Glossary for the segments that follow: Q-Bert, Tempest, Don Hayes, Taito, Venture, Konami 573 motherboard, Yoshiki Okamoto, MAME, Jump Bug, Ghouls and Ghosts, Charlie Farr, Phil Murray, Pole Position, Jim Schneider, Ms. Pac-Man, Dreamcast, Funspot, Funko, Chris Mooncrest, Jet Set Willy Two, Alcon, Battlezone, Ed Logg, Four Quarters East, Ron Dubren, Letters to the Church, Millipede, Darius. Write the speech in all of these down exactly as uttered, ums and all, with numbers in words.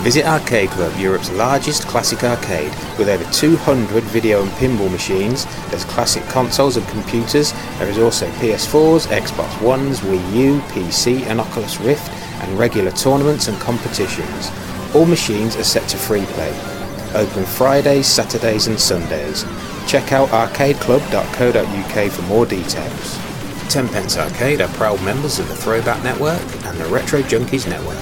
Visit Arcade Club, Europe's largest classic arcade, with over two hundred video and pinball machines. There's classic consoles and computers. There is also P S fours, Xbox Ones, Wii U, P C and Oculus Rift, and regular tournaments and competitions. All machines are set to free play. Open Fridays, Saturdays and Sundays. Check out arcade club dot co dot U K for more details. Tenpence Arcade are proud members of the Throwback Network and the Retro Junkies Network.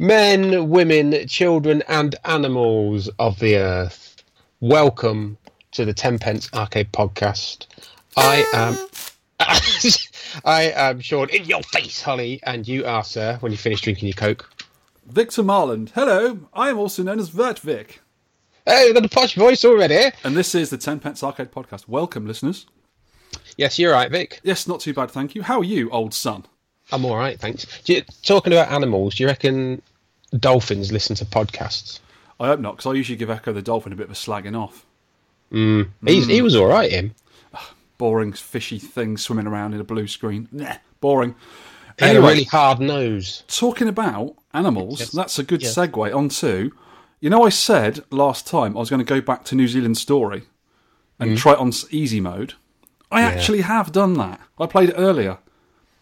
Men, women, children and animals of the earth, welcome to the Tenpence Arcade Podcast. I am I am Sean, in your face, Holly, and you are, sir, when you finish drinking your Coke. Victor Marland. Hello, I am also known as Vert Vic. Hey, we've got a posh voice already. And this is the Tenpence Arcade Podcast. Welcome, listeners. Yes, you're right, Vic. Yes, not too bad, thank you. How are you, old son? I'm all right, thanks. Do you, talking about animals, do you reckon dolphins listen to podcasts? I hope not, because I usually give Echo the dolphin a bit of a slagging off. Mm. He's, mm. He was all right, him. Boring, fishy thing swimming around in a blue screen. Nah, boring. He anyway, had a really hard nose. Talking about animals, yes. That's a good yes. segue onto... You know, I said last time I was going to go back to New Zealand Story and mm. try it on easy mode. I yeah. actually have done that. I played it earlier.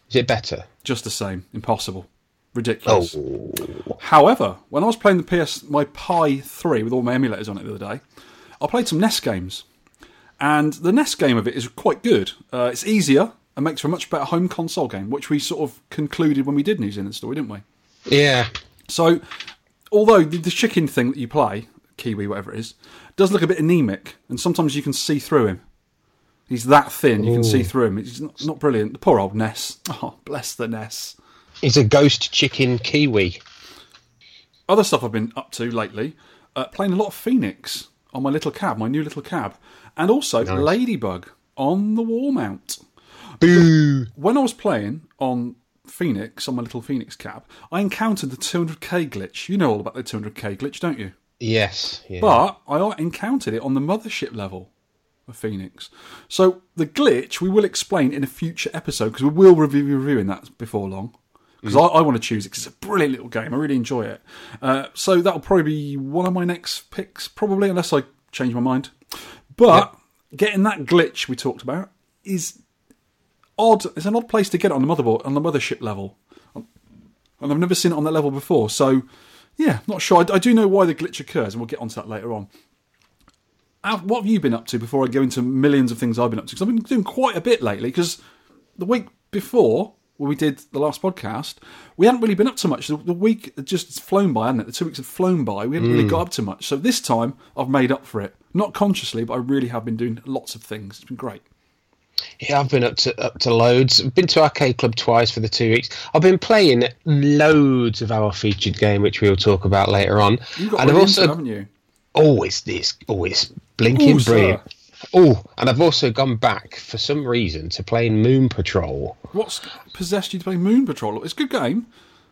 Is it better? Just the same. Impossible. Ridiculous. Oh. However, when I was playing the P S, my Pi three with all my emulators on it the other day, I played some N E S games, and the N E S game of it is quite good. Uh, it's easier and makes for a much better home console game, which we sort of concluded when we did New Zealand Story, didn't we? Yeah. So, although the chicken thing that you play, Kiwi, whatever it is, does look a bit anemic, and sometimes you can see through him. He's that thin, you Ooh. can see through him. It's not, not brilliant. The poor old N E S. Oh, bless the N E S. He's a ghost chicken Kiwi. Other stuff I've been up to lately, uh, playing a lot of Phoenix on my little cab, my new little cab. And also nice. Ladybug on the wall mount. Boo! When I was playing on Phoenix, on my little Phoenix cab, I encountered the two hundred K glitch. You know all about the two hundred K glitch, don't you? Yes. Yeah. But I encountered it on the mothership level of Phoenix. So the glitch we will explain in a future episode, because we will be reviewing that before long. Because mm. I, I want to choose it, because it's a brilliant little game. I really enjoy it. Uh, so that'll probably be one of my next picks, probably, unless I change my mind. But yep. getting that glitch we talked about is... odd. It's an odd place to get it on the motherboard, on the mothership level, and I've never seen it on that level before. So, yeah, not sure. I, I do know why the glitch occurs, and we'll get onto that later on. Have, what have you been up to? Before I go into millions of things I've been up to, because I've been doing quite a bit lately. Because the week before, when we did the last podcast, we hadn't really been up to much. The, the week had just flown by, hadn't it? The two weeks had flown by. We hadn't mm. really got up to much. So this time, I've made up for it, not consciously, but I really have been doing lots of things. It's been great. Yeah, I've been up to up to loads. I've been to Arcade Club twice for the two weeks. I've been playing loads of our featured game, which we'll talk about later on. You've got and I've also, into, haven't you? Oh, it's this. Oh, it's blinking Ooh, brilliant. Sir. Oh, and I've also gone back for some reason to playing Moon Patrol. What's possessed you to play Moon Patrol? It's a good game,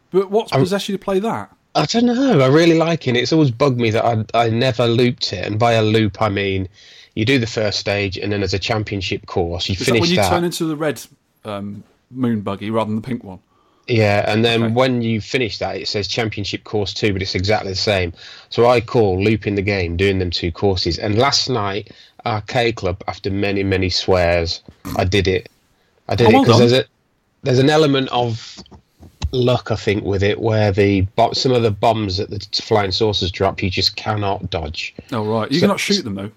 but what's I'm, possessed you to play that? I don't know. I really like it. It's always bugged me that I I never looped it, and by a loop I mean. You do the first stage, and then as a championship course, you Is finish that. When you that. turn into the red um, moon buggy rather than the pink one. Yeah, and then okay. when you finish that, it says championship course two, but it's exactly the same. So I call looping the game, doing them two courses. And last night, Arcade Club, after many, many swears, I did it. I did oh, it because well there's a there's an element of luck, I think, with it, where the some of the bombs that the flying saucers drop, you just cannot dodge. Oh, right. You so, cannot shoot them, though.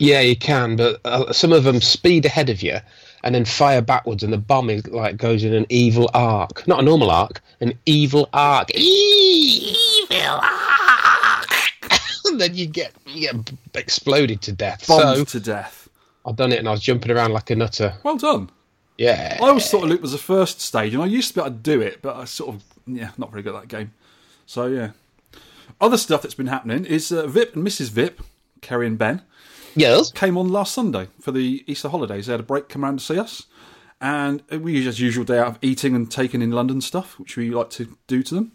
Yeah, you can, but uh, some of them speed ahead of you and then fire backwards, and the bomb is, like goes in an evil arc. Not a normal arc, an evil arc. E- evil arc! And then you get you get exploded to death. Bombed so, to death. I've done it, and I was jumping around like a nutter. Well done. Yeah. I always thought a loop was the first stage, and I used to be able to do it, but I sort of, yeah, not very good at that game. So, yeah. Other stuff that's been happening is uh, Vip and Missus Vip, Kerry and Ben, Yes. came on last Sunday for the Easter holidays. They had a break, come around to see us, and we used as usual day out of eating and taking in London stuff, which we like to do to them.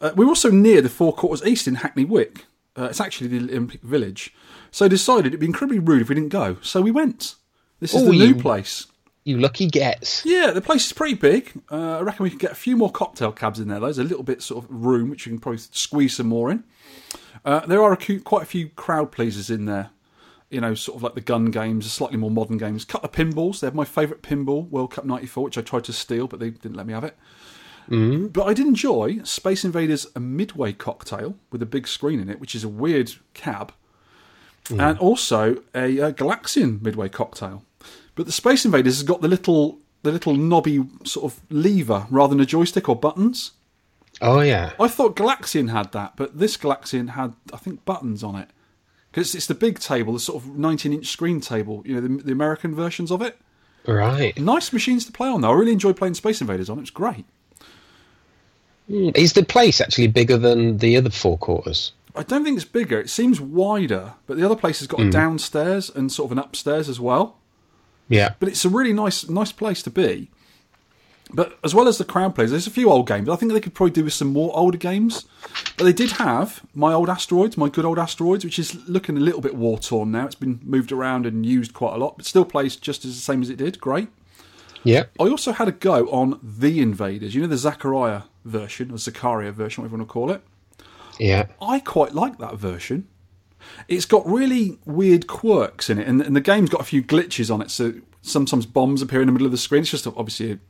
Uh, we were also near the Four Quarters East in Hackney Wick, Uh, it's actually the Olympic Village. So decided it'd be incredibly rude if we didn't go. So we went. This is Ooh, the new you, place. You lucky gets. Yeah, the place is pretty big. Uh, I reckon we can get a few more cocktail cabs in there, though. There's a little bit sort of room, which you can probably squeeze some more in. Uh, there are a, quite a few crowd pleasers in there. You know, sort of like the gun games, the slightly more modern games. A couple of pinballs. They have my favourite pinball, World Cup ninety-four, which I tried to steal, but they didn't let me have it. Mm-hmm. But I did enjoy Space Invaders, a Midway cocktail with a big screen in it, which is a weird cab, mm. and also a, a Galaxian Midway cocktail. But the Space Invaders has got the little the little knobby sort of lever rather than a joystick or buttons. Oh, yeah. I thought Galaxian had that, but this Galaxian had, I think, buttons on it. Because it's the big table, the sort of nineteen-inch screen table, you know, the, the American versions of it. Right. Nice machines to play on, though. I really enjoyed playing Space Invaders on it. It's great. Is the place actually bigger than the other Four Quarters? I don't think it's bigger. It seems wider, but the other place has got mm. a downstairs and sort of an upstairs as well. Yeah. But it's a really nice nice place to be. But as well as the crowd players, there's a few old games. I think they could probably do with some more older games. But they did have my old Asteroids, my good old Asteroids, which is looking a little bit war-torn now. It's been moved around and used quite a lot, but still plays just as the same as it did. Great. Yeah. I also had a go on The Invaders. You know, the Zachariah version, or Zakaria version, whatever you want to call it. Yeah. I quite like that version. It's got really weird quirks in it, and, and the game's got a few glitches on it, so sometimes bombs appear in the middle of the screen. It's just obviously an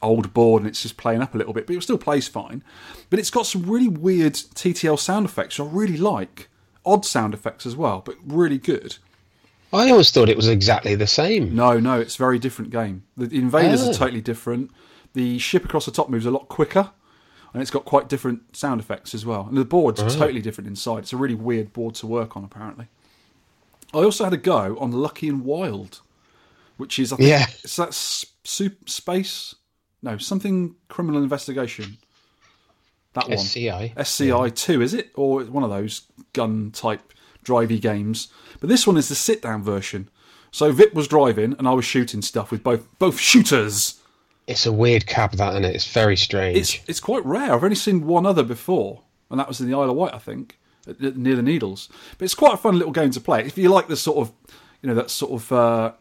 old board, and it's just playing up a little bit, but it still plays fine. But it's got some really weird T T L sound effects, which I really like. Odd sound effects as well, but really good. I always thought it was exactly the same. No, no, it's a very different game. The Invaders oh. are totally different. The ship across the top moves a lot quicker, and it's got quite different sound effects as well. And the board's oh. totally different inside. It's a really weird board to work on, apparently. I also had a go on Lucky and Wild, which is, I think, yeah. it's that super space... No, something criminal investigation. That one. S C I. S C I two, is it? Or one of those gun-type... drivey games, but this one is the sit-down version. So Vip was driving, and I was shooting stuff with both both shooters. It's a weird cab, that, isn't it? It's very strange. It's it's quite rare. I've only seen one other before, and that was in the Isle of Wight, I think, near the Needles. But it's quite a fun little game to play if you like the sort of, you know, that sort of uh,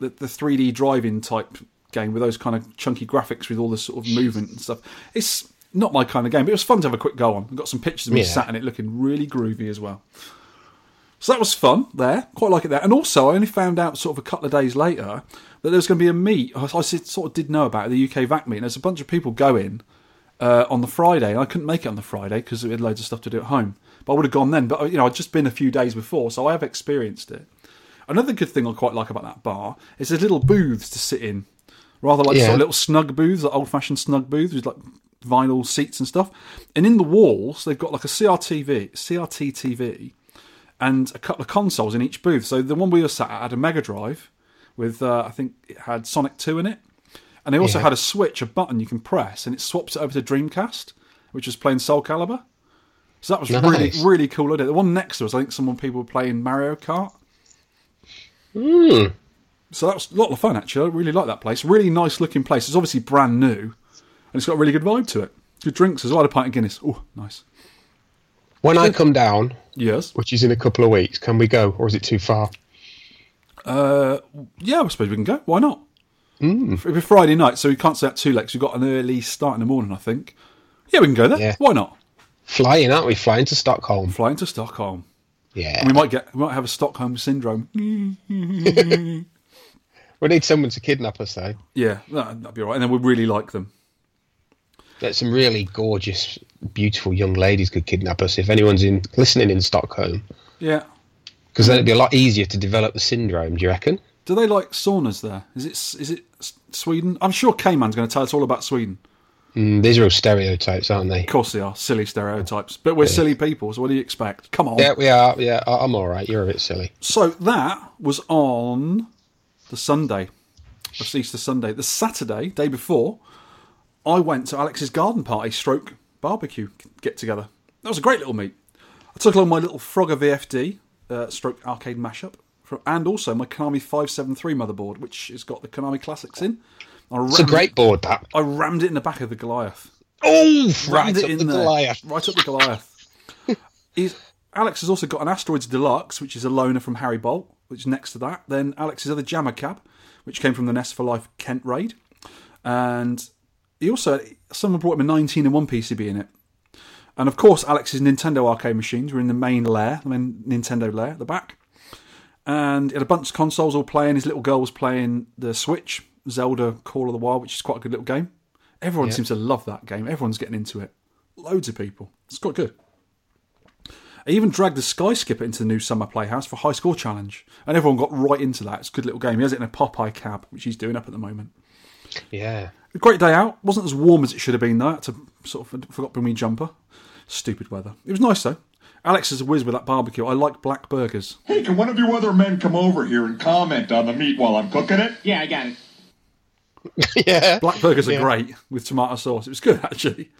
the the three D driving type game with those kind of chunky graphics with all the sort of movement and stuff. It's not my kind of game, but it was fun to have a quick go on. I've got some pictures of me yeah. sat in it, looking really groovy as well. So that was fun there. Quite like it there. And also, I only found out sort of a couple of days later that there was going to be a meet. I sort of did know about it, the U K V A C meet. And there's a bunch of people going uh, on the Friday. And I couldn't make it on the Friday because we had loads of stuff to do at home. But I would have gone then. But, you know, I'd just been a few days before, so I have experienced it. Another good thing I quite like about that bar is there's little booths to sit in. Rather like yeah. sort of little snug booths, like old-fashioned snug booths with, like, vinyl seats and stuff. And in the walls, they've got, like, a C R T V, C R T T V, and a couple of consoles in each booth. So the one we were sat at had a Mega Drive with, uh, I think it had Sonic two in it. And they also yeah. had a switch, a button you can press, and it swaps it over to Dreamcast, which was playing Soul Calibur. So that was nice. really, really cool idea. The one next to us, I think someone people were playing Mario Kart. Mm. So that was a lot of fun, actually. I really like that place. Really nice-looking place. It's obviously brand new, and it's got a really good vibe to it. Good drinks as well. I had a pint of Guinness. Oh, nice. When I come down, yes, which is in a couple of weeks, can we go, or is it too far? Uh, yeah, I suppose we can go. Why not? Mm. It'll be Friday night, so we can't stay at two legs. We've got an early start in the morning, I think. Yeah, we can go there. Yeah. Why not? Flying, aren't we? Flying to Stockholm. Flying to Stockholm. Yeah. And we might get. We might have a Stockholm syndrome. We need someone to kidnap us, though. Yeah, that'd be all right. And then we'd really like them. That some really gorgeous, beautiful young ladies could kidnap us if anyone's in listening in Stockholm. Yeah. Because then it'd be a lot easier to develop the syndrome, do you reckon? Do they like saunas there? Is it is it Sweden? I'm sure K-Man's going to tell us all about Sweden. Mm, these are all stereotypes, aren't they? Of course they are. Silly stereotypes. But we're yeah. silly people, so what do you expect? Come on. Yeah, we are. Yeah, I'm all right. You're a bit silly. So that was on the Sunday. That's Easter Sunday. The Saturday, day before... I went to Alex's garden party stroke barbecue get-together. That was a great little meet. I took along my little Frogger V F D uh, stroke arcade mashup for, and also my Konami five seven three motherboard, which has got the Konami classics in. Rammed, it's a great board, that. I rammed it in the back of the Goliath. Oh, right up the there, Goliath. Right up the Goliath. It's Alex has also got an Asteroids Deluxe, which is a loaner from Harry Bolt, which is next to that. Then Alex's other Jammer Cab, which came from the Nest for Life Kent raid. And he also, someone brought him a nineteen in one P C B in it. And of course, Alex's Nintendo arcade machines were in the main lair, the main Nintendo lair at the back. And he had a bunch of consoles all playing. His little girl was playing the Switch, Zelda Call of the Wild, which is quite a good little game. Everyone yep. seems to love that game. Everyone's getting into it. Loads of people. It's quite good. I even dragged the Sky Skipper into the new Summer Playhouse for High Score Challenge. And everyone got right into that. It's a good little game. He has it in a Popeye cab, which he's doing up at the moment. Yeah. A great day out. Wasn't as warm as it should have been, though. I had to sort of forgot to bring me jumper. Stupid weather. It was nice, though. Alex is a whiz with that barbecue. I like black burgers. Hey, can one of you other men come over here and comment on the meat while I'm cooking it? Yeah, I got it. Yeah, black burgers are yeah. great with tomato sauce. It was good, actually.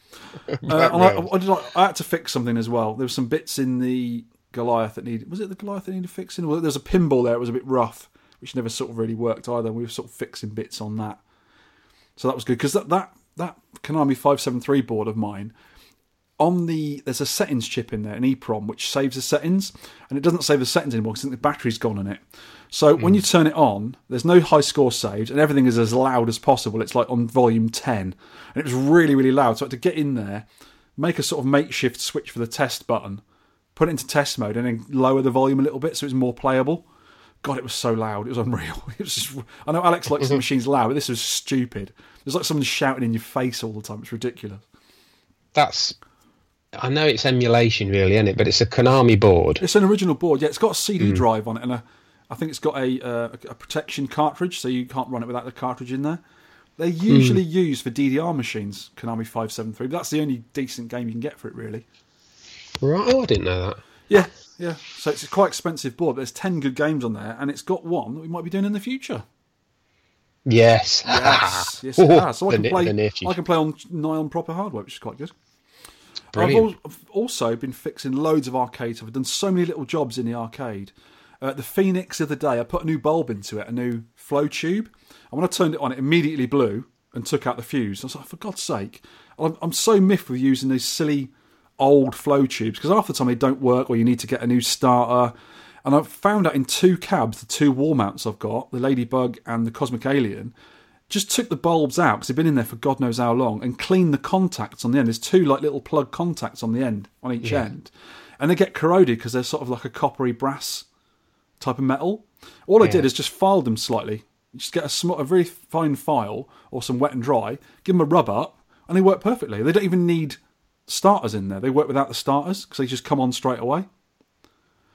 uh, and I, I, did, I had to fix something as well. There were some bits in the Goliath that needed. Was it the Goliath that needed fixing? Well, there was a pinball there. It was a bit rough, which never sort of really worked either. We were sort of fixing bits on that, so that was good because that, that that Konami five seven three board of mine. On the there's a settings chip in there, an EEPROM, which saves the settings, and it doesn't save the settings anymore because I think the battery's gone in it. So mm. when you turn it on, there's no high score saved, and everything is as loud as possible. It's like on volume ten, and it was really, really loud. So I had to get in there, make a sort of makeshift switch for the test button, put it into test mode, and then lower the volume a little bit so it's more playable. God, it was so loud. It was unreal. It was just, I know Alex likes the machines loud, but this was stupid. It was like someone shouting in your face all the time. It's ridiculous. That's... I know it's emulation, really, isn't it? But it's a Konami board. It's an original board, yeah. It's got a C D mm. drive on it, and a, I think it's got a, uh, a protection cartridge, so you can't run it without the cartridge in there. They're usually mm. used for D D R machines, Konami five seven three, but that's the only decent game you can get for it, really. Right, oh, I didn't know that. Yeah, yeah. So it's a quite expensive board, but there's ten good games on there, and it's got one that we might be doing in the future. Yes. Yes, yes it has. So I can, the, play, the I can play on Nylon proper hardware, which is quite good. Brilliant. I've also been fixing loads of arcades. I've done so many little jobs in the arcade. Uh, the Phoenix the other day, I put a new bulb into it, a new flow tube. And when I turned it on, it immediately blew and took out the fuse. I was like, for God's sake. I'm, I'm so miffed with using these silly old flow tubes because half the time they don't work or you need to get a new starter. And I found out in two cabs, the two wall mounts I've got, the Ladybug and the Cosmic Alien, just took the bulbs out because they've been in there for God knows how long and cleaned the contacts on the end. There's two like little plug contacts on the end, on each yeah. end. And they get corroded because they're sort of like a coppery brass type of metal. All yeah. I did is just filed them slightly. Just get a, sm- a very fine file or some wet and dry, give them a rub up, and they work perfectly. They don't even need starters in there. They work without the starters because they just come on straight away.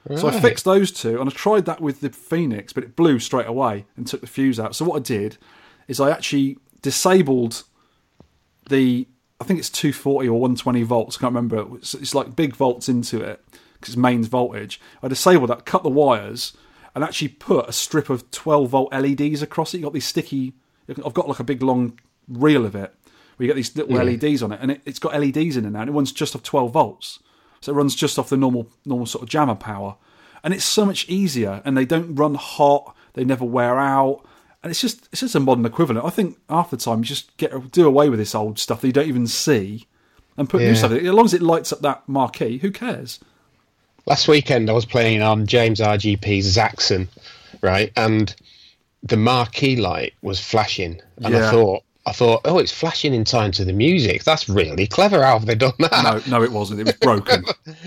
Right. So I fixed those two, and I tried that with the Phoenix, but it blew straight away and took the fuse out. So what I did... is I actually disabled the, I think it's two forty or one twenty volts, I can't remember. It's, it's like big volts into it, because it's mains voltage. I disabled that, cut the wires, and actually put a strip of twelve volt L E Ds across it. You got these sticky, I've got like a big long reel of it, where you get these little yeah. L E Ds on it, and it, it's got L E Ds in it now, and it runs just off twelve volts. So it runs just off the normal, normal sort of jammer power. And it's so much easier, and they don't run hot, they never wear out. And it's just it's just a modern equivalent. I think half the time you just get do away with this old stuff that you don't even see and put yeah. new stuff in it. As long as it lights up that marquee, who cares? Last weekend I was playing on James R G P's Zaxxon, right? And the marquee light was flashing. And yeah. I thought, I thought, oh, it's flashing in time to the music. That's really clever. How have they done that? No, no, it wasn't. It was broken.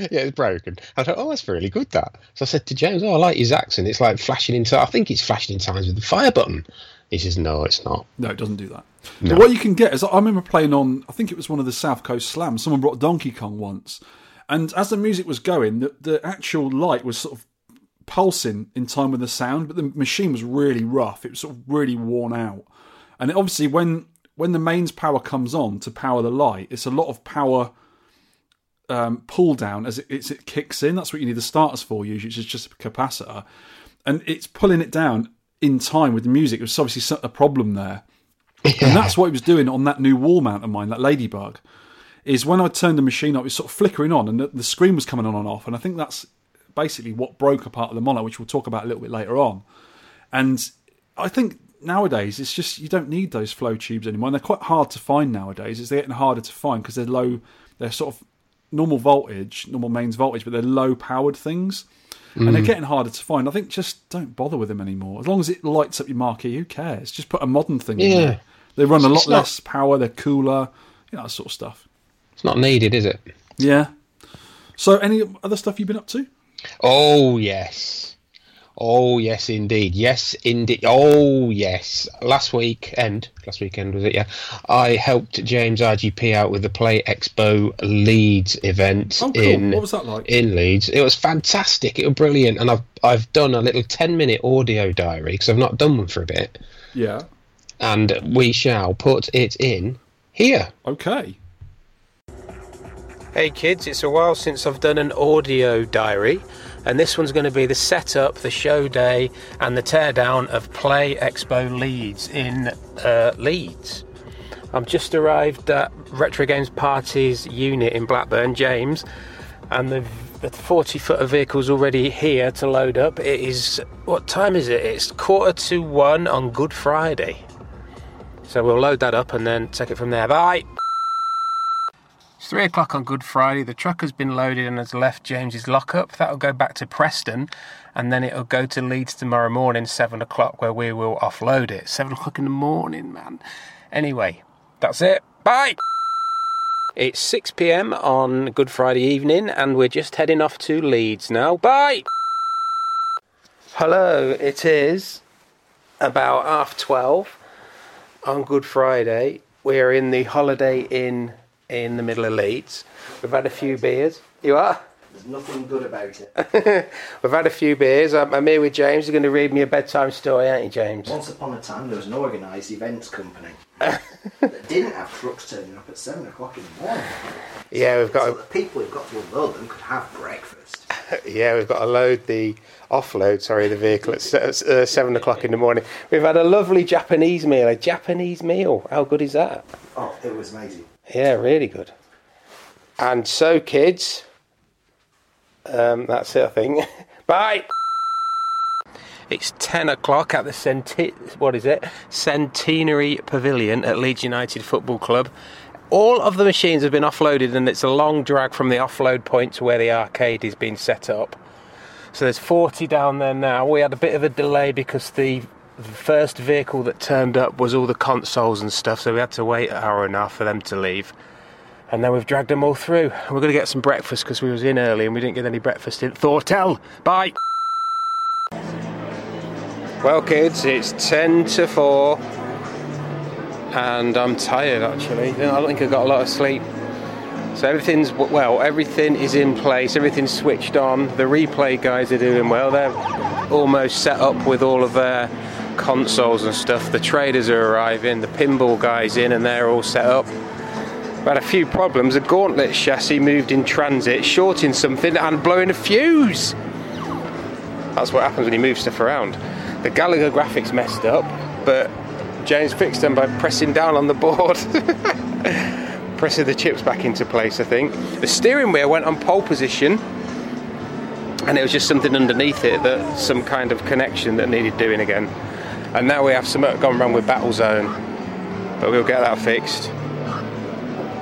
yeah, it was broken. I thought, oh, that's really good, that. So I said to James, oh, I like your Zaxxon. It's like flashing in time. I think it's flashing in time with the fire button. He says, no, it's not. No, it doesn't do that. No. But what you can get is, I remember playing on, I think it was one of the South Coast Slams. Someone brought Donkey Kong once. And as the music was going, the, the actual light was sort of pulsing in time with the sound. But the machine was really rough. It was sort of really worn out. And obviously, when when the mains power comes on to power the light, it's a lot of power um, pull down as it, it's, it kicks in. That's what you need the starters for, usually. It's just a capacitor. And it's pulling it down in time with the music. There's obviously a problem there. Yeah. And that's what it was doing on that new wall mount of mine, that Ladybug, is when I turned the machine up, it was sort of flickering on, and the, the screen was coming on and off. And I think that's basically what broke apart the monitor, which we'll talk about a little bit later on. And I think... nowadays, it's just you don't need those flow tubes anymore, and they're quite hard to find nowadays. It's they're getting harder to find because they're low, they're sort of normal voltage, normal mains voltage, but they're low-powered things. Mm. And they're getting harder to find. I think just don't bother with them anymore. As long as it lights up your marquee, who cares? Just put a modern thing yeah. in there. They run a lot not, less power, they're cooler, you know, that sort of stuff. It's not needed, is it? Yeah. So any other stuff you've been up to? Oh, yes. Oh, yes, indeed. Yes, indeed. Oh, yes. Last weekend, last weekend was it, yeah, I helped James R G P out with the Play Expo Leeds event. Oh, cool. in, what was that like? In Leeds. It was fantastic. It was brilliant. And I've, I've done a little ten-minute audio diary because I've not done one for a bit. Yeah. And we shall put it in here. Okay. Hey kids, it's a while since I've done an audio diary, and this one's going to be the setup, the show day, and the teardown of Play Expo Leeds in uh, Leeds. I've just arrived at Retro Games Party's unit in Blackburn, James, and the forty-footer vehicle's already here to load up. It is, what time is it? It's quarter to one on Good Friday. So we'll load that up and then take it from there. Bye! It's three o'clock on Good Friday. The truck has been loaded and has left James's lockup. That'll go back to Preston, and then it'll go to Leeds tomorrow morning, seven o'clock, where we will offload it. Seven o'clock in the morning, man. Anyway, that's it. Bye! It's six p.m. on Good Friday evening, and we're just heading off to Leeds now. Bye! Hello, it is about half twelve on Good Friday. We're in the Holiday Inn in the middle of Leeds. We've had a few beers. You are? There's nothing good about it. We've had a few beers. I'm, I'm here with James. You're going to read me a bedtime story, aren't you, James? Once upon a time, there was an organised events company that didn't have trucks turning up at seven o'clock in the morning. So, yeah, we've got so a... the people who've got to unload them could have breakfast. Yeah, we've got to load the offload, sorry, the vehicle at uh, seven o'clock in the morning. We've had a lovely Japanese meal. A Japanese meal. How good is that? Oh, it was amazing. Yeah, really good. And so, kids, um, that's it, I think. Bye. It's ten o'clock at the Centi- what is it? Centenary Pavilion at Leeds United Football Club. All of the machines have been offloaded, and it's a long drag from the offload point to where the arcade is being set up. So there's forty down there now. We had a bit of a delay because the The first vehicle that turned up was all the consoles and stuff, so we had to wait an hour and a half for them to leave. And then we've dragged them all through. We're going to get some breakfast because we was in early and we didn't get any breakfast in Thortel. Bye! Well, kids, it's ten to four. And I'm tired, actually. I don't think I got a lot of sleep. So everything's, well, everything is in place. Everything's switched on. The replay guys are doing well. They're almost set up with all of their consoles and stuff. The traders are arriving, the pinball guys in, and they're all set up. We had a few problems. A gauntlet chassis moved in transit, shorting something and blowing a fuse. That's what happens when you move stuff around. The Gallagher graphics messed up, but James fixed them by pressing down on the board. Pressing the chips back into place, I think. The steering wheel went on pole position, and it was just something underneath it, that some kind of connection that needed doing again. And now we have some gone wrong with Battlezone, but we'll get that fixed.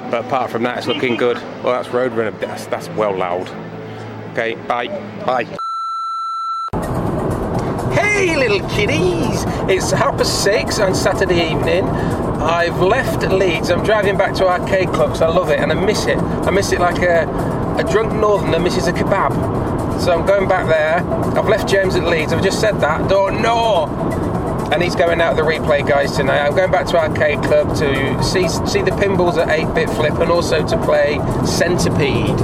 But apart from that, it's looking good. Well, that's Roadrunner. That's that's well loud. Okay, bye, bye. Hey, little kiddies! It's half past six on Saturday evening. I've left Leeds. I'm driving back to Arcade Club because I love it and I miss it. I miss it like a, a drunk northerner misses a kebab. So I'm going back there. I've left James at Leeds. I've just said that. Don't know. And he's going out with the replay guys tonight. I'm going back to Arcade Club to see see the pinballs at eight-bit flip and also to play Centipede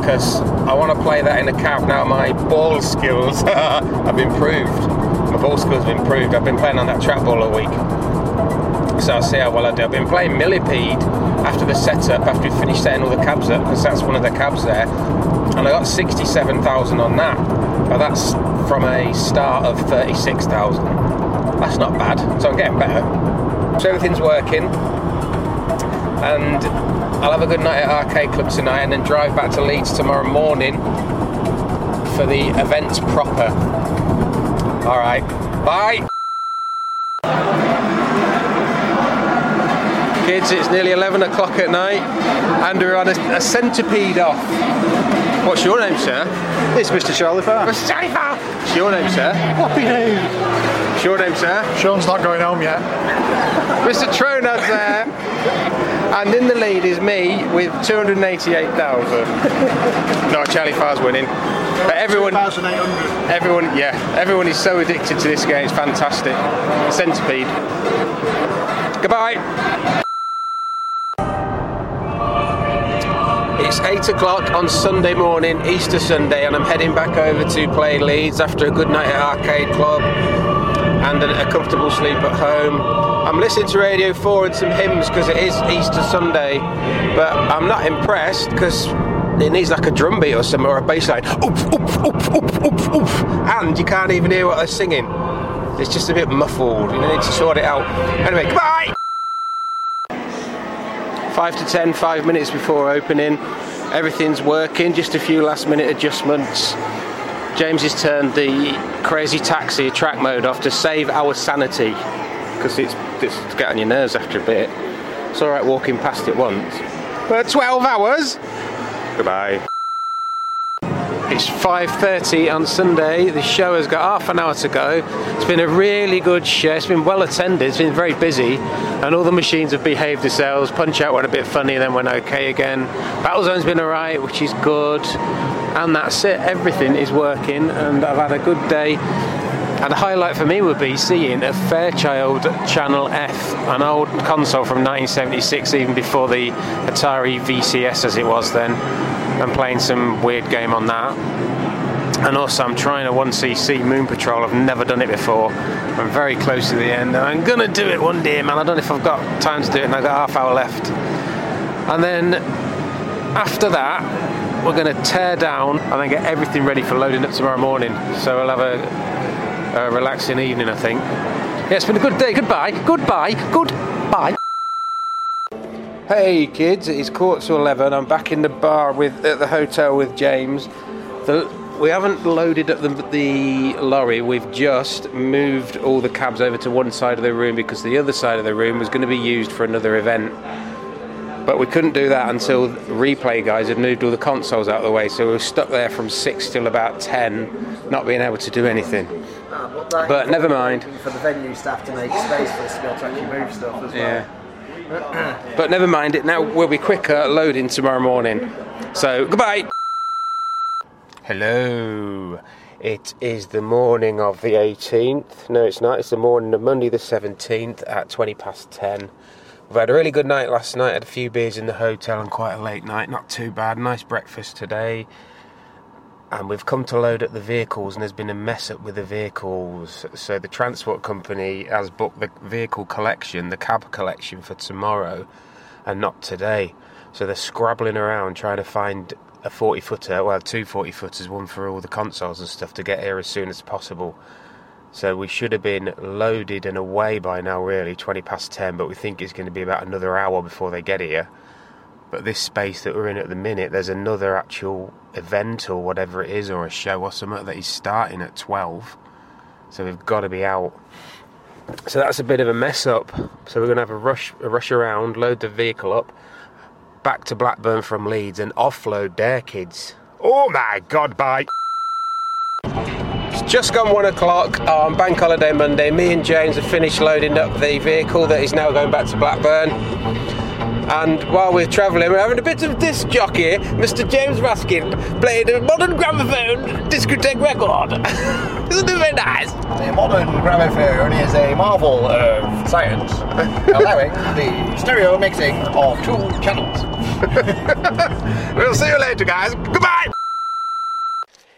because I want to play that in a cab now. My ball skills have improved. My ball skills have improved. I've been playing on that trackball all week. So I'll see how well I do. I've been playing Millipede after the setup, after we finished setting all the cabs up because that's one of the cabs there. And I got sixty-seven thousand on that, but that's from a start of thirty-six thousand. That's not bad, so I'm getting better. So everything's working, and I'll have a good night at Arcade Club tonight and then drive back to Leeds tomorrow morning for the event proper. Alright, bye! kids. It's nearly eleven o'clock at night and we're on a, a centipede off. What's your name, sir? It's Mister Charlie Farr. Mister Charlie Farr! What's your name, sir? Whoppy name. What's your name, sir? Sean's not going home yet. Mister Tronad's there. And in the lead is me with two hundred eighty-eight thousand. No, Charlie Farr's winning. But everyone, everyone, yeah, everyone is so addicted to this game. It's fantastic. Centipede. Goodbye. It's eight o'clock on Sunday morning, Easter Sunday, and I'm heading back over to play Leeds after a good night at Arcade Club and a comfortable sleep at home. I'm listening to Radio four and some hymns because it is Easter Sunday, but I'm not impressed because it needs like a drum beat or something, or a bass line. Oof, oof, oof, oof, oof, oof. And you can't even hear what they're singing. It's just a bit muffled. You need to sort it out. Anyway, goodbye! Five to ten, five minutes before opening. Everything's working, just a few last minute adjustments. James has turned the Crazy Taxi track mode off to save our sanity, because it's, it's getting your nerves after a bit. It's all right walking past it once. For twelve hours? Goodbye. It's five thirty on Sunday. The show has got half an hour to go. It's been a really good show. It's been well attended. It's been very busy. And all the machines have behaved themselves. Punch Out went a bit funny, then went okay again. Battlezone's been all right, which is good. And that's it. Everything is working. And I've had a good day. And the highlight for me would be seeing a Fairchild Channel F, an old console from nineteen seventy-six, even before the Atari V C S as it was then. I'm playing some weird game on that. And also I'm trying a one C C Moon Patrol. I've never done it before. I'm very close to the end. And I'm going to do it one day, man. I don't know if I've got time to do it, and I've got half hour left. And then after that, we're going to tear down and then get everything ready for loading up tomorrow morning. So we'll have a... Uh, relaxing evening, I think. Yeah, it's been a good day. Goodbye, goodbye, goodbye. Hey kids, it's quarter to eleven. I'm back in the bar with at the hotel with James. The, we haven't loaded up the, the lorry. We've just moved all the cabs over to one side of the room because the other side of the room was going to be used for another event. But we couldn't do that until Replay guys had moved all the consoles out of the way. So we were stuck there from six till about ten, not being able to do anything. But never mind. For the venue staff to make space for us to be able to actually move stuff as well. Yeah. But never mind it. Now we'll be quicker loading tomorrow morning. So goodbye. Hello. It is the morning of the eighteenth. No, it's not. It's the morning of Monday the seventeenth at twenty past ten. We've had a really good night last night. Had a few beers in the hotel and quite a late night. Not too bad. Nice breakfast today. And we've come to load up the vehicles, and there's been a mess up with the vehicles. So the transport company has booked the vehicle collection, the cab collection, for tomorrow and not today. So they're scrabbling around trying to find a forty-footer, well, two forty-footers, one for all the consoles and stuff, to get here as soon as possible. So we should have been loaded and away by now, really, twenty past ten, but we think it's going to be about another hour before they get here. But this space that we're in at the minute, there's another actual event or whatever it is, or a show or something that is starting at twelve, so we've got to be out. So that's a bit of a mess up. So we're going to have a rush a rush around, load the vehicle up, back to Blackburn from Leeds, and offload their kids. Oh my god, bye! It's just gone one o'clock on Bank Holiday Monday. Me and James have finished loading up the vehicle that is now going back to Blackburn. And while we're travelling, we're having a bit of disc jockey. Mister James Ruskin played a modern gramophone discotheque record. Isn't it very nice? The modern gramophone is a marvel of science, allowing the stereo mixing of two channels. We'll see you later, guys. Goodbye!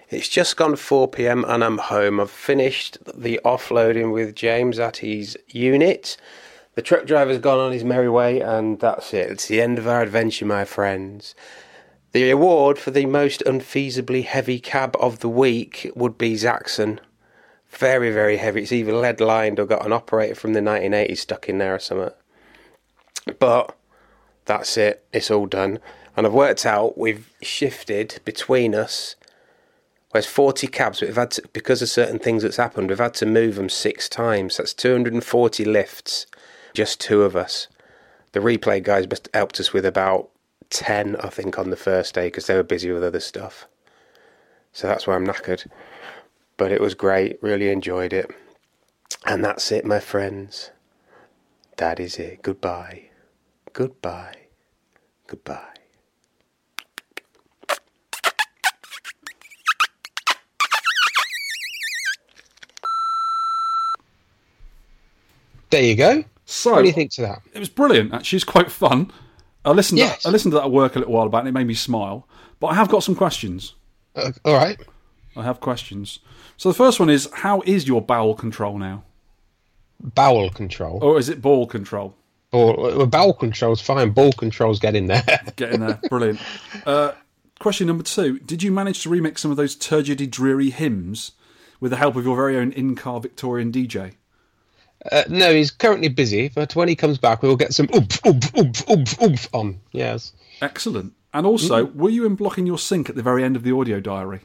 It's just gone four p.m. and I'm home. I've finished the offloading with James at his unit. The truck driver's gone on his merry way, and that's it. It's the end of our adventure, my friends. The award for the most unfeasibly heavy cab of the week would be Zaxxon. Very, very heavy. It's either lead-lined or got an operator from the nineteen eighties stuck in there or something. But that's it. It's all done. And I've worked out we've shifted between us. There's forty cabs, but we've had to, because of certain things that's happened, we've had to move them six times. That's two hundred forty lifts. Just two of us. the replay guys helped us with about ten, I think, on the first day because they were busy with other stuff. So that's why I'm knackered. But it was great. Really enjoyed it. And that's it, my friends. That is it. Goodbye. Goodbye. Goodbye. There you go. So, what do you think to that? It was brilliant, actually. It's quite fun. I listened, yes. to, I listened to that at work a little while back, and it made me smile. But I have got some questions. Uh, all right. I have questions. So the first one is, how is your bowel control now? Bowel control? Or is it ball control? Ball, bowel control's fine. Ball control's getting there. Getting there. Brilliant. Uh, question number two. Did you manage to remix some of those turgidy, dreary hymns with the help of your very own in-car Victorian D J? Uh, no, he's currently busy, but when he comes back, we'll get some oomph, oomph, oomph, oomph, oomph on. Yes. Excellent. And also, mm-hmm. were you unblocking your sync at the very end of the audio diary?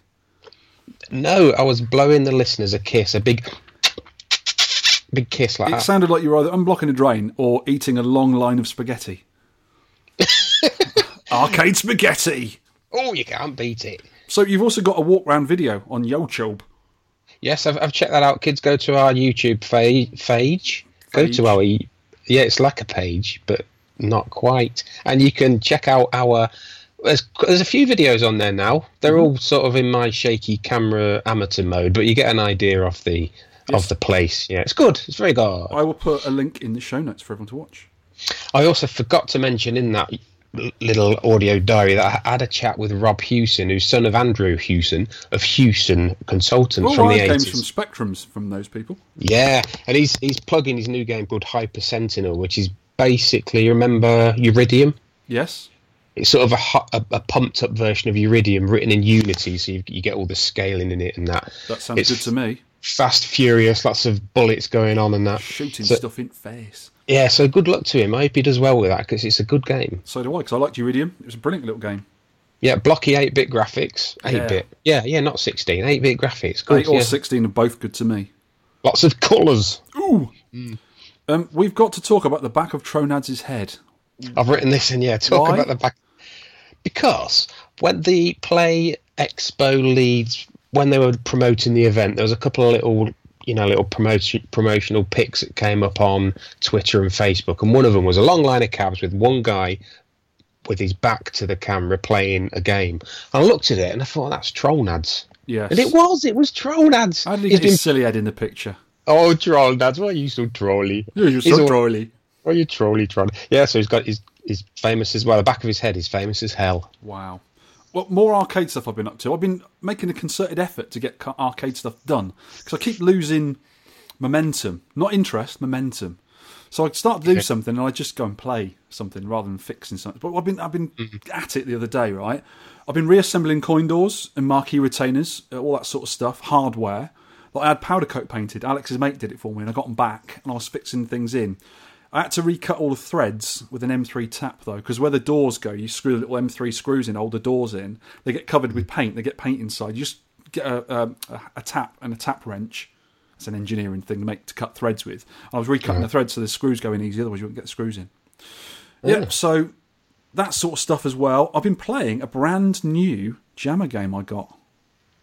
No, I was blowing the listeners a kiss, a big, big kiss like it that. It sounded like you were either unblocking a drain or eating a long line of spaghetti. Arcade spaghetti! Oh, you can't beat it. So you've also got a walk-round video on YouTube. Yes, I've, I've checked that out. Kids, go to our YouTube fa- page. Go to our... Yeah, it's like a page, but not quite. And you can check out our... There's, there's a few videos on there now. They're mm-hmm. all sort of in my shaky camera amateur mode, but you get an idea of the yes. of the place. Yeah, it's good. It's very good. I will put a link in the show notes for everyone to watch. I also forgot to mention in that little audio diary that I had a chat with Rob Hewson, who's son of Andrew Hewson of Hewson Consultants oh, from the eighties. Well, I came from Spectrums from those people. Yeah, and he's he's plugging his new game called Hyper Sentinel, which is basically, remember Uridium? Yes. It's sort of a, hot, a, a pumped-up version of Uridium written in Unity, so you, you get all the scaling in it and that. That sounds it's good to me. Fast, furious, lots of bullets going on and that. Shooting so, stuff in face. Yeah, so good luck to him. I hope he does well with that, because it's a good game. So do I, because I liked Uridium. It was a brilliant little game. Yeah, blocky eight-bit graphics. eight-bit. Yeah, yeah, yeah not sixteen. eight-bit graphics. Good, eight or yeah. sixteen are both good to me. Lots of colours. Ooh! Mm. Um, we've got to talk about the back of Tronad's head. I've written this in, yeah, talk Why? about the back. Because when the Play Expo Leeds, when they were promoting the event, there was a couple of little, you know, little promotion, promotional pics that came up on Twitter and Facebook. And one of them was a long line of cabs with one guy with his back to the camera playing a game. And I looked at it and I thought, that's Trollnads. Yes. And it was, it was Trollnads. How did he get his silly head in the picture? Oh, Trollnads, why are you so trolly? Yeah, you're so trolly. Oh, you trolley trolley. Yeah, so he's got his he's famous as well. The back of his head is famous as hell. Wow. Well, more arcade stuff I've been up to. I've been making a concerted effort to get arcade stuff done because I keep losing momentum. Not interest, momentum. So I start to do something and I just go and play something rather than fixing something. But I've been I've been mm-hmm. at it the other day, right? I've been reassembling coin doors and marquee retainers, all that sort of stuff, hardware. Like I had powder coat painted. Alex's mate did it for me and I got them back and I was fixing things in. I had to recut all the threads with an M three tap, though, because where the doors go, you screw the little M three screws in, hold the doors in, they get covered with paint, they get paint inside. You just get a, a, a tap and a tap wrench. It's an engineering thing to make to cut threads with. I was recutting yeah. the threads so the screws go in easy, otherwise you wouldn't get the screws in. Yeah, yeah, so that sort of stuff as well. I've been playing a brand new Jammer game I got.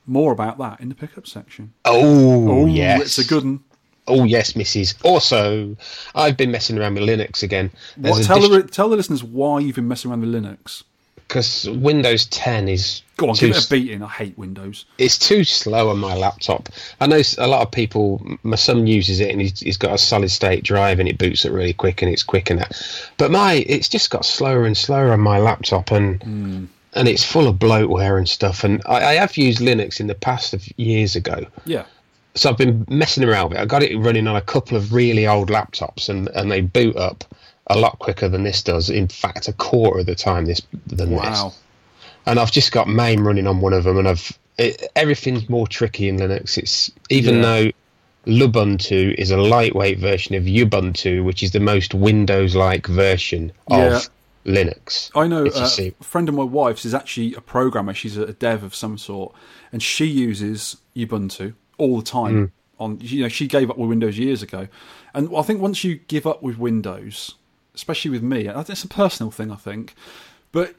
More about that in the pickup section. Oh, oh yes. It's a good one. Oh, yes, missus. Also, I've been messing around with Linux again. What, tell, dist- the, tell the listeners why you've been messing around with Linux. Because Windows ten is... Go on, give it a beating. I hate Windows. It's too slow on my laptop. I know a lot of people... My son uses it and he's, he's got a solid-state drive and it boots it really quick and it's quick and that. But my it's just got slower and slower on my laptop and... Mm. And it's full of bloatware and stuff. And I, I have used Linux in the past of years ago. Yeah. So I've been messing around with it. I got it running on a couple of really old laptops, and, and they boot up a lot quicker than this does. In fact, a quarter of the time this than wow. this. Wow! And I've just got MAME running on one of them, and I've it, everything's more tricky in Linux. It's even yeah. though Lubuntu is a lightweight version of Ubuntu, which is the most Windows-like version yeah. of Linux. I know uh, a friend of my wife's is actually a programmer. She's a dev of some sort, and she uses Ubuntu. All the time. Mm. On you know, she gave up with Windows years ago, and I think once you give up with Windows, especially with me. It's a personal thing, I think. But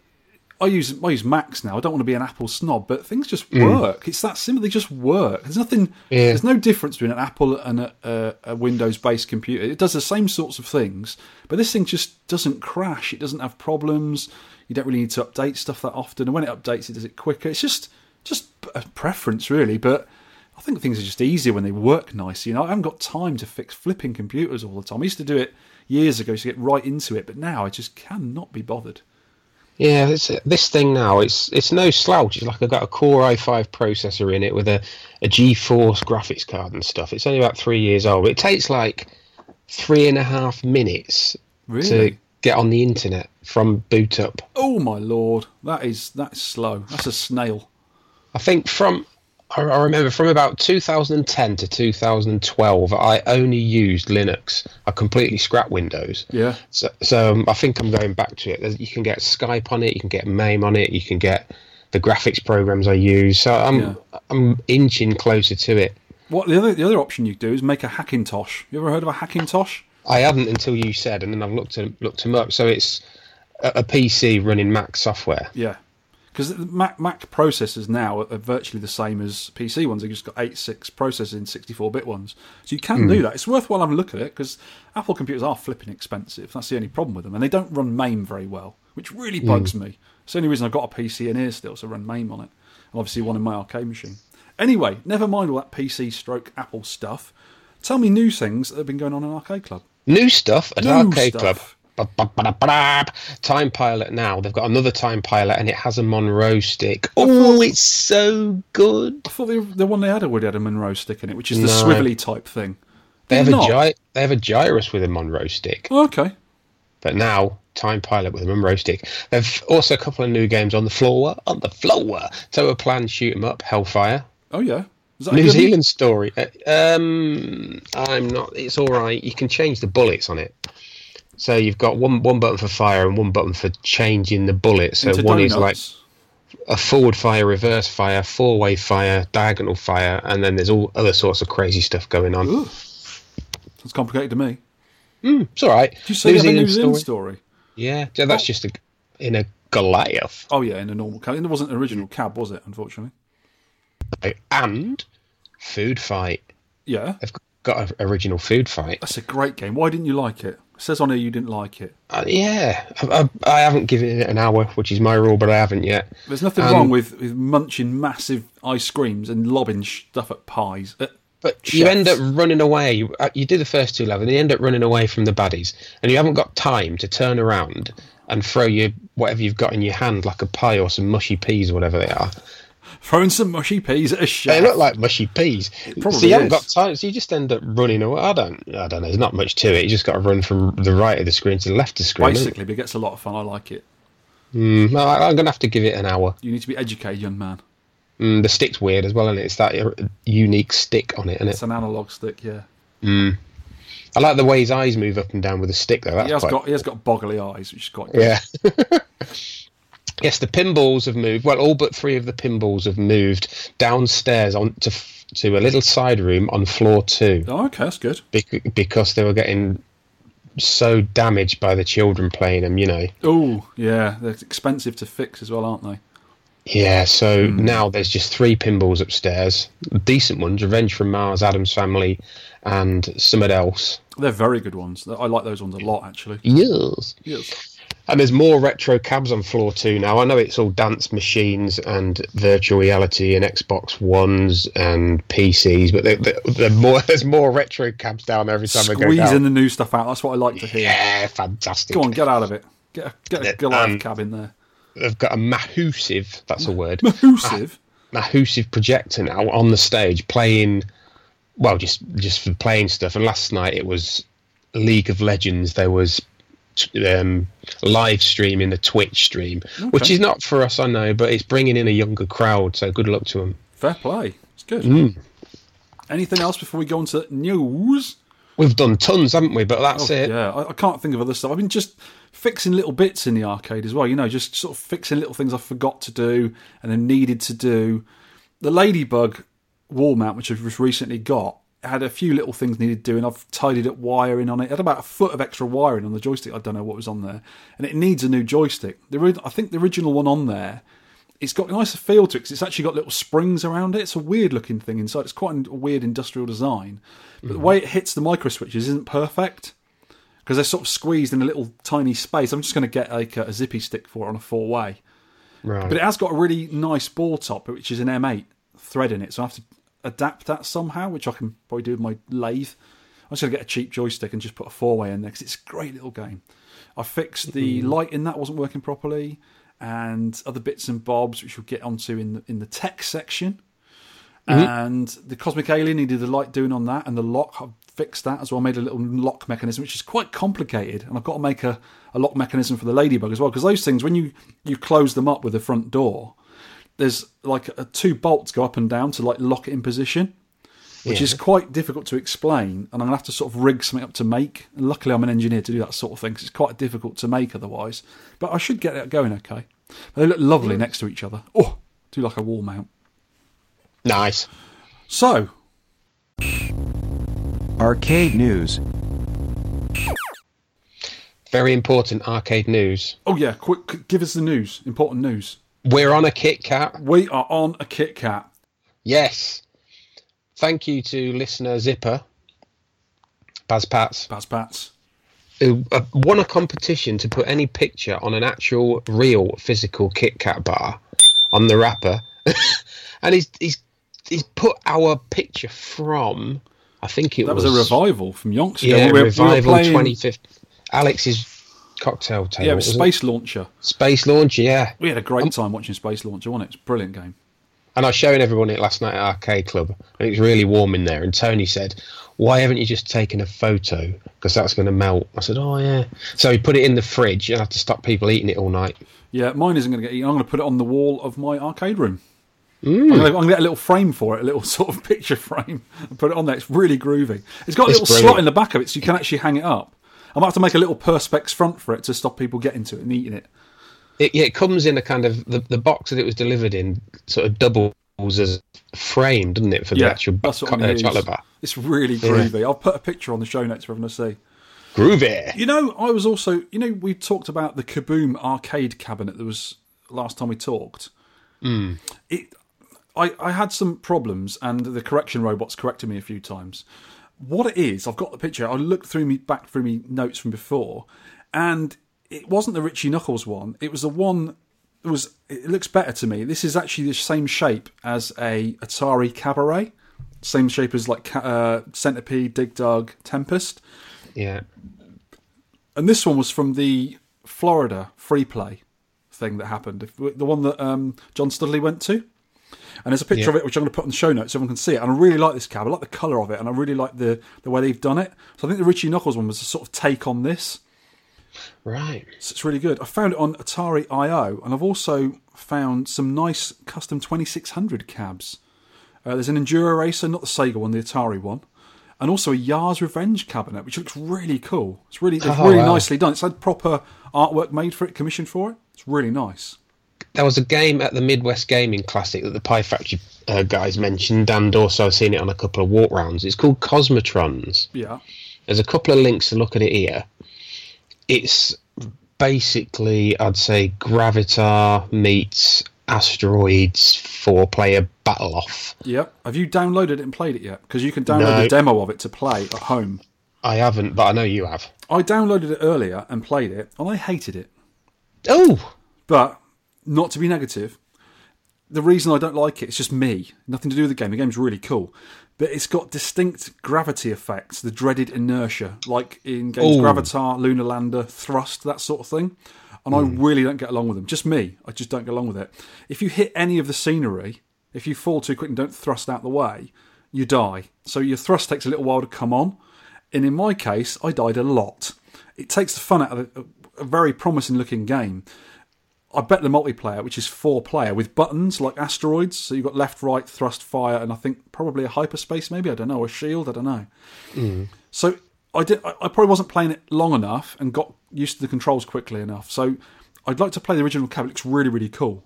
I use I use Macs now. I don't want to be an Apple snob, but things just work. Mm. It's that simple. They just work. There's nothing. Yeah. There's no difference between an Apple and a, a, a Windows-based computer. It does the same sorts of things, but this thing just doesn't crash. It doesn't have problems. You don't really need to update stuff that often. And when it updates, it does it quicker. It's just just a preference, really. But I think things are just easier when they work nicely. You know, I haven't got time to fix flipping computers all the time. I used to do it years ago, to get right into it, but now I just cannot be bothered. Yeah, this, this thing now, it's it's no slouch. It's like I've got a Core i five processor in it with a, a GeForce graphics card and stuff. It's only about three years old. It takes like three and a half minutes really? to get on the internet from boot up. Oh my lord, that is that's slow. That's a snail. I think from, I remember from about two thousand ten to two thousand twelve, I only used Linux. I completely scrapped Windows. Yeah. So, so I think I'm going back to it. There's, you can get Skype on it. You can get MAME on it. You can get the graphics programs I use. So I'm yeah. I'm inching closer to it. What the other the other option you do is make a Hackintosh. You ever heard of a Hackintosh? I hadn't until you said, and then I've looked at, looked them up. So it's a, a P C running Mac software. Yeah. Because Mac, Mac processors now are virtually the same as P C ones. They've just got eighty-six processors in sixty-four bit ones. So you can mm. do that. It's worthwhile having a look at it, because Apple computers are flipping expensive. That's the only problem with them. And they don't run MAME very well, which really bugs mm. me. It's the only reason I've got a P C in here still, so I run MAME on it. And obviously one in my arcade machine. Anyway, never mind all that P C stroke Apple stuff. Tell me new things that have been going on in Arcade Club. New stuff at new Arcade stuff. Club. Time Pilot now. They've got another Time Pilot, and it has a Monroe stick. Oh, it's so good. I thought they, the one they had already had a Monroe stick in it, which is the no. swivelly type thing. They have, a gy- they have a gyrus with a Monroe stick. Oh, okay. But now, Time Pilot with a Monroe stick. They've also a couple of new games on the floor. On the floor. Tower Plan, Shoot 'em Up, Hellfire. Oh, yeah. New Zealand Story. Um, I'm not... It's all right. You can change the bullets on it. So you've got one one button for fire and one button for changing the bullet. So one donuts. is like a forward fire, reverse fire, four-way fire, diagonal fire, and then there's all other sorts of crazy stuff going on. Ooh. That's complicated to me. Mm, it's all right. Did you say New Zealand, New Zealand story? story? Yeah, so that's oh. just a, in a Goliath. Oh, yeah, in a normal cab. It wasn't an original cab, was it, unfortunately? And Food Fight. Yeah. I've got an original Food Fight. That's a great game. Why didn't you like it? Says on here you didn't like it. Uh, yeah, I, I, I haven't given it an hour, which is my rule, but I haven't yet. There's nothing um, wrong with, with munching massive ice creams and lobbing stuff at pies. At but chefs. You end up running away. You, you do the first two levels, and you end up running away from the baddies, and you haven't got time to turn around and throw your whatever you've got in your hand, like a pie or some mushy peas or whatever they are. Throwing some mushy peas at a chef. They look like mushy peas. Probably so you is. haven't got time, so you just end up running away. I don't, I don't know. There's not much to it. You just got to run from the right of the screen to the left of the screen. Basically, but it gets a lot of fun. I like it. Mm, I, I'm going to have to give it an hour. You need to be educated, young man. Mm, the stick's weird as well, isn't it? It's that unique stick on it, isn't it? It's an analogue stick, yeah. Mm. I like the way his eyes move up and down with the stick, though. That's he, has quite got, cool. he has got boggly eyes, which is quite good. Yeah. Yes, the pinballs have moved. Well, all but three of the pinballs have moved downstairs on to, to a little side room on floor two. Oh, okay, that's good. Bec- because they were getting so damaged by the children playing them, you know. Oh, yeah, they're expensive to fix as well, aren't they? Yeah, so mm. now there's just three pinballs upstairs. Decent ones, Revenge from Mars, Adam's Family, and something else. They're very good ones. I like those ones a lot, actually. Yes. Yes. And there's more retro cabs on floor two now. I know it's all dance machines and virtual reality and Xbox Ones and P Cs, but they're, they're more, there's more retro cabs down there every time Squeezing I go down. Squeezing the new stuff out. That's what I like to hear. Yeah, fantastic. Go on, get out of it. Get a, get a Goliath um, cab in there. They've got a mahoosive, that's a word. Mahoosive? A, mahoosive projector now on the stage playing, well, just, just for playing stuff. And last night it was League of Legends. There was... Um, live stream in the Twitch stream, okay. which is not for us, I know, but it's bringing in a younger crowd, so good luck to them. Fair play. It's good. Mm. Anything else before we go on to news? We've done tons, haven't we? But that's oh, it. Yeah, I, I can't think of other stuff. I've been just fixing little bits in the arcade as well, you know, just sort of fixing little things I forgot to do and then needed to do. The Ladybug wall mount, which I've just recently got, had a few little things needed doing. I've tidied up wiring on it. It had about a foot of extra wiring on the joystick. I don't know what was on there. And it needs a new joystick. The, I think the original one on there, it's got a nicer feel to it because it's actually got little springs around it. It's a weird-looking thing inside. It's quite a weird industrial design. But mm-hmm. the way it hits the micro-switches isn't perfect because they're sort of squeezed in a little tiny space. I'm just going to get like a, a zippy stick for it on a four-way. Right. But it has got a really nice ball top, which is an M eight thread in it. So I have to adapt that somehow, which I can probably do with my lathe. I'm just going to get a cheap joystick and just put a four-way in there because it's a great little game. I fixed the mm-hmm. light in that wasn't working properly, and other bits and bobs, which we'll get onto in the, in the tech section. Mm-hmm. And the Cosmic Alien needed the light doing on that, and the lock, I fixed that as well. I made a little lock mechanism, which is quite complicated. And I've got to make a, a lock mechanism for the Ladybug as well, because those things, when you, you close them up with the front door, there's like a, two bolts go up and down to like lock it in position, which yeah. is quite difficult to explain. And I'm going to have to sort of rig something up to make. And luckily, I'm an engineer to do that sort of thing because it's quite difficult to make otherwise. But I should get it going okay. They look lovely yeah. next to each other. Oh, do like a wall mount. Nice. So, arcade news. Very important arcade news. Oh yeah, quick, quick give us the news. Important news. We're on a Kit Kat. We are on a Kit Kat. Yes. Thank you to listener Zipper, Baz Pats. Baz Pats. Who won a competition to put any picture on an actual, real, physical Kit Kat bar on the wrapper. And he's he's he's put our picture from, I think it that was... That was a revival from Yonkster. Yeah, we were, revival we twenty-fifth. Alex's cocktail table. Yeah, it was Space it? Launcher. Space Launcher, yeah. We had a great um, time watching Space Launcher, wasn't it? It's a brilliant game. And I was showing everyone it last night at Arcade Club, and it was really warm in there, and Tony said, why haven't you just taken a photo? Because that's going to melt. I said, oh, yeah. So he put it in the fridge. You'll have to stop people eating it all night. Yeah, mine isn't going to get eaten. I'm going to put it on the wall of my arcade room. Mm. I'm going to get a little frame for it, a little sort of picture frame, and put it on there. It's really groovy. It's got a it's little brilliant. Slot in the back of it, so you can actually hang it up. I might have to make a little Perspex front for it to stop people getting to it and eating it. It, yeah, it comes in a kind of... The, the box that it was delivered in sort of doubles as a frame, doesn't it, for yeah, the actual that's what co- uh, chocolate bar. It's really groovy. Yeah. I'll put a picture on the show notes for everyone to see. Groovy! You know, I was also... You know, we talked about the Kaboom arcade cabinet that was last time we talked. Mm. It... I, I had some problems, and the correction robots corrected me a few times. What it is, I've got the picture. I looked through me back through me notes from before, and it wasn't the Richie Knuckles one. It was the one that was. It looks better to me. This is actually the same shape as a Atari Cabaret, same shape as like uh, Centipede, Dig Dug, Tempest. Yeah. And this one was from the Florida free play thing that happened. The one that um, John Studley went to. And there's a picture yeah. of it, which I'm going to put on the show notes so everyone can see it. And I really like this cab. I like the colour of it, and I really like the, the way they've done it. So I think the Richie Knuckles one was a sort of take on this. Right. So it's really good. I found it on Atari dot I O, and I've also found some nice custom twenty-six hundred cabs. Uh, there's an Enduro Racer, not the Sega one, the Atari one. And also a Yar's Revenge cabinet, which looks really cool. It's really, it's oh, really wow. nicely done. It's had proper artwork made for it, commissioned for it. It's really nice. There was a game at the Midwest Gaming Classic that the Pie Factory uh, guys mentioned, and also I've seen it on a couple of walk-rounds. It's called Cosmotrons. Yeah. There's a couple of links to look at it here. It's basically, I'd say, Gravatar meets Asteroids four-player battle-off. Yep. Have you downloaded it and played it yet? Because you can download no. a demo of it to play at home. I haven't, but I know you have. I downloaded it earlier and played it, and I hated it. Oh! But... Not to be negative, the reason I don't like it, it's just me. Nothing to do with the game. The game's really cool. But it's got distinct gravity effects, the dreaded inertia, like in games Ooh. Gravatar, Lunar Lander, Thrust, that sort of thing. And mm. I really don't get along with them. Just me. I just don't get along with it. If you hit any of the scenery, if you fall too quick and don't thrust out the way, you die. So your thrust takes a little while to come on. And in my case, I died a lot. It takes the fun out of a, a very promising-looking game. I bet the multiplayer, which is four-player, with buttons like Asteroids. So you've got left, right, thrust, fire, and I think probably a hyperspace maybe, I don't know, a shield, I don't know. Mm. So I did. I probably wasn't playing it long enough and got used to the controls quickly enough. So I'd like to play the original cab. It looks really, really cool.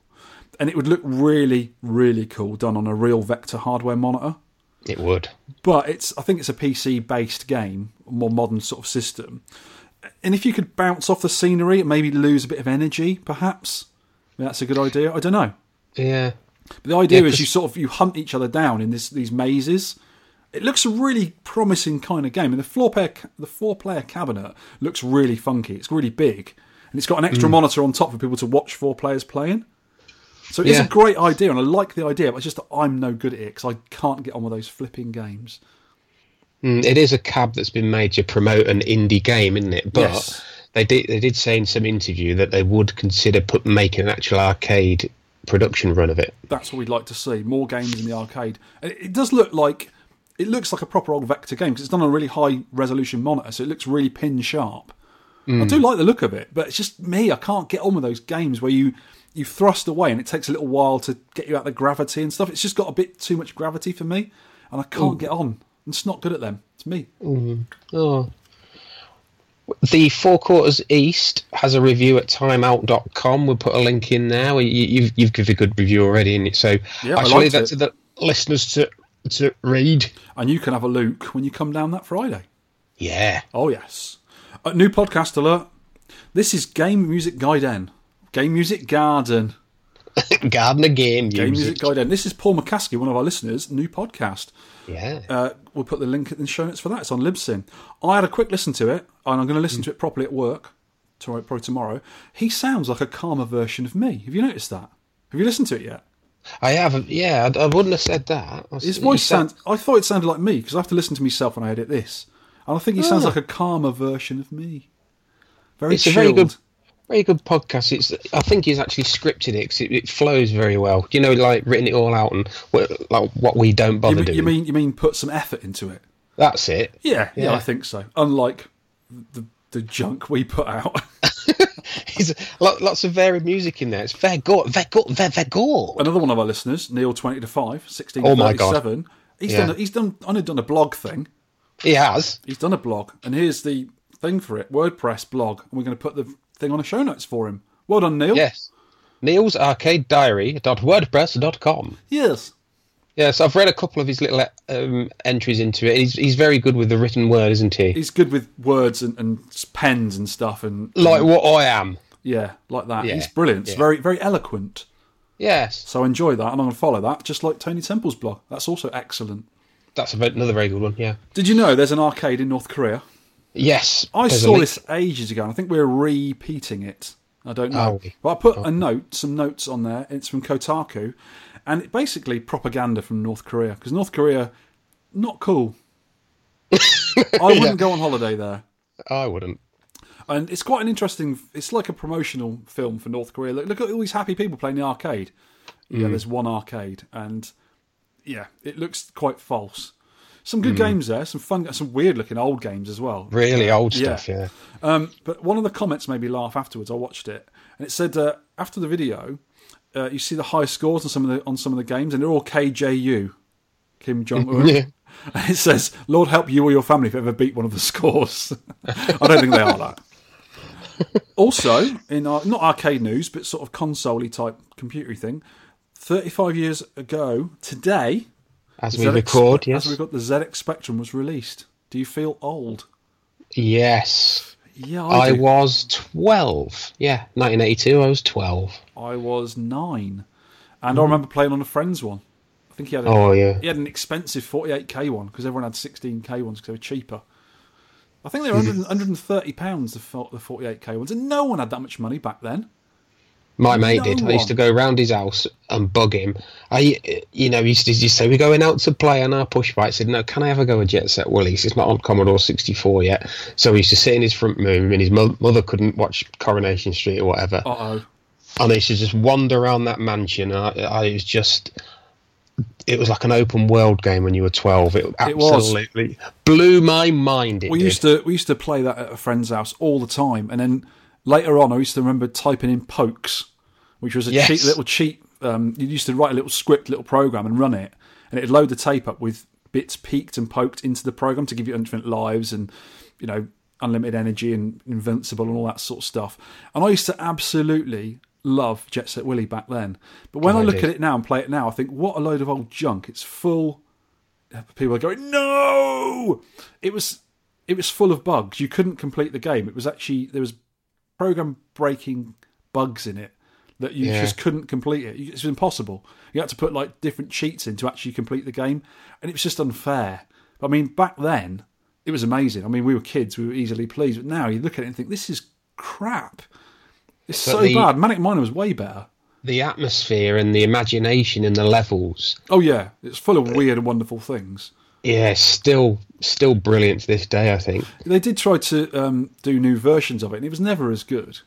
And it would look really, really cool done on a real Vector hardware monitor. It would. But it's I think it's a P C-based game, a more modern sort of system. And if you could bounce off the scenery and maybe lose a bit of energy, perhaps, I mean, that's a good idea. I don't know. Yeah. But the idea yeah, is you sort of you hunt each other down in this, these mazes. It looks a really promising kind of game. And the four-player the four-player cabinet looks really funky. It's really big. And it's got an extra mm. monitor on top for people to watch four players playing. So it's yeah. a great idea, and I like the idea, but it's just that I'm no good at it because I can't get on with those flipping games. Mm, it is a cab that's been made to promote an indie game, isn't it? But yes. they did they did say in some interview that they would consider put, making an actual arcade production run of it. That's what we'd like to see, more games in the arcade. It does look like, it looks like a proper old vector game because it's done on a really high-resolution monitor, so it looks really pin-sharp. Mm. I do like the look of it, but it's just me, I can't get on with those games where you... you thrust away and it takes a little while to get you out of the gravity and stuff. It's just got a bit too much gravity for me and I can't Ooh. get on. It's not good at them. It's me. Mm. Oh. The Four Quarters East has a review at timeout dot com. We'll put a link in there. You've, you've given a good review already, innit? So yeah, I'll leave that to the listeners to, to read. And you can have a look when you come down that Friday. Yeah. Oh, yes. A new podcast alert. This is Game Music Gaiden. Game Music Garden. Garden of Game Music. Game Music Gaiden. This is Paul McCaskey, one of our listeners, new podcast. Yeah. Uh, we'll put the link in the show notes for that. It's on Libsyn. I had a quick listen to it, and I'm going to listen mm. to it properly at work, tomorrow, probably tomorrow. He sounds like a calmer version of me. Have you noticed that? Have you listened to it yet? I haven't, yeah. I, I wouldn't have said that. Was, His voice sound... sounds... I thought it sounded like me, because I have to listen to myself when I edit this. And I think he oh. sounds like a calmer version of me. Very it's chilled. A very good... Very good podcast. It's I think he's actually scripted it because it, it flows very well. You know, like written it all out and like what we don't bother you mean, doing. You mean you mean put some effort into it? That's it. Yeah, yeah, yeah I think so. Unlike the the junk we put out. It's, lots of varied music in there. It's very good, very good, very, very good. Another one of our listeners, Neil twenty to five, sixteen oh my God. He's yeah. done. A, he's done. I know done a blog thing. He has. He's done a blog, and here's the thing for it: WordPress blog. And we're going to put the thing on the show notes for him. Well done, Neil. Yes. Neil's Arcade Diary dot wordpress dot com. Yes. Yes, I've read a couple of his little um, entries into it. He's he's very good with the written word, isn't he? He's good with words and, and pens and stuff. And like and, what I am. Yeah, like that. Yeah. He's brilliant. Yeah. Very, very eloquent. Yes. So enjoy that, and I'm going to follow that, just like Tony Temple's blog. That's also excellent. That's another very good one, yeah. Did you know there's an arcade in North Korea? Yes. I saw this ages ago, and I think we're repeating it. I don't know. Oh. But I put a note, some notes on there. It's from Kotaku, and it's basically propaganda from North Korea, because North Korea, not cool. I wouldn't yeah. go on holiday there. I wouldn't. And it's quite an interesting, it's like a promotional film for North Korea. Look, look at all these happy people playing the arcade. Mm. Yeah, there's one arcade, and yeah, it looks quite false. Some good mm. games there, some fun, some weird-looking old games as well. Really old yeah. stuff, yeah. Um, but one of the comments made me laugh afterwards. I watched it, and it said uh, after the video, uh, you see the high scores on some of the on some of the games, and they're all K J U, Kim Jong-un. yeah. And it says, "Lord help you or your family if you ever beat one of the scores." I don't think they are that. Also, in our, not arcade news, but sort of console-y type computery thing, thirty-five years ago today. As we Z X, record, yes. As we got the Z X Spectrum was released. Do you feel old? Yes. Yeah, I, I do. was twelve. Yeah, nineteen eighty-two, I was twelve. I was nine. And mm. I remember playing on a friend's one. I think he had a, oh, yeah. he had an expensive forty-eight K one, because everyone had sixteen K ones, because they were cheaper. I think they were mm. one hundred thirty pounds, the forty-eight K ones, and no one had that much money back then. My mate no did. One. I used to go round his house and bug him. I, you know, he used to just say, "We're going out to play on our push bike." I said, "No, can I ever go a Jet Set Willy?" It's not on Commodore sixty-four yet. So he used to sit in his front room, and his mo- mother couldn't watch Coronation Street or whatever. Uh-oh. And he used to just wander around that mansion. And I, I was just, it was like an open world game when you were twelve. It absolutely it was. blew my mind. It we did. used to we used to play that at a friend's house all the time, and then. Later on, I used to remember typing in pokes, which was a yes. cheat, little cheat. Um, you used to write a little script, little program, and run it, and it'd load the tape up with bits peaked and poked into the program to give you infinite lives and, you know, unlimited energy and invincible and all that sort of stuff. And I used to absolutely love Jet Set Willy back then. But when oh, I look I at it now and play it now, I think, what a load of old junk! It's full. people are going, no! It was it was full of bugs. You couldn't complete the game. It was actually, there was program-breaking bugs in it that you yeah. just couldn't complete it. It was impossible. You had to put like different cheats in to actually complete the game, and it was just unfair. I mean, back then, it was amazing. I mean, we were kids. We were easily pleased. But now you look at it and think, this is crap. It's so the, bad. Manic Miner was way better. The atmosphere and the imagination and the levels. Oh, yeah. It's full of weird and wonderful things. Yeah, still still brilliant to this day, I think. They did try to um, do new versions of it, and it was never as good.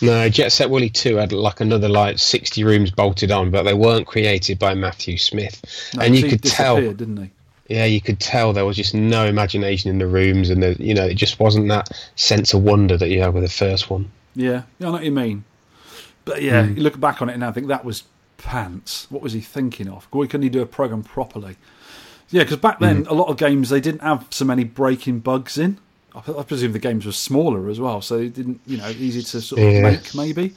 No, Jet Set Willy two had like another like sixty rooms bolted on, but they weren't created by Matthew Smith. No, and you could tell, didn't he? Yeah, you could tell there was just no imagination in the rooms, and the, you know, it just wasn't that sense of wonder that you had with the first one. Yeah, I know what you mean. But yeah, mm. you look back on it now and think that was pants. What was he thinking of? Why couldn't he do a program properly? Yeah, because back then mm. a lot of games they didn't have so many breaking bugs in. I presume the games were smaller as well, so it didn't, you know, easy to sort of yeah. make maybe.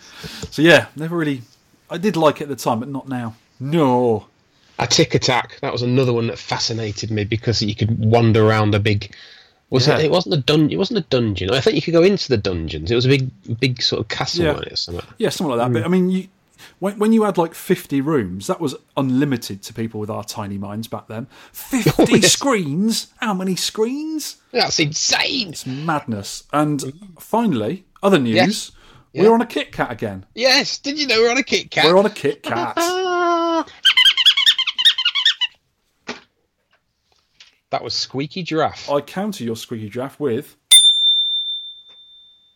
So yeah, never really. I did like it at the time, but not now. No. A Tick Attack, that was another one that fascinated me because you could wander around a big. Was yeah. that, it wasn't a dun. It wasn't a dungeon. I think you could go into the dungeons. It was a big, big sort of castle yeah. or something. Yeah, something like that. Mm. But I mean, you, when when you had like fifty rooms, that was unlimited to people with our tiny minds back then. Fifty oh, yes. screens. How many screens? That's insane. It's madness. And finally, other news. Yes. Yeah. We're on a Kit Kat again. Yes. Did you know we're on a Kit Kat? We're on a Kit Kat. That was Squeaky Giraffe. I counter your Squeaky Giraffe with...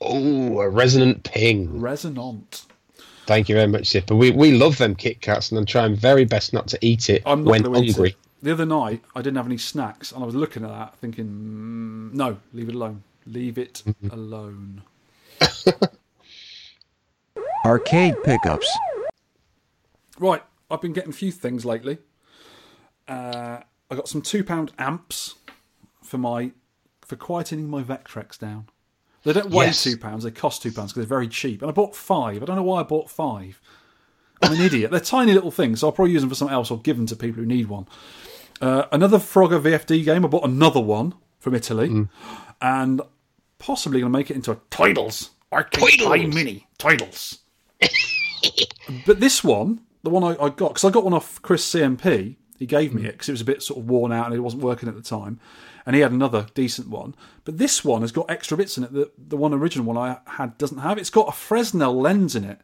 Oh, a resonant ping. Resonant. Thank you very much, Zipper. We we love them Kit Kats, and I'm trying very best not to eat it I'm not when hungry. It. The other night, I didn't have any snacks, and I was looking at that thinking, mm, no, leave it alone. Leave it alone. Arcade pickups. Right, I've been getting a few things lately. Uh... I got some two pound amps for my for quietening my Vectrex down. They don't weigh yes. two pounds, they cost two pounds because they're very cheap. And I bought five. I don't know why I bought five. I'm an idiot. They're tiny little things, so I'll probably use them for something else or give them to people who need one. Uh, another Frogger V F D game. I bought another one from Italy. Mm. And possibly going to make it into a Tidals. Tidals. Mini. Tidals. But this one, the one I, I got, because I got one off Chris C M P... He gave me it because it was a bit sort of worn out and it wasn't working at the time. And he had another decent one. But this one has got extra bits in it that the one original one I had doesn't have. It's got a Fresnel lens in it.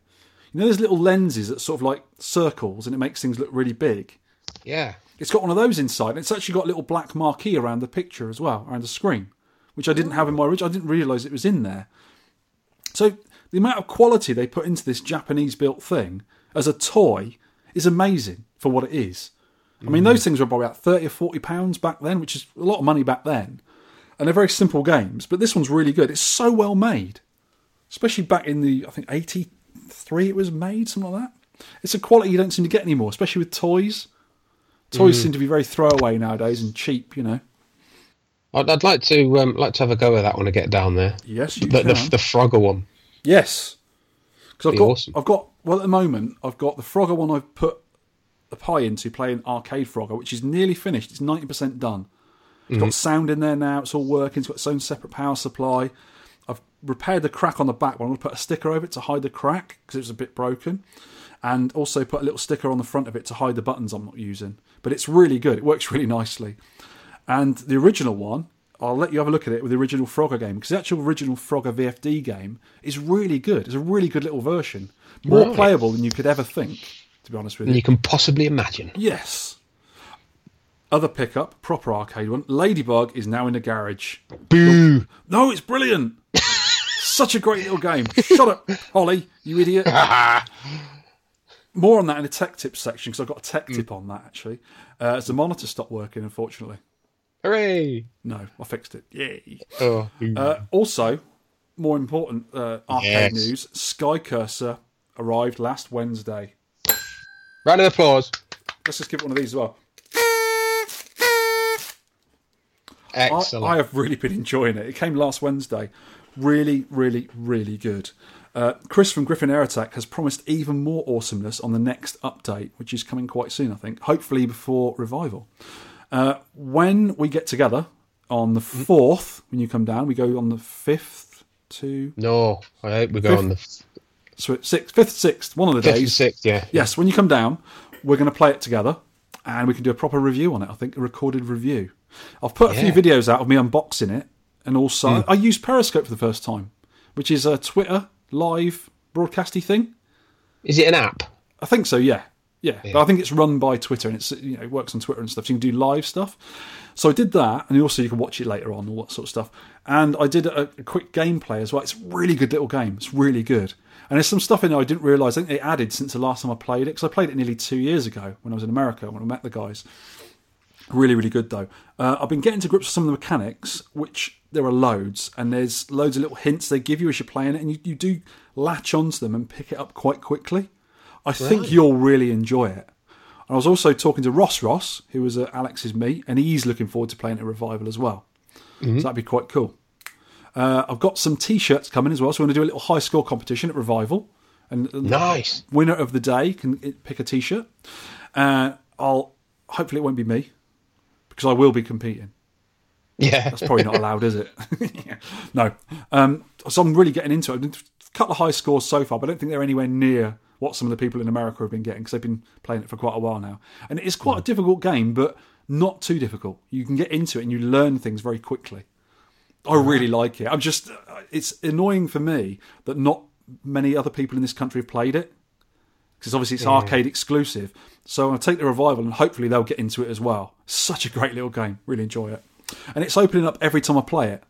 You know those little lenses that sort of like circles and it makes things look really big? Yeah. It's got one of those inside. And it's actually got a little black marquee around the picture as well, around the screen, which I didn't have in my original. I didn't realise it was in there. So the amount of quality they put into this Japanese-built thing as a toy is amazing for what it is. I mean, those things were probably about thirty or forty pounds back then, which is a lot of money back then. And they're very simple games, but this one's really good. It's so well made, especially back in the, I think, eighty-three it was made, something like that. It's a quality you don't seem to get anymore, especially with toys. Toys mm. seem to be very throwaway nowadays and cheap, you know. I'd, I'd like to um, like to have a go at that when I get down there. Yes, you the, can. The, the Frogger one. Yes. Because I've got, awesome. I've got, well, at the moment, I've got the Frogger one I've put the pie into playing Arcade Frogger, which is nearly finished. It's ninety percent done. It's mm-hmm. got sound in there now. It's all working. It's got its own separate power supply. I've repaired the crack on the back one. I'm going to put a sticker over it to hide the crack because it was a bit broken. And also put a little sticker on the front of it to hide the buttons I'm not using. But it's really good. It works really nicely. And the original one, I'll let you have a look at it with the original Frogger game because the actual original Frogger V F D game is really good. It's a really good little version. More right. playable than you could ever think. To be honest with you. And you can possibly imagine. Yes. Other pickup, proper arcade one. Ladybug is now in the garage. Boo! No, it's brilliant. Such a great little game. Shut up, Holly, you idiot. More on that in the tech tip section because I've got a tech tip mm. on that actually. Uh, as the monitor stopped working, unfortunately. Hooray! No, I fixed it. Yay! Oh, uh, also, more important uh, arcade yes. news: Sky Cursor arrived last Wednesday. Round of applause. Let's just give it one of these as well. Excellent. I, I have really been enjoying it. It came last Wednesday. Really, really, really good. Uh, Chris from Griffin Air Attack has promised even more awesomeness on the next update, which is coming quite soon, I think. Hopefully before Revival. Uh, when we get together on the fourth, when you come down, we go on the fifth to... No, I hope we go fifth, on the... sixth, fifth, sixth, one of the fifth days. Fifth, sixth, yeah. Yes, when you come down, we're going to play it together and we can do a proper review on it, I think, a recorded review. I've put a yeah. few videos out of me unboxing it, and also mm. I used Periscope for the first time, which is a Twitter live broadcasty thing. Is it an app? I think so, yeah. Yeah, yeah. But I think it's run by Twitter, and it's, you know, it works on Twitter and stuff, so you can do live stuff. So I did that, and also you can watch it later on, all that sort of stuff. And I did a, a quick gameplay as well. It's a really good little game. It's really good. And there's some stuff in there I didn't realise. I think they added since the last time I played it, because I played it nearly two years ago when I was in America, when I met the guys. Really, really good, though. Uh, I've been getting to grips with some of the mechanics, which there are loads, and there's loads of little hints they give you as you're playing it, and you, you do latch onto them and pick it up quite quickly. I right. think you'll really enjoy it. And I was also talking to Ross Ross, who was uh, Alex's mate, and he's looking forward to playing a revival as well. Mm-hmm. So that'd be quite cool. Uh, I've got some T-shirts coming as well, so we're going to do a little high score competition at Revival. And nice. The winner of the day can pick a T-shirt. Uh, I'll hopefully it won't be me, because I will be competing. Yeah. That's probably not allowed, is it? yeah. No. Um, so I'm really getting into it. I've been a couple of high scores so far, but I don't think they're anywhere near what some of the people in America have been getting, because they've been playing it for quite a while now. And it's quite yeah. a difficult game, but not too difficult. You can get into it and you learn things very quickly. I really like it. I'm just, it's annoying for me that not many other people in this country have played it, because obviously it's yeah. arcade exclusive. So I'll take the revival and hopefully they'll get into it as well. Such a great little game. Really enjoy it. And it's opening up every time I play it.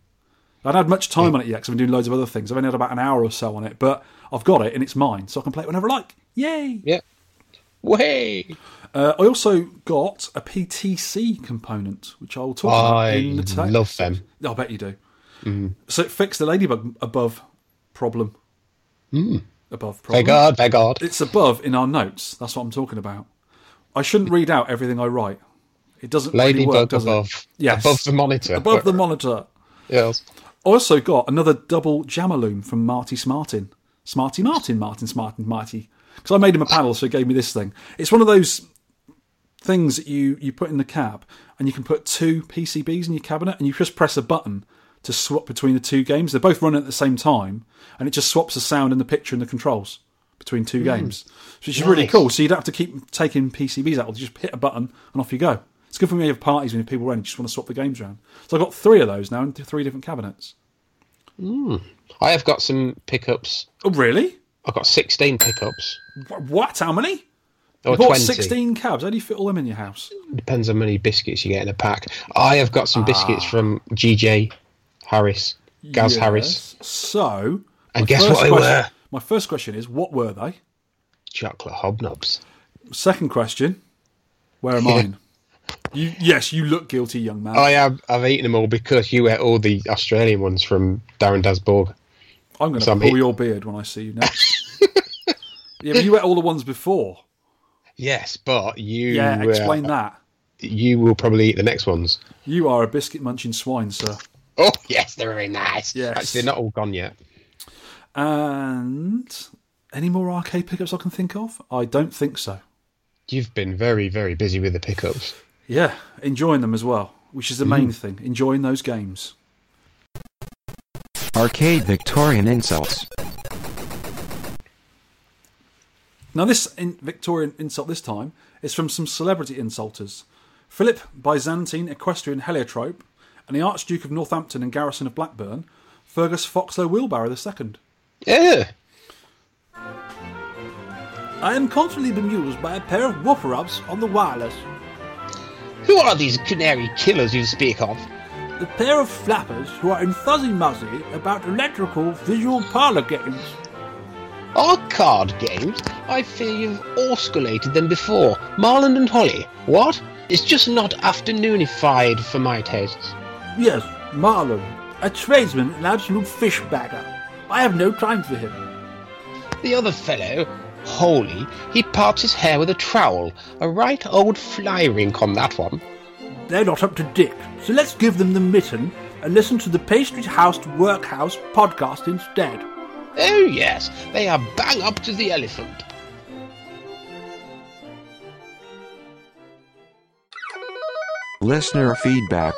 I haven't had much time yeah. on it yet because I've been doing loads of other things. I've only had about an hour or so on it, but I've got it and it's mine, so I can play it whenever I like. Yay! Yeah. Way! Uh, I also got a P T C component, which I will talk I about in the text. I love them. I bet you do. Mm. So it fixed the Ladybug above problem. Mm. Above problem. Thank God, thank God. It's above in our notes. That's what I'm talking about. I shouldn't read out everything I write. It doesn't Ladybug really work, does above. It? Yes. Above the monitor. Above the monitor. Yes. Also got another double Jamaloom from Marty Smartin. Smarty Martin, Martin Smartin, Marty. Because I made him a paddle, so he gave me this thing. It's one of those things that you, you put in the cab, and you can put two P C Bs in your cabinet, and you just press a button to swap between the two games. They're both running at the same time, and it just swaps the sound and the picture and the controls between two mm. games, which is nice. Really cool. So you don't have to keep taking P C Bs out. You just hit a button, and off you go. It's good for when you have parties when people around, you just want to swap the games around. So I've got three of those now in three different cabinets. Mm. I have got some pickups. Oh, really? I've got sixteen pickups. What? How many? Oh, you bought twenty. sixteen cabs. How do you fit all them in your house? Depends how many biscuits you get in a pack. I have got some ah. biscuits from G J Harris, Gaz yes. Harris. So, and guess what they question, were? My first question is, what were they? Chocolate hobnobs. Second question, where are mine? you, yes, you look guilty, young man. I have. I've eaten them all because you ate all the Australian ones from Darren Dasborg. I'm going to so pull eat- your beard when I see you next. yeah, but you ate all the ones before. Yes, but you... Yeah, explain uh, that. You will probably eat the next ones. You are a biscuit-munching swine, sir. Oh, yes, they're very nice. Yes. Actually, they're not all gone yet. And any more arcade pickups I can think of? I don't think so. You've been very, very busy with the pickups. Yeah, enjoying them as well, which is the mm. main thing, enjoying those games. Arcade Victorian insults. Now this in- Victorian insult this time is from some celebrity insulters. Philip Byzantine Equestrian Heliotrope and the Archduke of Northampton and Garrison of Blackburn, Fergus Foxlow Wheelbarrow the Second. Yeah. I am constantly bemused by a pair of whooper-ups on the wireless. Who are these canary killers you speak of? The pair of flappers who are in fuzzy-muzzy about electrical visual parlour games. Our card games? I fear you've osculated them before. Marland and Holly. What? It's just not afternoonified for my tastes. Yes, Marland. A tradesman, an absolute fishbagger. I have no time for him. The other fellow, Holy, he parts his hair with a trowel. A right old fly rink on that one. They're not up to dick, so let's give them the mitten and listen to the Pastry House to Workhouse podcast instead. Oh yes, they are bang up to the elephant. Listener feedback.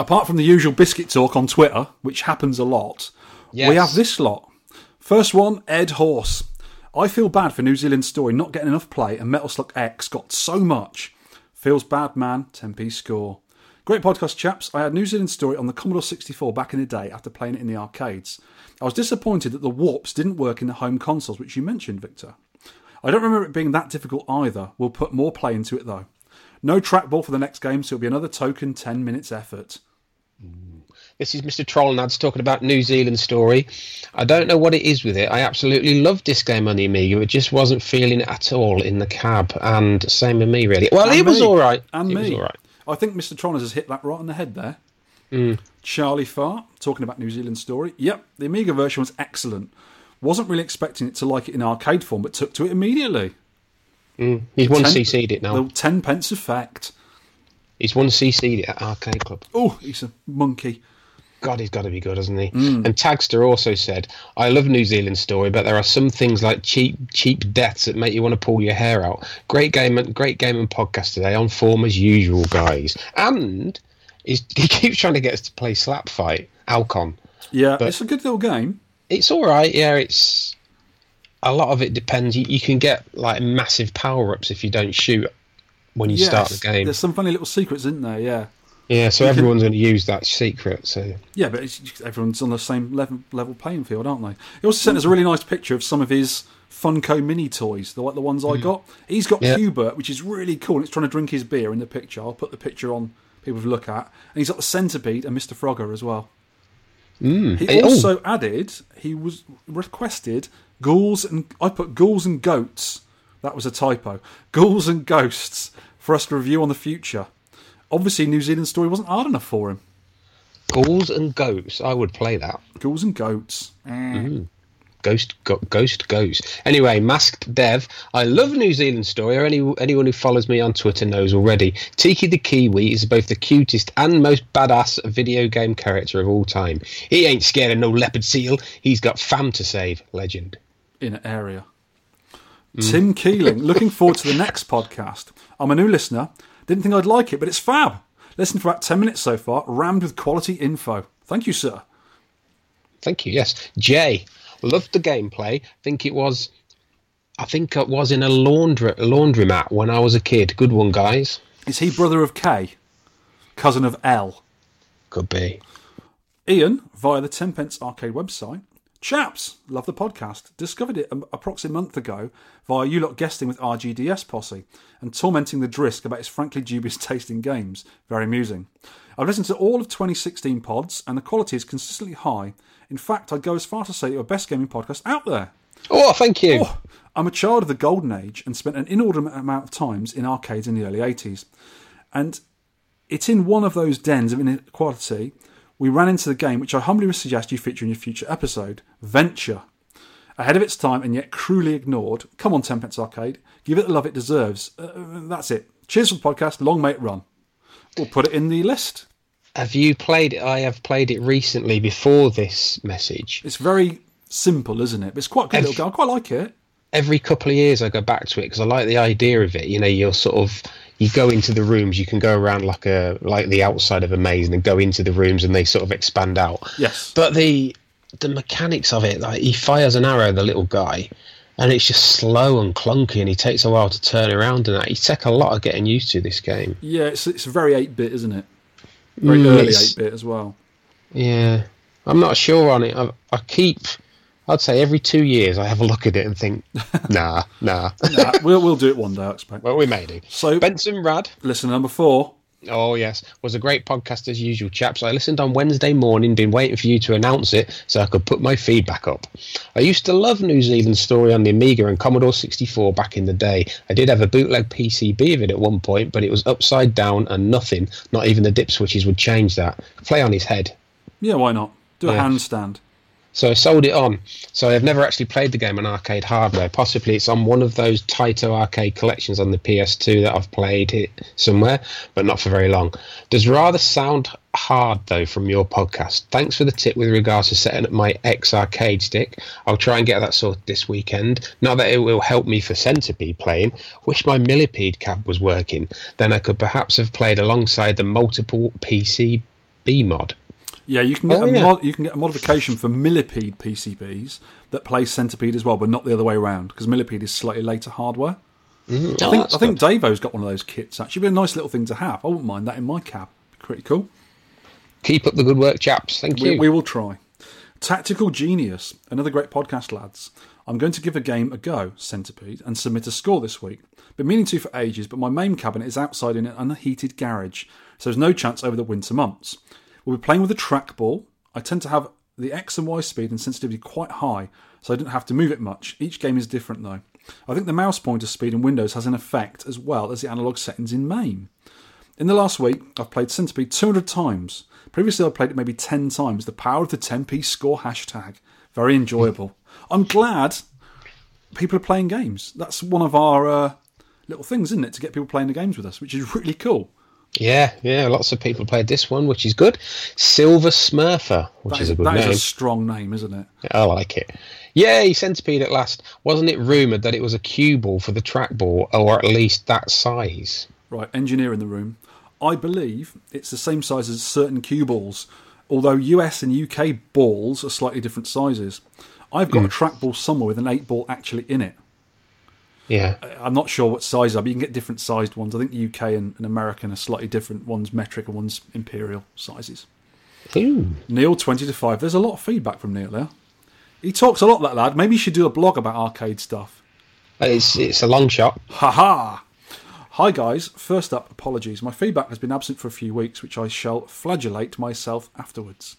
Apart from the usual biscuit talk on Twitter, which happens a lot, yes. we have this lot. First one, Ed Horse. I feel bad for New Zealand Story not getting enough play, and Metal Slug X got so much. Feels bad, man. ten p score. Great podcast, chaps. I had New Zealand Story on the Commodore sixty-four back in the day after playing it in the arcades. I was disappointed that the warps didn't work in the home consoles, which you mentioned, Victor. I don't remember it being that difficult either. We'll put more play into it, though. No trackball for the next game, so it'll be another token ten minutes effort. This is Mister Trollnad's talking about New Zealand Story. I don't know what it is with it. I absolutely loved this game on the Amiga. It just wasn't feeling it at all in the cab. And same with me, really. Well, and it me. was all right. And it me. was all right. I think Mister Trollnad has hit that right on the head there. Mm. Charlie Farr, talking about New Zealand Story. Yep, the Amiga version was excellent. Wasn't really expecting it to like it in arcade form, but took to it immediately. Mm. He's one ten, C C'd it now. The tenpence effect. He's one C C'd it at Arcade Club. Oh, he's a monkey. God, he's got to be good, hasn't he? Mm. And Tagster also said, I love New Zealand Story, but there are some things like cheap cheap deaths that make you want to pull your hair out. Great game, great game and podcast today on form as usual, guys. And he's, he keeps trying to get us to play Slap Fight, Alcon. Yeah, but it's a good little game. It's all right, yeah. It's a lot of it depends. You, you can get like massive power ups if you don't shoot when you yes, start the game. There's some funny little secrets, isn't there? Yeah. Yeah. So you everyone's can, going to use that secret. So yeah, but it's, everyone's on the same level, level playing field, aren't they? He also sent us a really nice picture of some of his Funko mini toys, like the ones mm. I got. He's got yeah. Hubert, which is really cool. It's trying to drink his beer in the picture. I'll put the picture on people to look at. And he's got the Centipede and Mister Frogger as well. Mm. He it, also oh. added, he was requested ghouls and I put ghouls and goats. That was a typo. Ghouls and ghosts for us to review on the future. Obviously, New Zealand Story wasn't hard enough for him. Ghouls and goats. I would play that. Ghouls and goats. Mm. Mm. Ghost, go, ghost, ghost. Anyway, Masked Dev. I love New Zealand Story. Or any, anyone who follows me on Twitter knows already. Tiki the Kiwi is both the cutest and most badass video game character of all time. He ain't scared of no leopard seal. He's got fam to save. Legend. In an area. Mm. Tim Keeling. Looking forward to the next podcast. I'm a new listener. Didn't think I'd like it, but it's fab. Listened for about ten minutes so far. Rammed with quality info. Thank you, sir. Thank you. Yes. Jay. Loved the gameplay. Think it was, I think it was in a laundry laundromat when I was a kid. Good one, guys. Is he brother of K? Cousin of L? Could be. Ian, via the Tenpence Arcade website. Chaps, love the podcast. Discovered it approximately a month ago via you lot guesting with R G D S Posse and tormenting the Drisk about his frankly dubious taste in games. Very amusing. I've listened to all of twenty sixteen pods and the quality is consistently high. In fact, I'd go as far to say you're the best gaming podcast out there. Oh, thank you. Oh, I'm a child of the golden age and spent an inordinate amount of times in arcades in the early eighties. And it's in one of those dens of inequality we ran into the game, which I humbly would suggest you feature in your future episode, Venture. Ahead of its time and yet cruelly ignored. Come on, Tenpence Arcade. Give it the love it deserves. Uh, that's it. Cheers for the podcast. Long may it run. We'll put it in the list. Have you played it? I have played it recently before this message. It's very simple, isn't it? It's quite a good every, little game. I quite like it. Every couple of years I go back to it because I like the idea of it. You know, you're sort of... You go into the rooms, you can go around like a like the outside of a maze and then go into the rooms and they sort of expand out. Yes. But the the mechanics of it, like he fires an arrow, the little guy, and it's just slow and clunky and he takes a while to turn around and that. You take a lot of getting used to this game. Yeah, it's it's very eight-bit, isn't it? Very mm, early eight-bit as well. Yeah. I'm not sure on it. I, I keep... I'd say every two years I have a look at it and think, nah, nah. nah we'll, we'll do it one day, I expect. Well, we may do. So, Benson Rad. Listener number four. Oh, yes. Was a great podcast as usual, chaps. I listened on Wednesday morning, been waiting for you to announce it so I could put my feedback up. I used to love New Zealand Story on the Amiga and Commodore sixty-four back in the day. I did have a bootleg P C B of it at one point, but it was upside down and nothing. Not even the dip switches would change that. Play on his head. Yeah, why not? Do a yeah. handstand. So I sold it on. So I've never actually played the game on arcade hardware. Possibly it's on one of those Taito arcade collections on the P S two that I've played it somewhere, but not for very long. Does rather sound hard, though, from your podcast. Thanks for the tip with regards to setting up my X arcade stick. I'll try and get that sorted this weekend. Not that it will help me for Centipede playing. Wish my Millipede cab was working. Then I could perhaps have played alongside the multiple P C B mod. Yeah, you can get oh, a yeah. mod, you can get a modification for Millipede P C Bs that plays Centipede as well, but not the other way around, because Millipede is slightly later hardware. Mm, I think oh, I think Davo's got one of those kits. Actually, it'd be a nice little thing to have. I wouldn't mind that in my cab. Pretty cool. Keep up the good work, chaps. Thank we, you. We will try. Tactical Genius, another great podcast, lads. I'm going to give a game a go, Centipede, and submit a score this week. Been meaning to for ages, but my main cabinet is outside in an unheated garage, so there's no chance over the winter months. We'll be playing with a trackball. I tend to have the X and Y speed and sensitivity quite high, so I don't have to move it much. Each game is different, though. I think the mouse pointer speed in Windows has an effect, as well as the analogue settings in MAME. In the last week, I've played Centipede two hundred times. Previously, I played it maybe ten times. The power of the ten p score hashtag. Very enjoyable. I'm glad people are playing games. That's one of our uh, little things, isn't it, to get people playing the games with us, which is really cool. Yeah, yeah, lots of people played this one, which is good. Silver Smurfer, which is, is a good that name. That is a strong name, isn't it? I like it. Yay, Centipede at last. Wasn't it rumoured that it was a cue ball for the trackball, or at least that size? Right, engineer in the room. I believe it's the same size as certain cue balls, although U S and U K balls are slightly different sizes. I've got mm. a trackball somewhere with an eight ball actually in it. Yeah, I'm not sure what sizes are, but you can get different sized ones. I think the U K and, and American are slightly different. One's metric and one's imperial sizes. Ooh. Neil, twenty to five. There's a lot of feedback from Neil there. He talks a lot, that lad. Maybe you should do a blog about arcade stuff. It's it's a long shot. Ha-ha! Hi, guys. First up, apologies. My feedback has been absent for a few weeks, which I shall flagellate myself afterwards.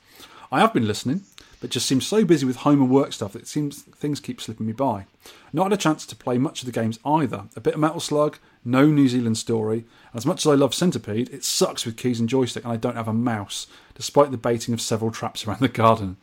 I have been listening, but just seems so busy with home and work stuff that it seems things keep slipping me by. Not had a chance to play much of the games either. A bit of Metal Slug, no New Zealand Story. As much as I love Centipede, it sucks with keys and joystick and I don't have a mouse, despite the baiting of several traps around the garden.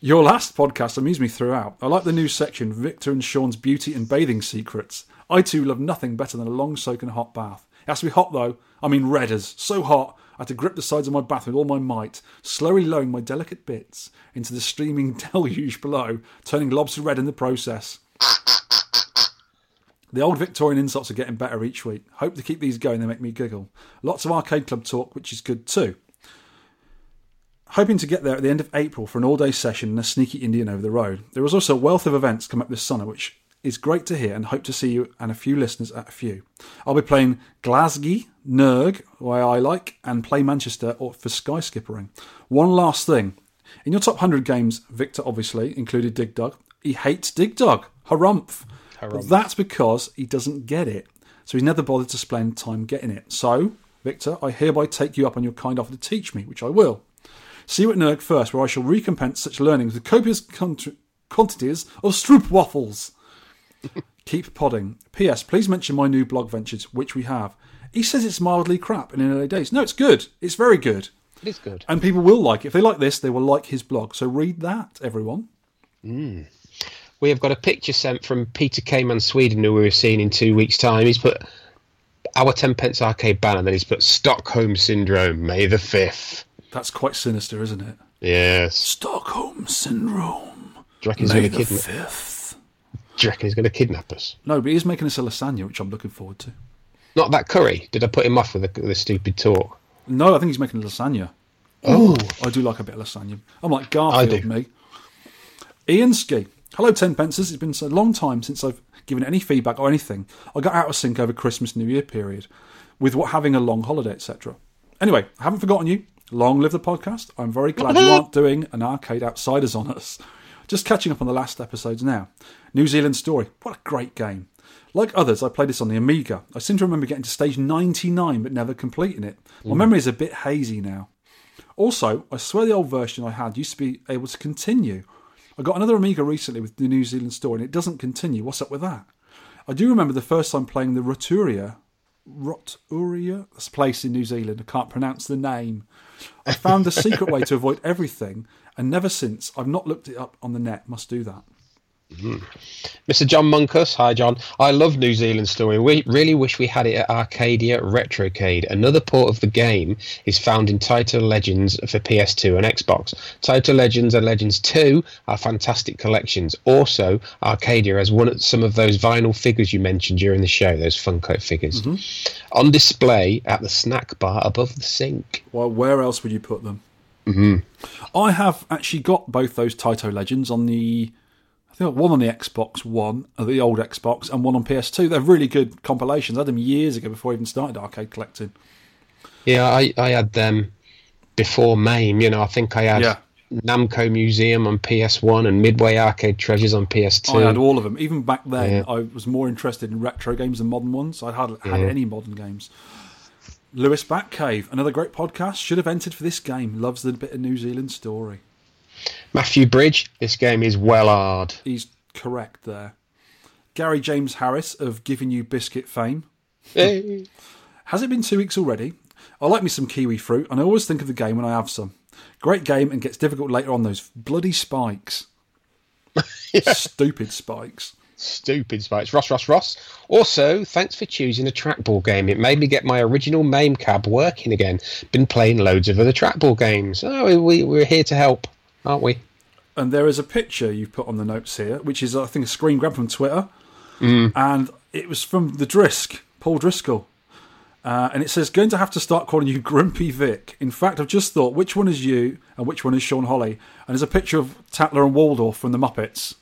Your last podcast amused me throughout. I like the new section, Victor and Sean's Beauty and Bathing Secrets. I too love nothing better than a long soak and a hot bath. It has to be hot though. I mean red as. So hot. I had to grip the sides of my bath with all my might, slowly lowering my delicate bits into the streaming deluge below, turning lobster red in the process. The old Victorian insults are getting better each week. Hope to keep these going, they make me giggle. Lots of Arcade Club talk, which is good too. Hoping to get there at the end of April for an all-day session and a sneaky Indian over the road. There was also a wealth of events come up this summer, which is great to hear, and hope to see you and a few listeners at a few. I'll be playing Glasgow, Nerg, where I like, and Play Manchester or for Sky Skippering. One last thing. In your top one hundred games, Victor obviously included Dig Dug. He hates Dig Dug. Harumph. Harumph. That's because he doesn't get it. So he's never bothered to spend time getting it. So, Victor, I hereby take you up on your kind offer to teach me, which I will. See you at Nerg first, where I shall recompense such learnings with copious cont- quantities of stroop waffles. Keep podding. P S. Please mention my new blog ventures, which we have. He says it's mildly crap in early days. No, it's good. It's very good. It is good. And people will like it. If they like this, they will like his blog. So read that, everyone. Mm. We have got a picture sent from Peter Kayman, Sweden, who we were seeing in two weeks' time. He's put our Tenpence Arcade banner, then he's put Stockholm Syndrome, May the fifth. That's quite sinister, isn't it? Yes. Stockholm Syndrome, May the fifth. Do you reckon he's going to kidnap us? No, but he's making us a lasagna, which I'm looking forward to. Not that curry. Did I put him off with the, the stupid talk? No, I think he's making a lasagna. Oh, I do like a bit of lasagna. I'm like Garfield, me. Ian Ski. Hello, Tenpences. It's been a long time since I've given any feedback or anything. I got out of sync over Christmas, New Year period, with what having a long holiday, et cetera. Anyway, I haven't forgotten you. Long live the podcast. I'm very glad you aren't doing an Arcade Outsiders on us. Just catching up on the last episodes now. New Zealand Story. What a great game. Like others, I played this on the Amiga. I seem to remember getting to stage ninety-nine but never completing it. My mm. memory is a bit hazy now. Also, I swear the old version I had used to be able to continue. I got another Amiga recently with the New Zealand Story and it doesn't continue. What's up with that? I do remember the first time playing the Roturia Roturia, this place in New Zealand. I can't pronounce the name. I found the secret way to avoid everything, and ever since I've not looked it up on the net. Must do that. Mm-hmm. Mister John Monkus, hi John. I love New Zealand Story. We really wish we had it at Arcadia Retrocade. Another port of the game is found in Title Legends for P S two and Xbox. Title Legends and Legends two are fantastic collections. Also, Arcadia has one of some of those vinyl figures you mentioned during the show, those Funko figures, mm-hmm. on display at the snack bar above the sink. Well, where else would you put them? Mm-hmm. I have actually got both those Title Legends on the... I think one on the Xbox One, the old Xbox, and one on P S two. They're really good compilations. I had them years ago before I even started arcade collecting. Yeah, I, I had them before MAME. You know, I think I had yeah. Namco Museum on P S one and Midway Arcade Treasures on P S two. I had all of them. Even back then, yeah. I was more interested in retro games than modern ones. I hardly had yeah. any modern games. Lewis Batcave, another great podcast. Should have entered for this game. Loves the bit of New Zealand Story. Matthew Bridge, this game is well hard. He's correct there. Gary James Harris of Giving You Biscuit fame. Hey. Has it been two weeks already? I like me some kiwi fruit, and I always think of the game when I have some. Great game and gets difficult later on, those bloody spikes. yeah. Stupid spikes. Stupid spikes. Ross, Ross, Ross. Also, thanks for choosing a trackball game. It made me get my original MAME cab working again. Been playing loads of other trackball games. Oh, we, we're here to help. Aren't we? And there is a picture you've put on the notes here, which is, I think, a screen grab from Twitter. Mm. And it was from the Drisk, Paul Driscoll. Uh, and it says, going to have to start calling you Grumpy Vic. In fact, I've just thought, which one is you and which one is Sean Holly? And there's a picture of Tatler and Waldorf from the Muppets.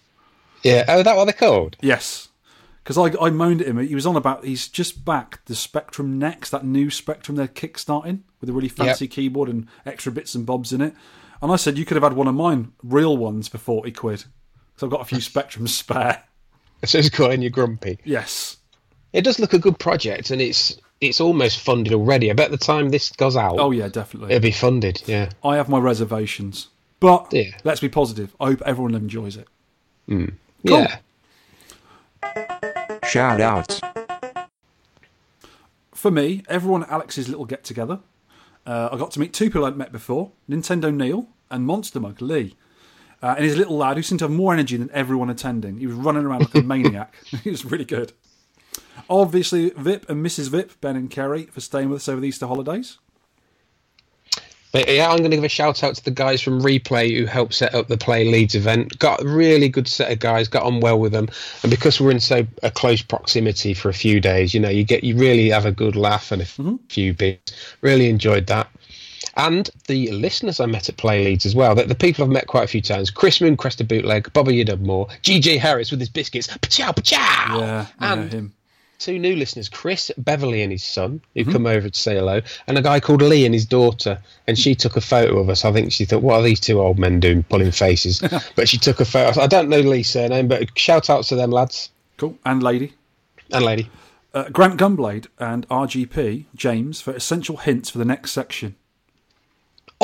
Yeah. Oh, is that what they're called? Yes. Because I, I moaned at him. He was on about, he's just back the Spectrum Next, that new Spectrum they're kickstarting with a really fancy yep. keyboard and extra bits and bobs in it. And I said, you could have had one of mine, real ones, for forty quid. So I've got a few Spectrums spare. So it's calling you Grumpy. Yes. It does look a good project, and it's it's almost funded already. I bet the time this goes out... Oh, yeah, definitely. It'll be funded, yeah. I have my reservations. But yeah. let's be positive. I hope everyone enjoys it. Mm. Cool. Yeah. Shout out. For me, everyone at Alex's little get-together, Uh, I got to meet two people I'd met before, Nintendo Neil and Monster Mug Lee. Uh, and he's a little lad who seemed to have more energy than everyone attending. He was running around like a maniac. He was really good. Obviously, Vip and Missus Vip, Ben and Kerry, for staying with us over the Easter holidays. But yeah, I'm going to give a shout out to the guys from Replay who helped set up the Play Leeds event. Got a really good set of guys, got on well with them. And because we're in so a close proximity for a few days, you know, you get you really have a good laugh and a mm-hmm. few bits. Really enjoyed that. And the listeners I met at Play Leeds as well, that the people I've met quite a few times, Chris Mooncrest of Bootleg, Bobby Udubmore, G J Harris with his biscuits, pachow, pachow! Yeah, I know him. Two new listeners, Chris Beverley and his son, who mm-hmm. come over to say hello, and a guy called Lee and his daughter, and she took a photo of us. I think she thought, what are these two old men doing pulling faces? But she took a photo. I don't know Lee's surname, but shout out to them lads. Cool. And lady. And lady. Uh, Grant Gunblade and R G P, James, for essential hints for the next section.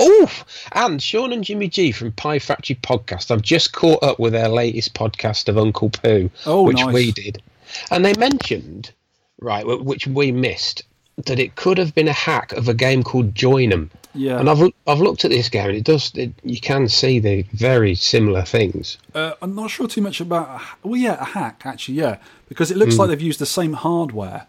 Oh, and Sean and Jimmy G from Pie Factory Podcast. I've just caught up with their latest podcast of Uncle Pooh, oh, which nice. we did. And they mentioned, right, which we missed, that it could have been a hack of a game called Join'em. Yeah. And I've I've looked at this game, and it does. It, you can see the very similar things. Uh, I'm not sure too much about. Well, yeah, a hack actually, yeah, because it looks mm. like they've used the same hardware.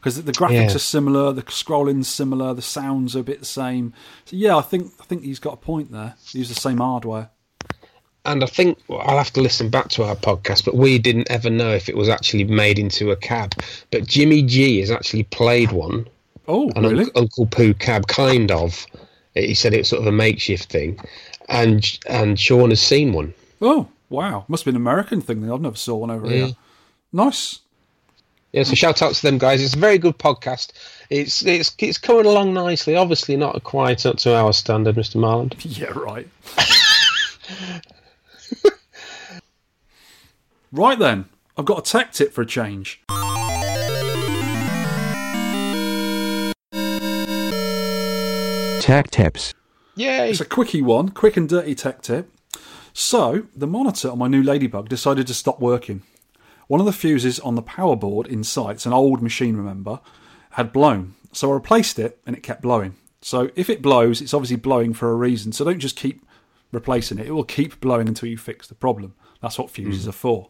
Because the graphics yeah. are similar, the scrolling's similar, the sounds are a bit the same. So yeah, I think I think he's got a point there. They use the same hardware. And I think well, I'll have to listen back to our podcast, but we didn't ever know if it was actually made into a cab. But Jimmy G has actually played one. Oh, an really? Un- Uncle Pooh cab, kind of. He said it was sort of a makeshift thing. And and Sean has seen one. Oh, wow. Must be an American thing then. I've never saw one over yeah. here. Nice. Yeah, so shout out to them guys. It's a very good podcast. It's it's it's coming along nicely. Obviously not quite up to our standard, Mister Marland. Yeah, right. Right then, I've got a tech tip for a change. Tech tips. Yay! It's a quickie one, quick and dirty tech tip. So, the monitor on my new Ladybug decided to stop working. One of the fuses on the power board inside, it's an old machine, remember, had blown. So I replaced it and it kept blowing. So if it blows, it's obviously blowing for a reason. So don't just keep replacing it. It will keep blowing until you fix the problem. That's what fuses mm. are for.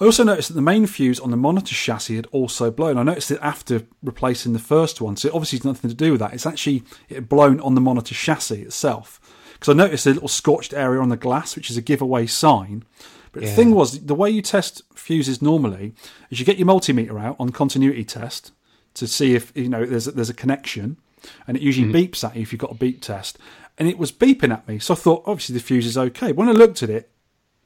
I also noticed that the main fuse on the monitor chassis had also blown. I noticed it after replacing the first one. So it obviously has nothing to do with that. It's actually it had blown on the monitor chassis itself. Because I noticed a little scorched area on the glass, which is a giveaway sign. But yeah. the thing was, the way you test fuses normally is you get your multimeter out on continuity test to see if you know there's a, there's a connection. And it usually mm-hmm. beeps at you if you've got a beep test. And it was beeping at me. So I thought, obviously, the fuse is okay. When I looked at it,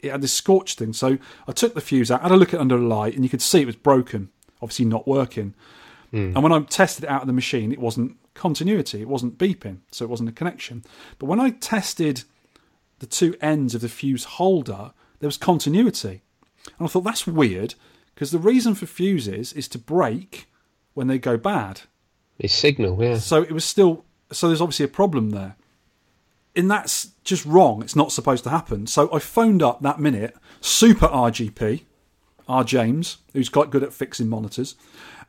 it had this scorched thing. So I took the fuse out, had a look at it under a light, and you could see it was broken, obviously not working. Mm. And when I tested it out of the machine, it wasn't continuity. It wasn't beeping, so it wasn't a connection. But when I tested the two ends of the fuse holder, there was continuity. And I thought, that's weird, because the reason for fuses is to break when they go bad. It's signal, yeah. So it was still... So there's obviously a problem there. And that's just wrong. It's not supposed to happen. So I phoned up that minute Super R G P, R. James, who's quite good at fixing monitors,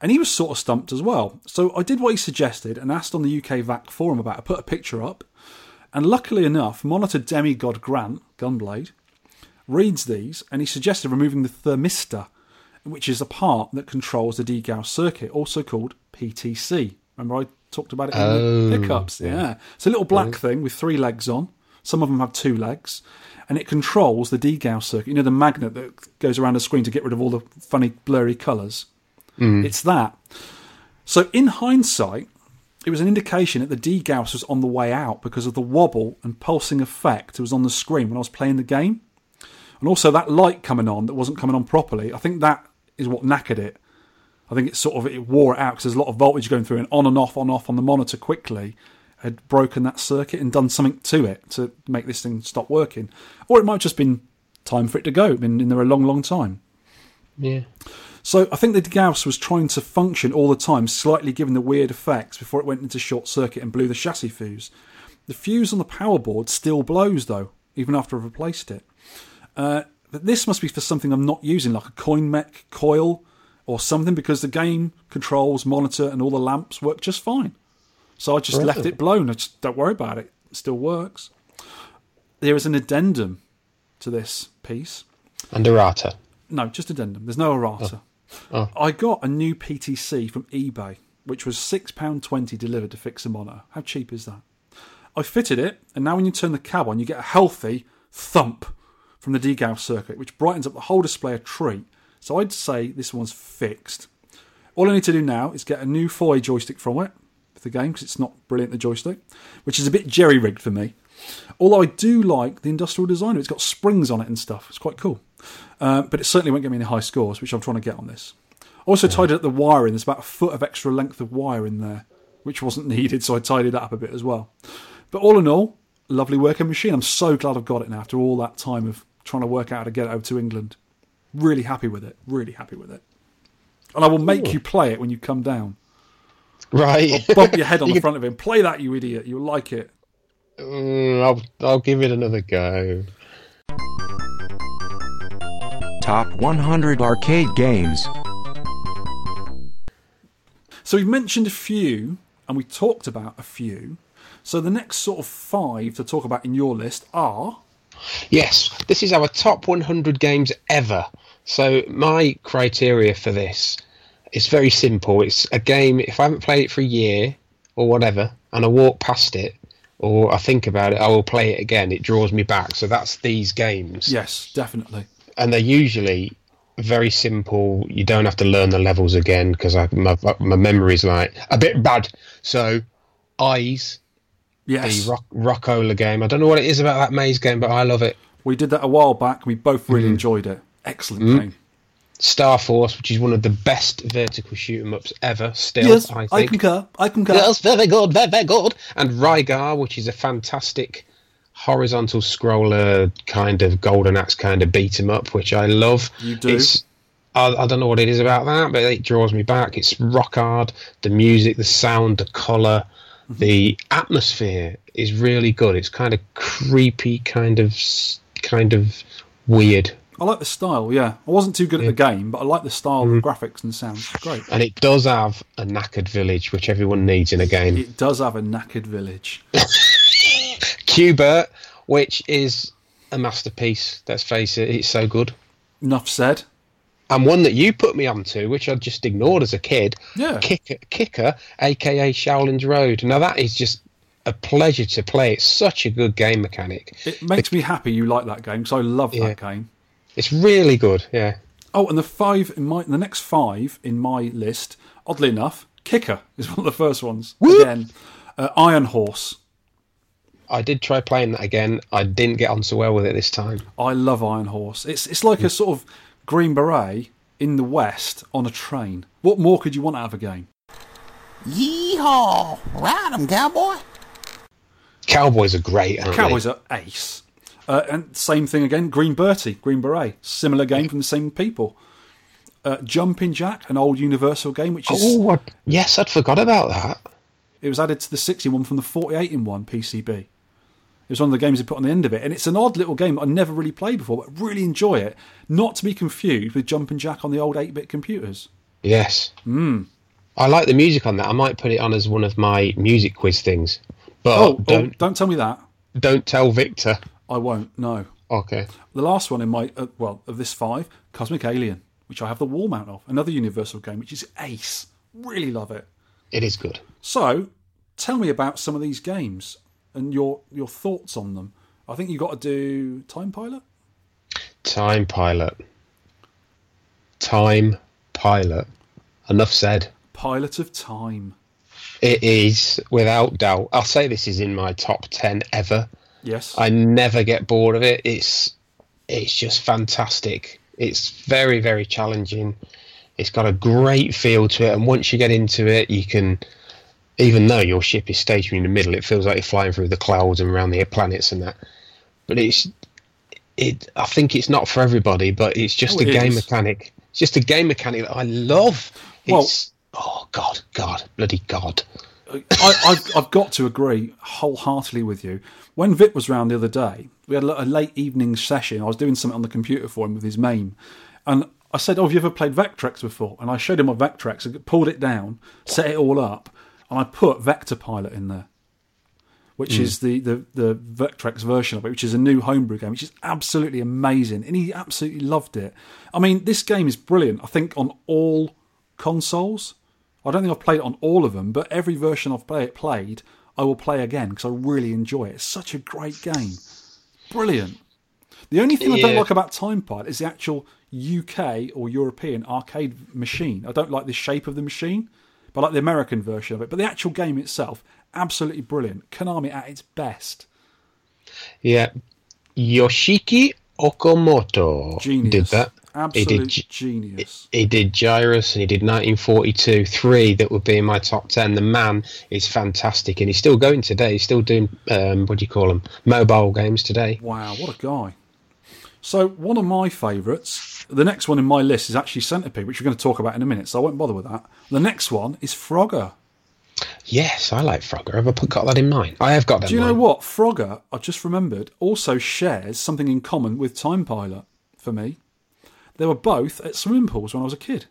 and he was sort of stumped as well. So I did what he suggested and asked on the U K V A C forum about it. I put a picture up, and luckily enough, monitor demigod Grant, Gunblade, reads these, and he suggested removing the thermistor, which is a part that controls the degauss circuit, also called P T C. Remember I talked about it in oh, the pickups? Yeah. yeah. It's a little black oh. thing with three legs on. Some of them have two legs. And it controls the degauss circuit. You know, the magnet that goes around the screen to get rid of all the funny, blurry colours? Mm. It's that. So in hindsight, it was an indication that the degauss was on the way out because of the wobble and pulsing effect that was on the screen when I was playing the game. And also that light coming on that wasn't coming on properly, I think that is what knackered it. I think it sort of it wore it out because there's a lot of voltage going through and on and off, on and off on the monitor quickly had broken that circuit and done something to it to make this thing stop working. Or it might have just been time for it to go. It's been in there a long, long time. Yeah. So I think the degauss was trying to function all the time, slightly giving the weird effects before it went into short circuit and blew the chassis fuse. The fuse on the power board still blows, though, even after I've replaced it. Uh, but this must be for something I'm not using, like a coin mech coil or something, because the game controls, monitor, and all the lamps work just fine. So I just really? left it blown. I just don't worry about it. It still works. There is an addendum to this piece. And errata? No, just addendum. There's no errata. Oh. Oh. I got a new P T C from eBay, which was six pounds twenty delivered to fix the monitor. How cheap is that? I fitted it, and now when you turn the cab on, you get a healthy thump from the degauss circuit, which brightens up the whole display a treat. So I'd say this one's fixed. All I need to do now is get a new four A joystick from it, the game, because it's not brilliant, the joystick, which is a bit jerry-rigged for me, although I do like the industrial design. It's got springs on it and stuff. It's quite cool, uh, but it certainly won't get me any high scores, which I'm trying to get on this. Also yeah. tidied up the wiring. There's about a foot of extra length of wire in there, which wasn't needed, so I tidied that up a bit as well. But all in all, lovely working machine. I'm so glad I've got it now after all that time of trying to work out how to get it over to England. Really happy with it. Really happy with it. And I will make Ooh. you play it when you come down. Right. Or bump your head on the front of him. Play that, you idiot. You'll like it. Mm, I'll, I'll give it another go. Top one hundred arcade games. So we've mentioned a few, and we talked about a few. So the next sort of five to talk about in your list are... Yes, this is our top one hundred games ever. So my criteria for this... It's very simple. It's a game, if I haven't played it for a year or whatever, and I walk past it or I think about it, I will play it again. It draws me back. So that's these games. Yes, definitely. And they're usually very simple. You don't have to learn the levels again because my, my memory's like a bit bad. So Eyes, yes. the rock, Rockola game. I don't know what it is about that maze game, but I love it. We did that a while back. We both really mm. enjoyed it. Excellent mm. game. Star Force, which is one of the best vertical shoot 'em ups ever, still, yes, I think. I concur. I concur. Yes, very good, very, very good. And Rygar, which is a fantastic horizontal scroller kind of Golden Axe kind of beat 'em up, which I love. You do. It's, I, I don't know what it is about that, but it draws me back. It's rock hard. The music, the sound, the colour, mm-hmm. the atmosphere is really good. It's kind of creepy, kind of, kind of weird. I like the style, yeah. I wasn't too good yeah. at the game, but I like the style mm. of the graphics and sounds. Great. And it does have a knackered village, which everyone needs in a game. It does have a knackered village. Q-Bert, which is a masterpiece, let's face it, it's so good. Enough said. And one that you put me onto, which I just ignored as a kid, yeah. Kicker, Kicker, a k a. Shaolin's Road. Now that is just a pleasure to play. It's such a good game mechanic. It makes the, me happy you like that game, because I love yeah. that game. It's really good, yeah. Oh, and the five in my the next five in my list, oddly enough, Kicker is one of the first ones. Whoop! Again, uh, Iron Horse. I did try playing that again. I didn't get on so well with it this time. I love Iron Horse. It's it's like mm. a sort of Green Beret in the West on a train. What more could you want out of a game? Yeehaw! Ride 'em, cowboy. Cowboys are great, aren't Cowboys they? Cowboys are ace. Uh, and same thing again, Green Bertie, Green Beret. Similar game from the same people. Uh, Jumpin' Jack, an old Universal game, which is... Oh, I, yes, I'd forgot about that. It was added to the sixty-one from the forty-eight in one P C B. It was one of the games they put on the end of it. And it's an odd little game I never really played before, but I really enjoy it. Not to be confused with Jumpin' Jack on the old eight-bit computers. Yes. Mm. I like the music on that. I might put it on as one of my music quiz things. But oh, don't, oh, don't tell me that. Don't tell Victor. I won't, no. Okay. The last one in my, uh, well, of this five, Cosmic Alien, which I have the wall mount of. Another Universal game, which is ace. Really love it. It is good. So, tell me about some of these games and your your thoughts on them. I think you've got to do Time Pilot? Time Pilot. Time Pilot. Enough said. Pilot of Time. It is, without doubt. I'll say this is in my top ten ever. Yes. I never get bored of it. It's it's just fantastic. It's very, very challenging. It's got a great feel to it, and once you get into it, you can... Even though your ship is stationary in the middle, it feels like you're flying through the clouds and around the planets and that. But it's, it. I think it's not for everybody, but it's just oh, a it game is. mechanic. It's just a game mechanic that I love. It's, well, oh, God, God, bloody God. I, I've, I've got to agree wholeheartedly with you. When Vic was round the other day, we had a late evening session. I was doing something on the computer for him with his MAME. And I said, oh, have you ever played Vectrex before? And I showed him my Vectrex. I pulled it down, set it all up. And I put Vector Pilot in there, which mm. is the, the, the Vectrex version of it, which is a new homebrew game, which is absolutely amazing. And he absolutely loved it. I mean, this game is brilliant, I think, on all consoles. I don't think I've played it on all of them, but every version I've play, played, I will play again because I really enjoy it. It's such a great game. Brilliant. The only thing yeah. I don't like about Time Pilot is the actual U K or European arcade machine. I don't like the shape of the machine. But like the American version of it. But the actual game itself, absolutely brilliant. Konami at its best. Yeah. Yoshiki Okamoto genius. did that. Absolute he did, genius. He did Gyrus and he did nineteen forty-two, three that would be in my top ten. The man is fantastic and he's still going today. He's still doing, um, what do you call them, mobile games today. Wow, what a guy. So one of my favourites... The next one in my list is actually Centipede, which we're going to talk about in a minute, so I won't bother with that. The next one is Frogger. Yes, I like Frogger. Have I got that in mind? I have got that in mind. Do you know what? Frogger, I just remembered, also shares something in common with Time Pilot for me. They were both at swimming pools when I was a kid.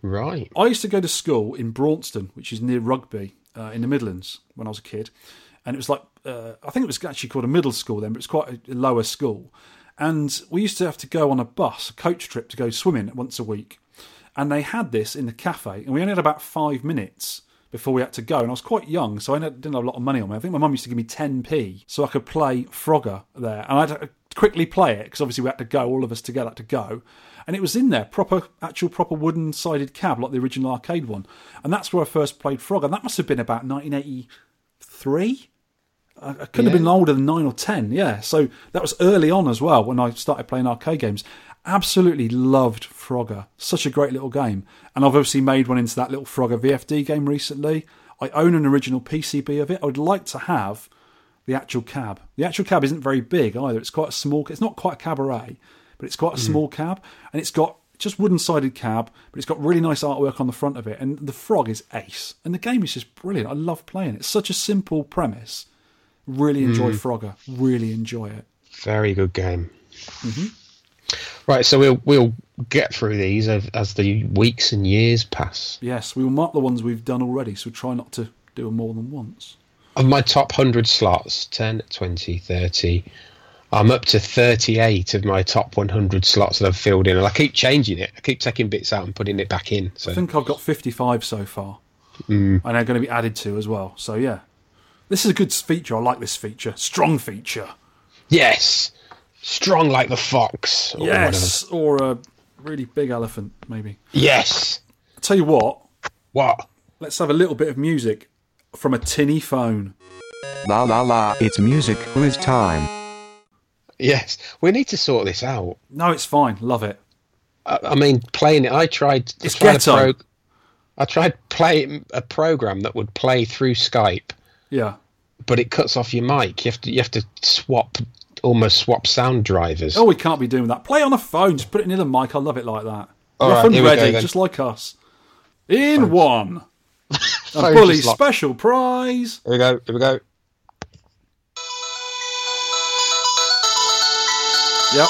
Right. I used to go to school in Braunston, which is near Rugby, uh, in the Midlands, when I was a kid. And it was like, uh, I think it was actually called a middle school then, but it's quite a lower school. And we used to have to go on a bus, a coach trip, to go swimming once a week. And they had this in the cafe, and we only had about five minutes before we had to go. And I was quite young, so I didn't have a lot of money on me. I think my mum used to give me ten p so I could play Frogger there. And I had to quickly play it, because obviously we had to go, all of us together had to go. And it was in there, proper, actual proper wooden-sided cab, like the original arcade one. And that's where I first played Frogger. And that must have been about nineteen eighty-three? I couldn't yeah. have been older than nine or ten, yeah. So that was early on as well when I started playing arcade games. Absolutely loved Frogger. Such a great little game. And I've obviously made one into that little Frogger V F D game recently. I own an original P C B of it. I would like to have the actual cab. The actual cab isn't very big either. It's quite a small... It's not quite a cabaret, but it's quite a mm. small cab. And it's got just wooden-sided cab, but it's got really nice artwork on the front of it. And the frog is ace. And the game is just brilliant. I love playing it. It's such a simple premise. Really enjoy mm. Frogger. Really enjoy it. Very good game. Mm-hmm. Right, so we'll we'll get through these as, as the weeks and years pass. Yes, we will mark the ones we've done already, so try not to do them more than once. Of my top one hundred slots, ten, twenty, thirty, I'm up to thirty-eight of my top one hundred slots that I've filled in, and I keep changing it. I keep taking bits out and putting it back in. So. I think I've got fifty-five so far, mm. and they're going to be added to as well. So, yeah. This is a good feature. I like this feature. Strong feature. Yes. Strong like the fox. Or yes, whatever. Or a really big elephant, maybe. Yes. I'll tell you what. What? Let's have a little bit of music from a tinny phone. La la la, it's music with time. Yes, we need to sort this out. No, it's fine. Love it. I, I mean, playing it, I tried... It's I tried ghetto. A pro- I tried playing a program that would play through Skype. Yeah. But it cuts off your mic. You have to, you have to swap... almost swap sound drivers. Oh, we can't be doing that. Play on a phone. Just put it near the mic. I love it like that. All Rough right, and ready, go, just like us. In Phones. One. A bully special prize. Here we go. Here we go. Yep.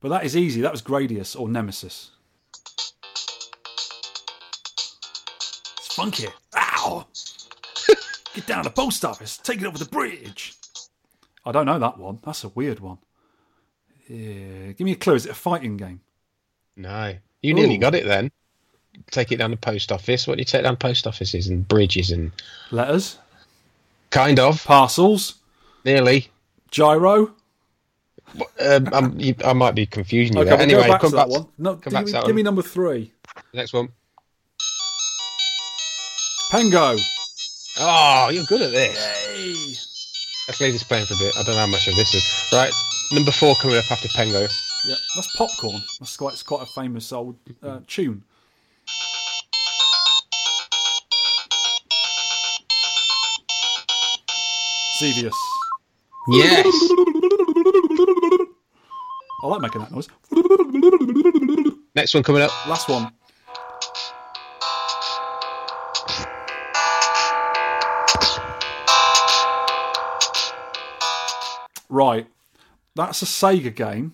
But that is easy. That was Gradius or Nemesis. It's funky. Ow! Get down to the post office. Take it over the bridge. I don't know that one. That's a weird one. Yeah. Give me a clue. Is it a fighting game? No. You Ooh. Nearly got it then. Take it down the post office. What do you take down post offices and bridges and... Letters? Kind of. Parcels? Nearly. Gyro? Um, I'm, you, I might be confusing you okay, there. We'll anyway, go back come to back that one. No, come back me, to that give one. Me number three. Next one. Pango. Oh, you're good at this. Yay. Let's leave this playing for a bit. I don't know how much of this is. Right, number four coming up after Pango. Yeah, that's Popcorn. That's quite, it's quite a famous old uh, tune. Xevious. Yes. I like making that noise. Next one coming up. Last one. Right, that's a Sega game.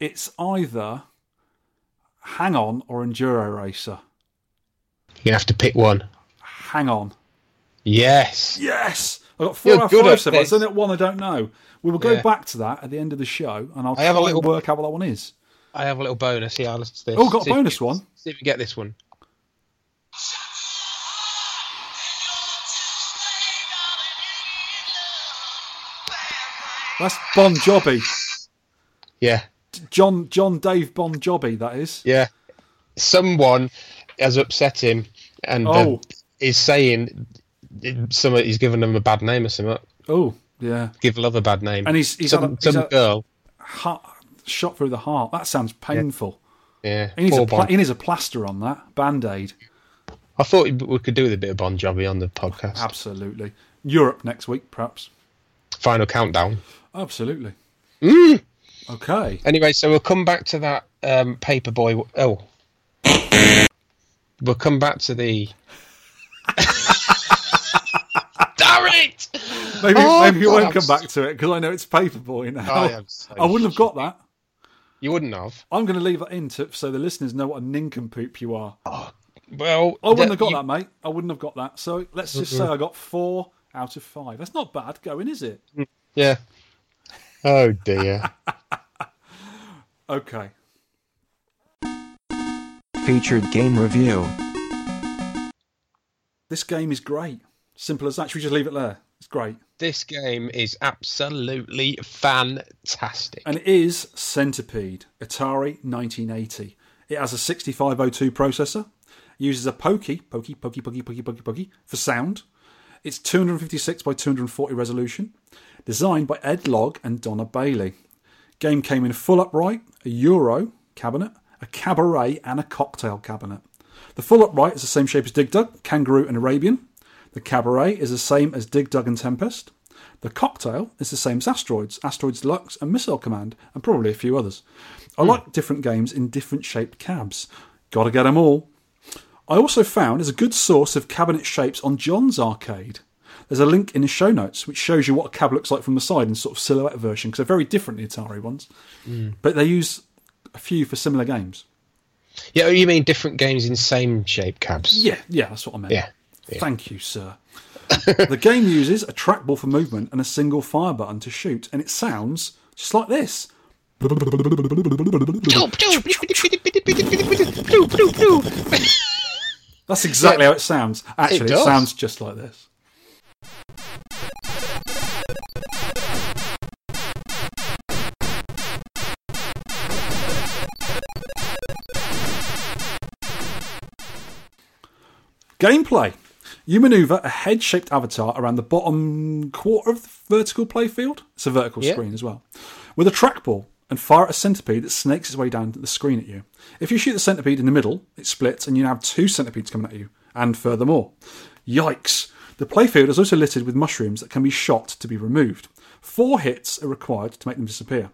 It's either Hang On or Enduro Racer. You have to pick one. Hang On. Yes. Yes. I've got four You're out of five so far. I've done it one I don't know. We will go yeah. back to that at the end of the show, and I'll I have try a little, and work out what that one is. I have a little bonus. Yeah, listen to this. Oh, got see a bonus you, one. See if you get this one. That's Bon Jovi. Yeah. John John Dave Bon Jovi, that is. Yeah. Someone has upset him and oh. uh, is saying some, he's given them a bad name or something. Oh, yeah. Give love a bad name. And he's, he's some, had a, some he's girl. Heart, shot through the heart. That sounds painful. Yeah. yeah. He, needs a pla- he needs a plaster on that. Band-Aid. I thought we could do with a bit of Bon Jovi on the podcast. Absolutely. Europe next week, perhaps. Final countdown. Absolutely. Mm. Okay. Anyway, so we'll come back to that um, Paperboy. Oh. We'll come back to the... Damn it! Maybe, oh, maybe you God, won't I'm come so... back to it, because I know it's Paperboy now. I, am so I wouldn't have got that. You wouldn't have? I'm going to leave that in to, so the listeners know what a nincompoop you are. Oh, well... I wouldn't that, have got you... that, mate. I wouldn't have got that. So let's just mm-hmm. say I got four out of five. That's not bad going, is it? Yeah. Oh, dear. Okay. Featured game review. This game is great. Simple as that. Should we just leave it there? It's great. This game is absolutely fantastic. And it is Centipede, Atari nineteen eighty. It has a sixty-five oh two processor. It uses a pokey, pokey, pokey, pokey, pokey, pokey, pokey, for sound. It's two fifty-six by two forty resolution, designed by Ed Logg and Donna Bailey. Game came in full upright, a Euro cabinet, a cabaret and a cocktail cabinet. The full upright is the same shape as Dig Dug, Kangaroo and Arabian. The cabaret is the same as Dig Dug and Tempest. The cocktail is the same as Asteroids, Asteroids Deluxe and Missile Command, and probably a few others. I mm. like different games in different shaped cabs. Gotta get them all. I also found is a good source of cabinet shapes on John's Arcade. there's a link in the show notes which shows you what a cab looks like from the side in sort of silhouette version, because they're very different, the Atari ones. Mm. But they use a few for similar games. Yeah, you mean different games in same shape cabs? Yeah, yeah, that's what I meant. Yeah, yeah. Thank you, sir. The game uses a trackball for movement and a single fire button to shoot, and it sounds just like this. That's exactly how it sounds. Actually, it, it sounds just like this. Gameplay. You manoeuvre a head-shaped avatar around the bottom quarter of the vertical playfield. It's a vertical yep. screen as well. With a trackball, and fire at a centipede that snakes its way down the screen at you. If you shoot the centipede in the middle, it splits and you now have two centipedes coming at you. And furthermore. Yikes. The playfield is also littered with mushrooms that can be shot to be removed. Four hits are required to make them disappear.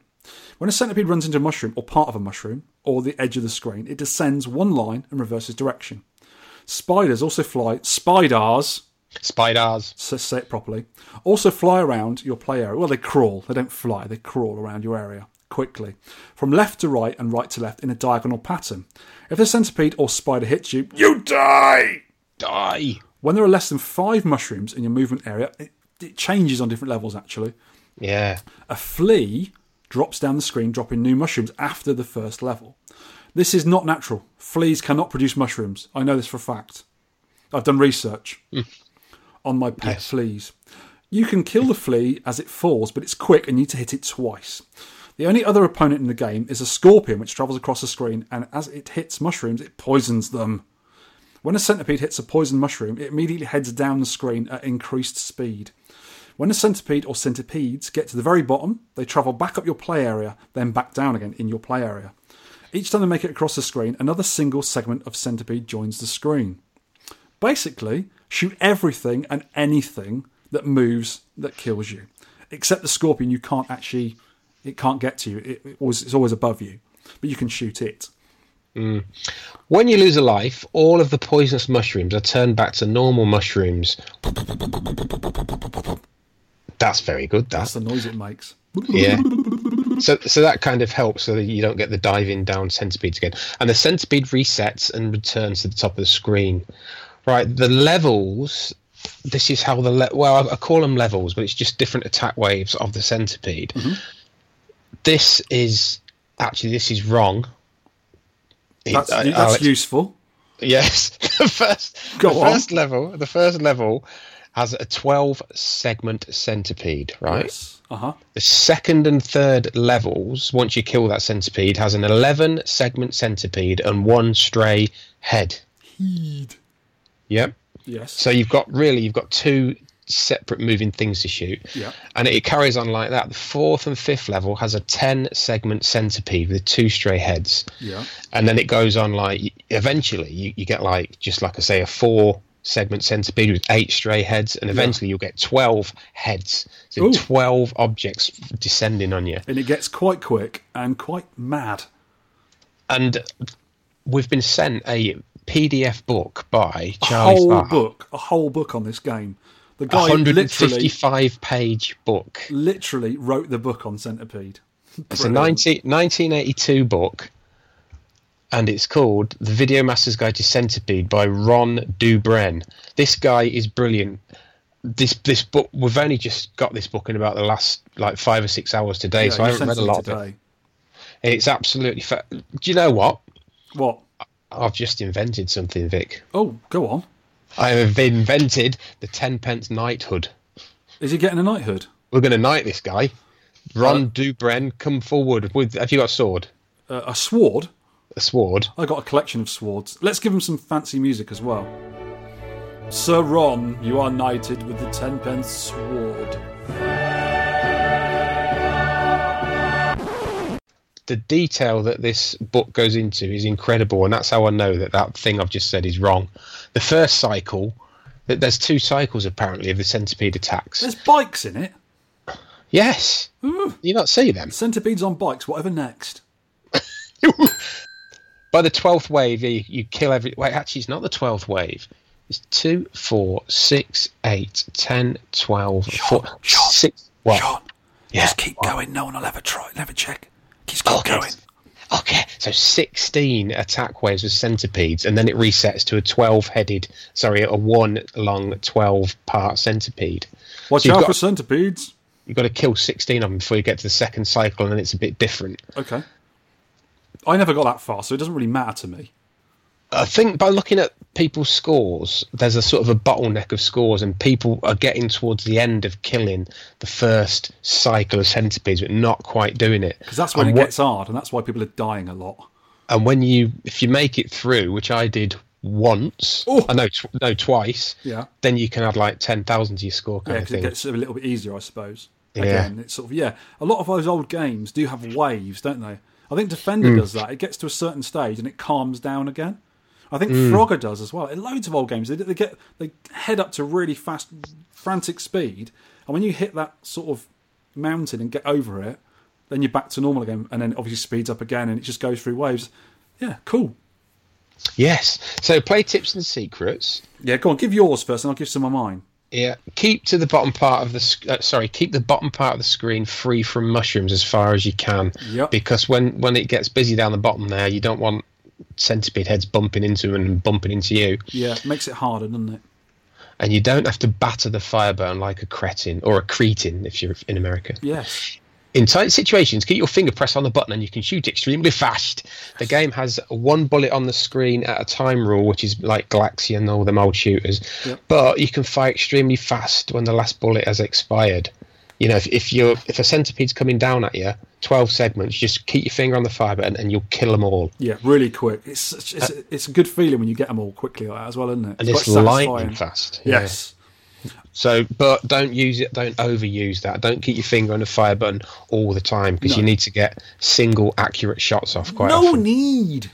When a centipede runs into a mushroom or part of a mushroom, or the edge of the screen, it descends one line and reverses direction. Spiders also fly... Spidars. Spidars. So say it properly. Also fly around your play area. Well, they crawl. They don't fly. They crawl around your area quickly. From left to right and right to left in a diagonal pattern. If the centipede or spider hits you, you die! Die! When there are less than five mushrooms in your movement area, it, it changes on different levels, actually. Yeah. A flea drops down the screen, dropping new mushrooms after the first level. This is not natural. Fleas cannot produce mushrooms. I know this for a fact. I've done research mm. on my pet yes. fleas. You can kill the flea as it falls, but it's quick and you need to hit it twice. The only other opponent in the game is a scorpion, which travels across the screen, and as it hits mushrooms, it poisons them. When a centipede hits a poisoned mushroom, it immediately heads down the screen at increased speed. When a centipede or centipedes get to the very bottom, they travel back up your play area, then back down again in your play area. Each time they make it across the screen, another single segment of centipede joins the screen. Basically, shoot everything and anything that moves that kills you. Except the scorpion, you can't actually... It can't get to you. It, it always, it's always above you. But you can shoot it. Mm. When you lose a life, all of the poisonous mushrooms are turned back to normal mushrooms. That's very good, that. That's the noise it makes. Yeah. So so that kind of helps so that you don't get the diving down centipedes again. And the centipede resets and returns to the top of the screen. Right, the levels, this is how the... Le- well, I, I call them levels, but it's just different attack waves of the centipede. Mm-hmm. This is... Actually, this is wrong. That's, I, that's useful. Yes. The first, Go the on. first level, the first level... has a twelve-segment centipede, right? Yes. Uh-huh. The second and third levels, once you kill that centipede, has an eleven-segment centipede and one stray head. Heed. Yep. Yes. So you've got, really, you've got two separate moving things to shoot. Yeah. And it carries on like that. The fourth and fifth level has a ten-segment centipede with two stray heads. Yeah. And then it goes on like, eventually, you, you get like, just like I say, a four... segment centipede with eight stray heads, and eventually yeah. you'll get twelve heads, so Ooh. twelve objects descending on you, and it gets quite quick and quite mad. And we've been sent a P D F book by Charlie a whole Farr. book a whole book on this game. The guy, one hundred fifty-five page book, literally wrote the book on Centipede. It's a nineteen eighty-two book. And it's called The Video Master's Guide to Centipede by Ron Dubren. This guy is brilliant. This this book, we've only just got this book in about the last like five or six hours today, yeah, so I haven't read a lot today. of it. It's absolutely... Fa- Do you know what? What? I've just invented something, Vic. Oh, go on. I have invented the Tenpence knighthood. Is he getting a knighthood? We're going to knight this guy. Ron uh, Dubren, come forward with... Have you got a sword? Uh, a sword? A sword. I got a collection of swords. Let's give him some fancy music as well. Sir Ron, you are knighted with the Tenpence sword. The detail that this book goes into is incredible, and that's how I know that that thing I've just said is wrong. The first cycle, there's two cycles apparently of the centipede attacks. There's bikes in it. Yes. Ooh. You not see them? Centipedes on bikes. Whatever next. By the twelfth wave, you, you kill every... Wait, actually, it's not the twelfth wave. It's two, four, six, eight, ten, twelve, Sean, four, Sean, six. What? Sean, yeah. Just keep what? going. No one will ever try. Never check. Just keep okay. going. Okay, so sixteen attack waves with centipedes, and then it resets to a twelve-headed, sorry, a one-long, twelve-part centipede. Watch so out got, for centipedes. You've got to kill sixteen of them before you get to the second cycle, and then it's a bit different. Okay. I never got that far, so it doesn't really matter to me. I think by looking at people's scores, there's a sort of a bottleneck of scores, and people are getting towards the end of killing the first cycle of centipedes, but not quite doing it. Because that's when and it what, gets hard, and that's why people are dying a lot. And when you, if you make it through, which I did once, oh. I know, tw- no, twice, yeah. then you can add like ten thousand to your score kind yeah, of thing. Yeah, because it gets a little bit easier, I suppose. Again, yeah. It's sort of, yeah, a lot of those old games do have waves, don't they? I think Defender mm. does that. It gets to a certain stage and it calms down again. I think mm. Frogger does as well. In loads of old games, they, they get they head up to really fast, frantic speed, and when you hit that sort of mountain and get over it, then you're back to normal again, and then it obviously speeds up again, and it just goes through waves. Yeah, cool. Yes. So play tips and secrets. Yeah, go on. Give yours first, and I'll give some of mine. Yeah. Keep to the bottom part of the uh, sorry. Keep the bottom part of the screen free from mushrooms as far as you can, yep. because when when it gets busy down the bottom there, you don't want centipede heads bumping into and bumping into you. Yeah, it makes it harder, doesn't it? And you don't have to batter the fireburn like a cretin, or a cretin if you're in America. Yes. In tight situations, keep your finger pressed on the button and you can shoot extremely fast. The game has one bullet on the screen at a time rule, which is like Galaxian and all them old shooters. Yep. But you can fire extremely fast when the last bullet has expired. You know, if, if you're if a centipede's coming down at you, twelve segments, just keep your finger on the fire button, and, and you'll kill them all. Yeah, really quick. It's such, it's, uh, it's a good feeling when you get them all quickly like that as well, isn't it? It's and it's lightning fast. Yeah. Yes. So, but don't use it. Don't overuse that. Don't keep your finger on the fire button all the time, because no. you need to get single accurate shots off quite no often. No need.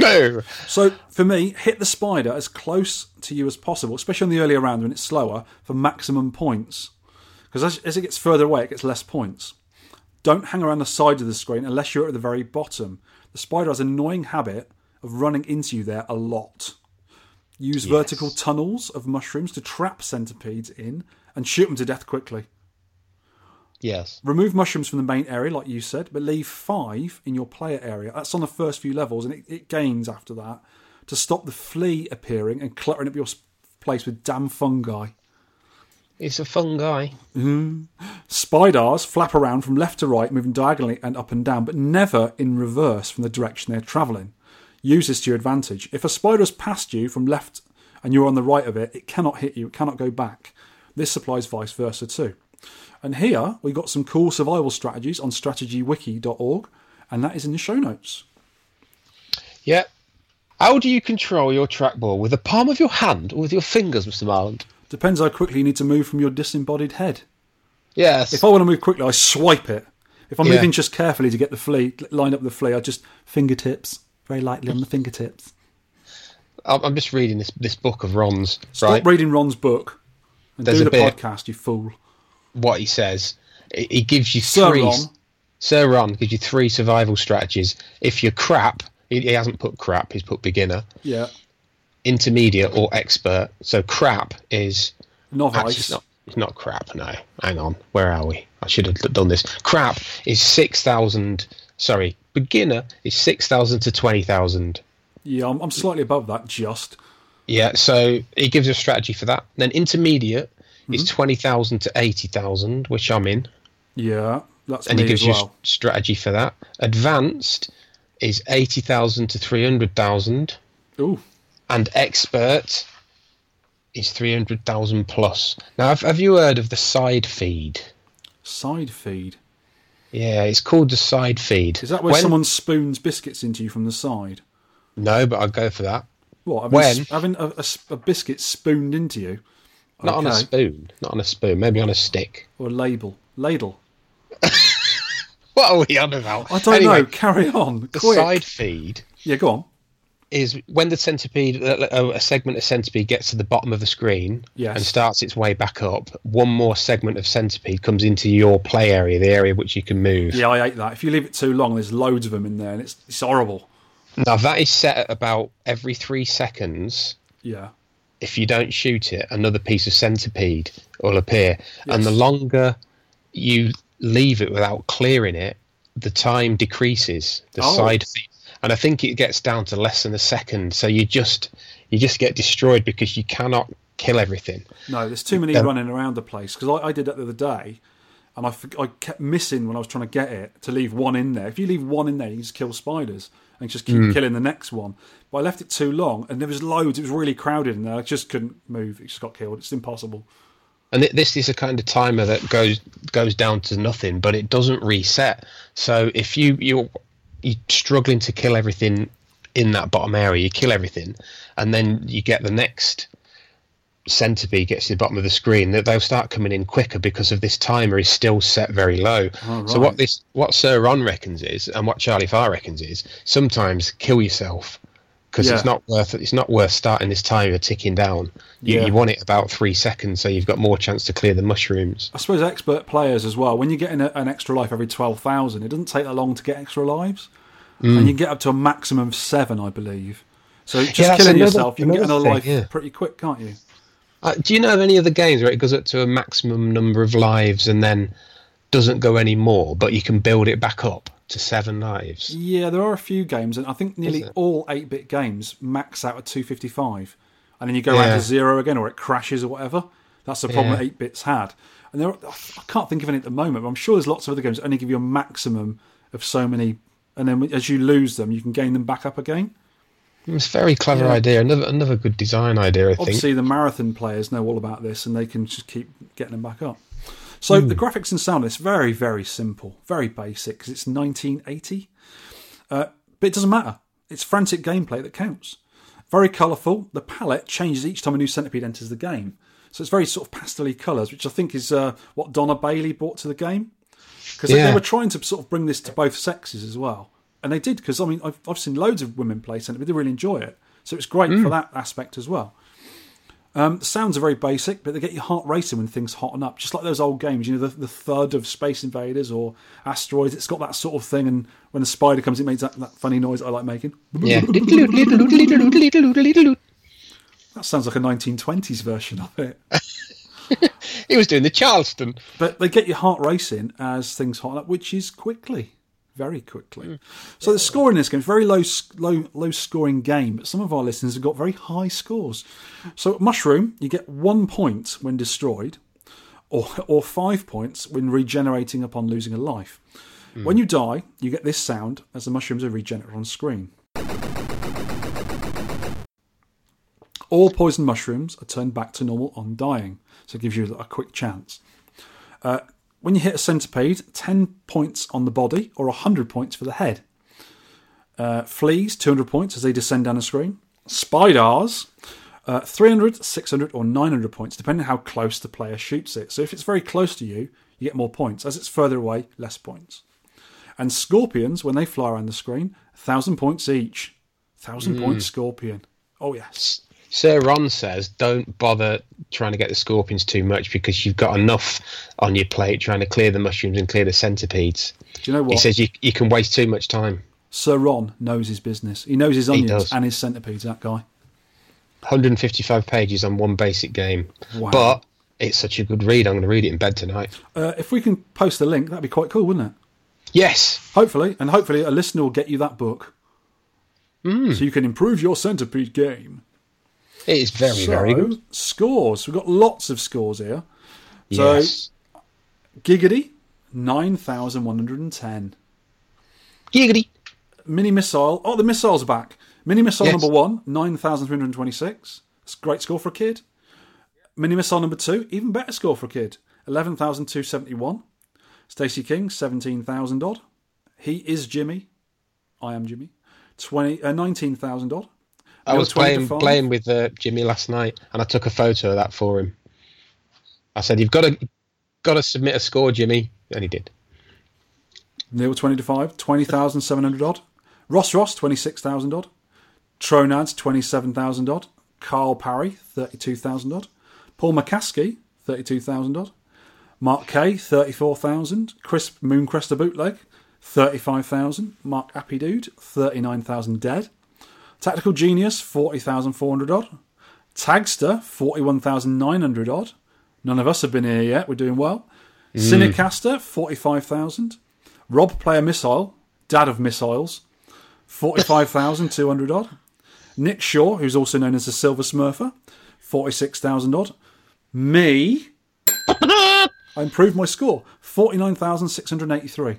No. So for me, hit the spider as close to you as possible, especially on the earlier round when it's slower, for maximum points. Because as, as it gets further away, it gets less points. Don't hang around the sides of the screen unless you're at the very bottom. The spider has an annoying habit of running into you there a lot. Use yes. vertical tunnels of mushrooms to trap centipedes in and shoot them to death quickly. Yes. Remove mushrooms from the main area, like you said, but leave five in your player area. That's on the first few levels, and it, it gains after that, to stop the flea appearing and cluttering up your place with damn fungi. It's a fungi. Mm-hmm. Spiders flap around from left to right, moving diagonally and up and down, but never in reverse from the direction they're travelling. Use this to your advantage. If a spider has passed you from left and you're on the right of it, it cannot hit you, it cannot go back. This applies vice versa too. And here we've got some cool survival strategies on strategy wiki dot org, and that is in the show notes. Yep. How do you control your trackball? With the palm of your hand or with your fingers, Mister Marland? Depends how quickly you need to move from your disembodied head. Yes. If I want to move quickly, I swipe it. If I'm yeah. moving just carefully to get the flea, line up the flea, I just fingertips, very lightly on the fingertips. I'm just reading this this book of Ron's. Stop right? reading Ron's book and There's do the podcast, you fool. What he says. He gives you Sir three... Ron. Sir Ron gives you three survival strategies. If you're crap, he hasn't put crap, he's put beginner. Yeah. Intermediate or expert. So crap is novice. Not, it's not crap. No, hang on. Where are we? I should have done this. Crap is six thousand. Sorry, beginner is six thousand to twenty thousand. Yeah, I'm, I'm slightly above that. Just. Yeah. So it gives a strategy for that. Then intermediate mm-hmm. is twenty thousand to eighty thousand, which I'm in. Yeah, that's and me it gives as well. You a strategy for that. Advanced is eighty thousand to three hundred thousand. Ooh. And expert is three hundred thousand plus. Now, have, have you heard of the side feed? Side feed? Yeah, it's called the side feed. Is that where when... someone spoons biscuits into you from the side? No, but I'd go for that. What? Having, when... sp- having a, a, a biscuit spooned into you? Not okay. on a spoon. Not on a spoon. Maybe on a stick. Or a label. Ladle. What are we on about? I don't anyway, know. Carry on. The Quick. Side feed. Yeah, go on. Is when the centipede, a segment of centipede gets to the bottom of the screen yes. and starts its way back up, one more segment of centipede comes into your play area, the area which you can move. Yeah, I hate that. If you leave it too long, there's loads of them in there, and it's it's horrible. Now, that is set at about every three seconds. Yeah. if you don't shoot it, another piece of Centipede will appear. Yes. And the longer you leave it without clearing it, the time decreases. The oh. side, and I think it gets down to less than a second. So you just you just get destroyed because you cannot kill everything. No, there's too many um, running around the place. Because I, I did that the other day, and I, I kept missing when I was trying to get it to leave one in there. If you leave one in there, you can just kill spiders and just keep mm. killing the next one. But I left it too long, and there was loads. It was really crowded in there. I just couldn't move. It just got killed. It's impossible. And this is a kind of timer that goes goes down to nothing, but it doesn't reset. So if you you're, you're struggling to kill everything in that bottom area, you kill everything, and then you get the next Centipede gets to the bottom of the screen. That they'll start coming in quicker because of this timer is still set very low. Oh, right. So what this what Sir Ron reckons is, and what Charlie Farr reckons is, sometimes kill yourself. Because yeah. it's not worth it's not worth starting this timer ticking down. You, yeah. you want it about three seconds, so you've got more chance to clear the mushrooms. I suppose expert players as well. When you're getting a, an extra life every twelve thousand, it doesn't take that long to get extra lives, mm. and you get up to a maximum of seven, I believe. So just yeah, killing another, yourself, you can get another thing, life yeah. pretty quick, can't you? Uh, do you know of any other games where it goes up to a maximum number of lives and then doesn't go any more, but you can build it back up to seven lives? Yeah, there are a few games, and I think nearly all eight-bit games max out at two fifty-five, and then you go yeah. around to zero again, or it crashes or whatever. That's the problem yeah. that eight-bit's had. And there, are, I can't think of any at the moment, but I'm sure there's lots of other games that only give you a maximum of so many, and then as you lose them, you can gain them back up again. It's a very clever yeah. idea. Another another good design idea, I Obviously, think. Obviously, the marathon players know all about this, and they can just keep getting them back up. So mm. the graphics and sound is very, very simple, very basic, because it's nineteen eighty. Uh, but it doesn't matter. It's frantic gameplay that counts. Very colourful. The palette changes each time a new Centipede enters the game. So it's very sort of pastel-y colours, which I think is uh, what Donna Bailey brought to the game. Because yeah. they were trying to sort of bring this to both sexes as well. And they did, because I mean, I've, I've seen loads of women play Centipede. They really enjoy it. So it's great mm. for that aspect as well. Um, the sounds are very basic, but they get your heart racing when things hotten up, just like those old games, you know, the, the thud of Space Invaders or Asteroids. It's got that sort of thing, and when a spider comes, it makes that, that funny noise I like making. Yeah. That sounds like a nineteen twenties version of it. He was doing the Charleston. But they get your heart racing as things hotten up, which is quickly, very quickly. So the score in this game is very low, low, low scoring game, but some of our listeners have got very high scores. So at Mushroom, you get one point when destroyed, or or five points when regenerating upon losing a life. Mm. When you die, you get this sound as the mushrooms are regenerated on screen. All poisoned mushrooms are turned back to normal on dying, so it gives you a quick chance. Uh, When you hit a centipede, ten points on the body or one hundred points for the head. Uh, fleas, two hundred points as they descend down the screen. Spiders, uh, three hundred, six hundred or nine hundred points, depending on how close the player shoots it. So if it's very close to you, you get more points. As it's further away, less points. And scorpions, when they fly around the screen, one thousand points each. one thousand mm. point scorpion. Oh, yes. Sir Ron says, don't bother trying to get the scorpions too much because you've got enough on your plate trying to clear the mushrooms and clear the centipedes. Do you know what? He says you you can waste too much time. Sir Ron knows his business. He knows his onions and his centipedes, that guy. one hundred fifty-five pages on one basic game. Wow. But it's such a good read. I'm going to read it in bed tonight. Uh, if we can post the link, that'd be quite cool, wouldn't it? Yes. Hopefully. And hopefully a listener will get you that book. Mm. So you can improve your centipede game. It is very, so, very good. Scores. We've got lots of scores here. So, yes. Giggity, nine thousand one hundred ten. Giggity. Mini Missile. Oh, the missiles are back. Mini Missile yes. number one, nine thousand three hundred twenty-six. That's a great score for a kid. Mini Missile number two, even better score for a kid, eleven thousand two hundred seventy-one. Stacey King, seventeen thousand odd. He is Jimmy. I am Jimmy. twenty, uh, nineteen thousand odd. I was playing playing with uh, Jimmy last night, and I took a photo of that for him. I said, "You've got to got to submit a score, Jimmy," and he did. Neil twenty to five, twenty thousand seven hundred odd. Ross Ross twenty six thousand odd. Tronads twenty seven thousand odd. Carl Parry thirty two thousand odd. Paul McCaskey thirty two thousand odd. Mark K thirty four thousand. Chris Mooncrester Bootleg thirty five thousand. Mark Appy Dude thirty nine thousand dead. Tactical Genius, forty thousand four hundred odd. Tagster, forty-one thousand nine hundred odd. None of us have been here yet. We're doing well. Mm. Cinecaster, forty-five thousand. Rob Player Missile, dad of missiles, forty-five thousand two hundred odd. Nick Shaw, who's also known as the Silver Smurfer, forty-six thousand odd. Me, I improved my score, forty-nine thousand six hundred eighty-three.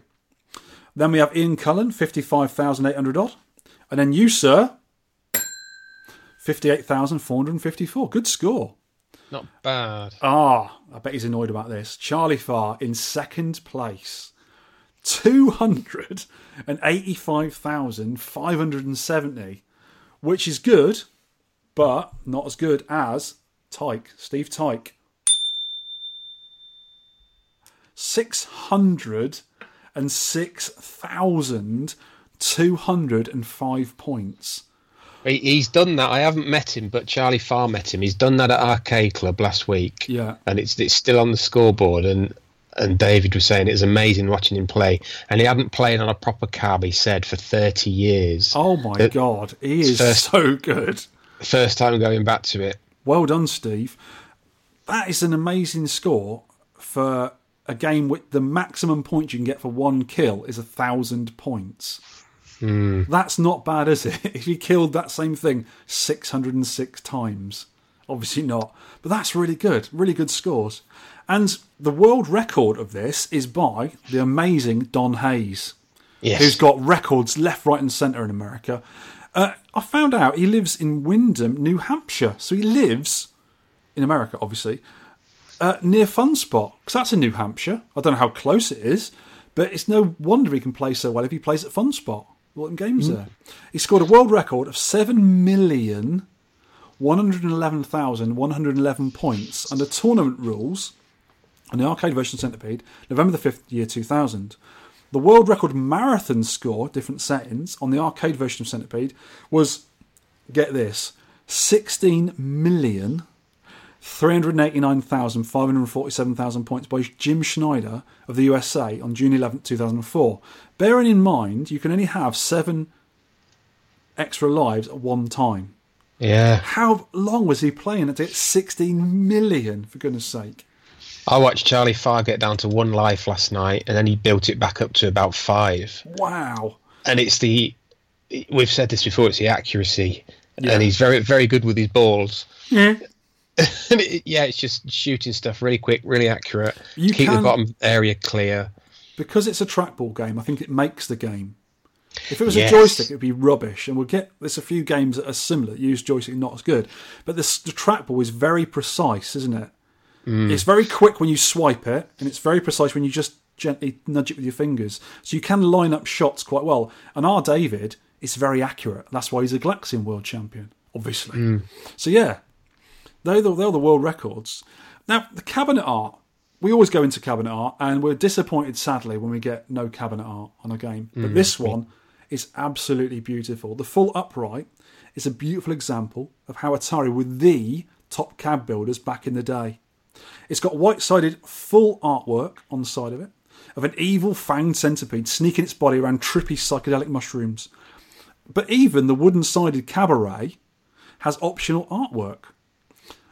Then we have Ian Cullen, fifty-five thousand eight hundred odd. And then you, sir, fifty-eight thousand four hundred fifty-four. Good score. Not bad. Ah, I bet he's annoyed about this. Charlie Farr in second place. two hundred eighty-five thousand five hundred seventy, which is good, but not as good as Tyke, Steve Tyke. six hundred six thousand two hundred five points. He's done that. I haven't met him, but Charlie Farr met him. He's done that at Arcade Club last week. Yeah. And it's it's still on the scoreboard. And, and David was saying it was amazing watching him play. And he hadn't played on a proper cab, he said, for thirty years. Oh, my the, God. He is first, so good. First time going back to it. Well done, Steve. That is an amazing score for a game with the maximum points you can get for one kill is one thousand points. Mm. That's not bad, is it? If you killed that same thing six hundred six times, obviously not. But that's really good, really good scores. And the world record of this is by the amazing Don Hayes, yes, who's got records left, right, and centre in America. Uh, I found out he lives in Windham, New Hampshire, so he lives in America, obviously, uh, near Funspot, because that's in New Hampshire. I don't know how close it is, but it's no wonder he can play so well if he plays at Funspot. What games there? He scored a world record of seven million one hundred and eleven thousand one hundred and eleven points under tournament rules on the arcade version of Centipede, November the fifth, year two thousand. The world record marathon score, different settings, on the arcade version of Centipede was, get this, sixteen million three hundred eighty nine thousand five hundred forty seven thousand points by Jim Schneider of the U S A on June eleventh, two thousand and four. Bearing in mind, you can only have seven extra lives at one time. Yeah. How long was he playing? It's sixteen million, for goodness sake. I watched Charlie Farr get down to one life last night, and then he built it back up to about five. Wow. And it's the... We've said this before, it's the accuracy. Yeah. And he's very, very good with his balls. Yeah. Yeah, it's just shooting stuff really quick, really accurate. You Keep can... the bottom area clear. Because it's a trackball game, I think it makes the game. If it was yes. a joystick, it would be rubbish. And we'll get there's a few games that are similar that use joystick, not as good. But this, the trackball is very precise, isn't it? Mm. It's very quick when you swipe it, and it's very precise when you just gently nudge it with your fingers. So you can line up shots quite well. And our David is very accurate. That's why he's a Galaxian world champion, obviously. Mm. So yeah, they're the, they're the world records. Now, the cabinet art. We always go into cabinet art, and we're disappointed, sadly, when we get no cabinet art on a game. But mm. this one is absolutely beautiful. The full upright is a beautiful example of how Atari were the top cab builders back in the day. It's got white-sided full artwork on the side of it, of an evil fanged centipede sneaking its body around trippy psychedelic mushrooms. But even the wooden-sided cabaret has optional artwork.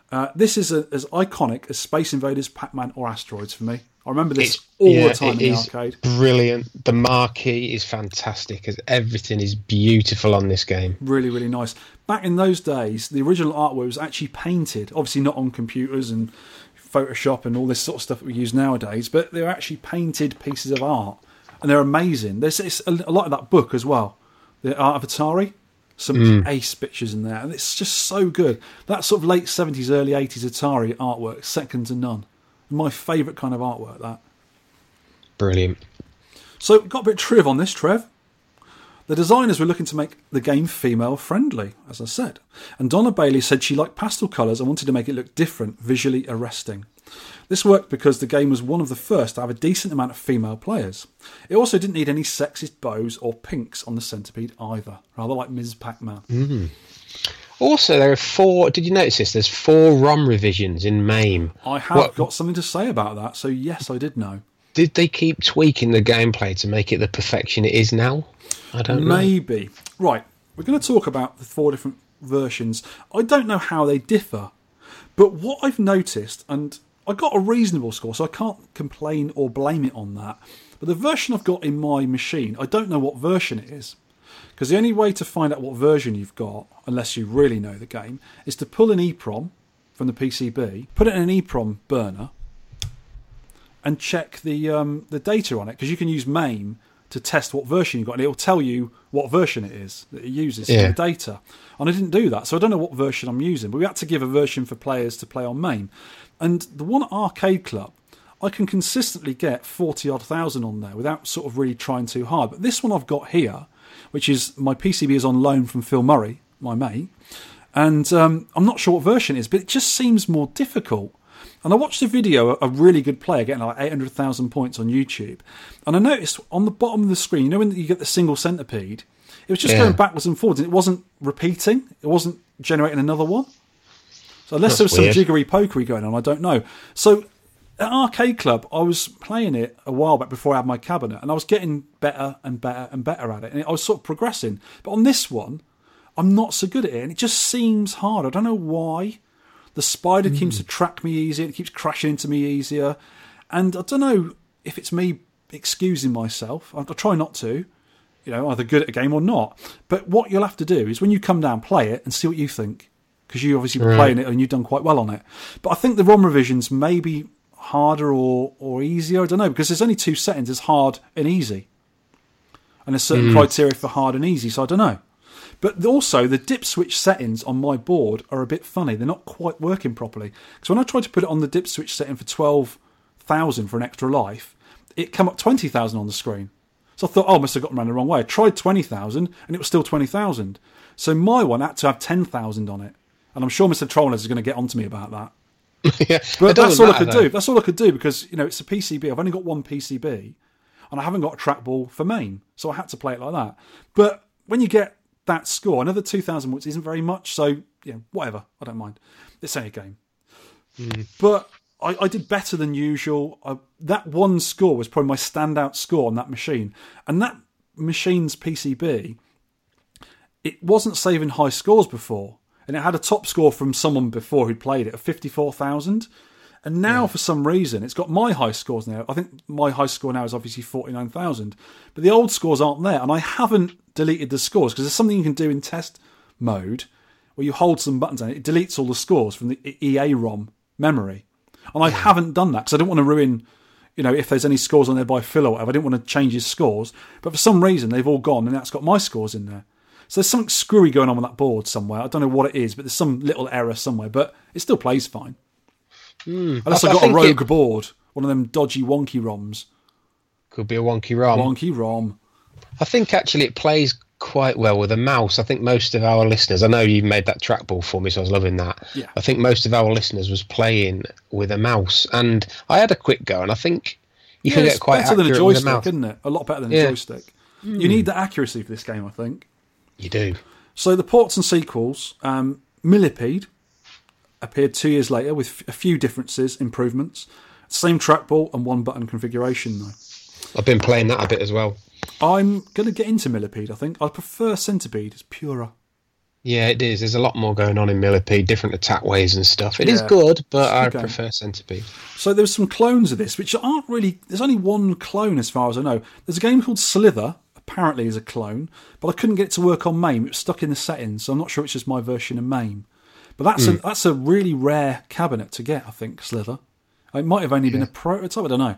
Uh, this is a, as iconic as Space Invaders, Pac-Man, or Asteroids for me. I remember this it's, all yeah, the time in the arcade. Brilliant. The marquee is fantastic. As everything is beautiful on this game. Really, really nice. Back in those days, the original artwork was actually painted. Obviously not on computers and Photoshop and all this sort of stuff that we use nowadays, but they're actually painted pieces of art, and they're amazing. There's it's a, a lot of that book as well, The Art of Atari. Some mm. ace pictures in there, and it's just so good. That sort of late seventies, early eighties Atari artwork, second to none. My favourite kind of artwork, that. Brilliant. So, got a bit of Trev on this, Trev. The designers were looking to make the game female-friendly, as I said. And Donna Bailey said she liked pastel colours and wanted to make it look different, visually arresting. This worked because the game was one of the first to have a decent amount of female players. It also didn't need any sexist bows or pinks on the centipede either, rather like Miz Pac-Man. Mm-hmm. Also, there are four... Did you notice this? There's four ROM revisions in MAME. I have what, got something to say about that, so yes, I did know. Did they keep tweaking the gameplay to make it the perfection it is now? I don't Maybe. know. Maybe. Right, we're going to talk about the four different versions. I don't know how they differ, but what I've noticed, and I got a reasonable score, so I can't complain or blame it on that, but the version I've got in my machine, I don't know what version it is, because the only way to find out what version you've got, unless you really know the game, is to pull an EEPROM from the P C B, put it in an EEPROM burner, and check the um, the data on it, because you can use MAME to test what version you've got, and it'll tell you what version it is that it uses yeah. in the data. And I didn't do that, so I don't know what version I'm using, but we had to give a version for players to play on MAME. And the one at Arcade Club, I can consistently get forty-odd thousand on there without sort of really trying too hard. But this one I've got here, which is, my P C B is on loan from Phil Murray, my mate, and um, I'm not sure what version it is, but it just seems more difficult. And I watched a video of a really good player getting like eight hundred thousand points on YouTube, and I noticed on the bottom of the screen, you know when you get the single centipede, it was just yeah. going backwards and forwards, and it wasn't repeating, it wasn't generating another one. So unless That's there was weird. some jiggery pokery going on, I don't know. So at Arcade Club, I was playing it a while back before I had my cabinet, and I was getting better and better and better at it, and I was sort of progressing. But on this one, I'm not so good at it, and it just seems hard. I don't know why. The spider mm. seems to track me easier, it keeps crashing into me easier, and I don't know if it's me excusing myself. I, I try not to, you know, either good at a game or not. But what you'll have to do is when you come down, play it and see what you think, because you obviously right. were playing it and you've done quite well on it. But I think the ROM revisions may be harder or, or easier, I don't know, because there's only two settings, there's hard and easy. And there's certain mm. criteria for hard and easy, so I don't know. But also, the dip switch settings on my board are a bit funny. They're not quite working properly. Because when I tried to put it on the dip switch setting for twelve thousand for an extra life, it came up twenty thousand on the screen. So I thought, oh, I must have gotten around the wrong way. I tried twenty thousand, and it was still twenty thousand. So my one had to have ten thousand on it. And I'm sure Mister Trollers is going to get on to me about that. yeah, but that's all matter, I could though. do. That's all I could do, because you know it's a P C B. I've only got one P C B, and I haven't got a trackball for MAME. So I had to play it like that. But when you get that score, another two thousand points isn't very much, so yeah, whatever, I don't mind, it's only a game. mm. But I, I did better than usual. I, that one score was probably my standout score on that machine, and that machine's P C B, it wasn't saving high scores before, and it had a top score from someone before who played it of fifty-four thousand, and now yeah. for some reason it's got my high scores now. I think my high score now is obviously forty-nine thousand, but the old scores aren't there, and I haven't deleted the scores, because there's something you can do in test mode where you hold some buttons and it deletes all the scores from the E A ROM memory, and I haven't done that because I don't want to ruin, you know, if there's any scores on there by Phil or whatever, I didn't want to change his scores, but for some reason they've all gone and that's got my scores in there. So there's something screwy going on with that board somewhere. I don't know what it is, but there's some little error somewhere, but it still plays fine. Mm, unless I, I got I a rogue it... board, one of them dodgy wonky ROMs. Could be a wonky ROM. Wonky ROM. I think actually it plays quite well with a mouse. I think most of our listeners, I know you made that trackball for me, so I was loving that. Yeah. I think most of our listeners was playing with a mouse, and I had a quick go, and I think you yeah, can get quite accurate with a mouse. It's better than a joystick, isn't it? A lot better than yeah. a joystick. Mm. You need the accuracy for this game, I think. You do. So the ports and sequels, um, Millipede appeared two years later with f- a few differences, improvements. Same trackball and one button configuration, though. I've been playing that a bit as well. I'm going to get into Millipede, I think. I prefer Centipede. It's purer. Yeah, it is. There's a lot more going on in Millipede, different attack ways and stuff. It yeah. is good, but I game. prefer Centipede. So there's some clones of this, which aren't really... There's only one clone, as far as I know. There's a game called Slither, apparently is a clone, but I couldn't get it to work on MAME. It was stuck in the settings, so I'm not sure it's just my version of MAME. But that's, mm. a, that's a really rare cabinet to get, I think, Slither. It might have only yeah. been a prototype, I don't know.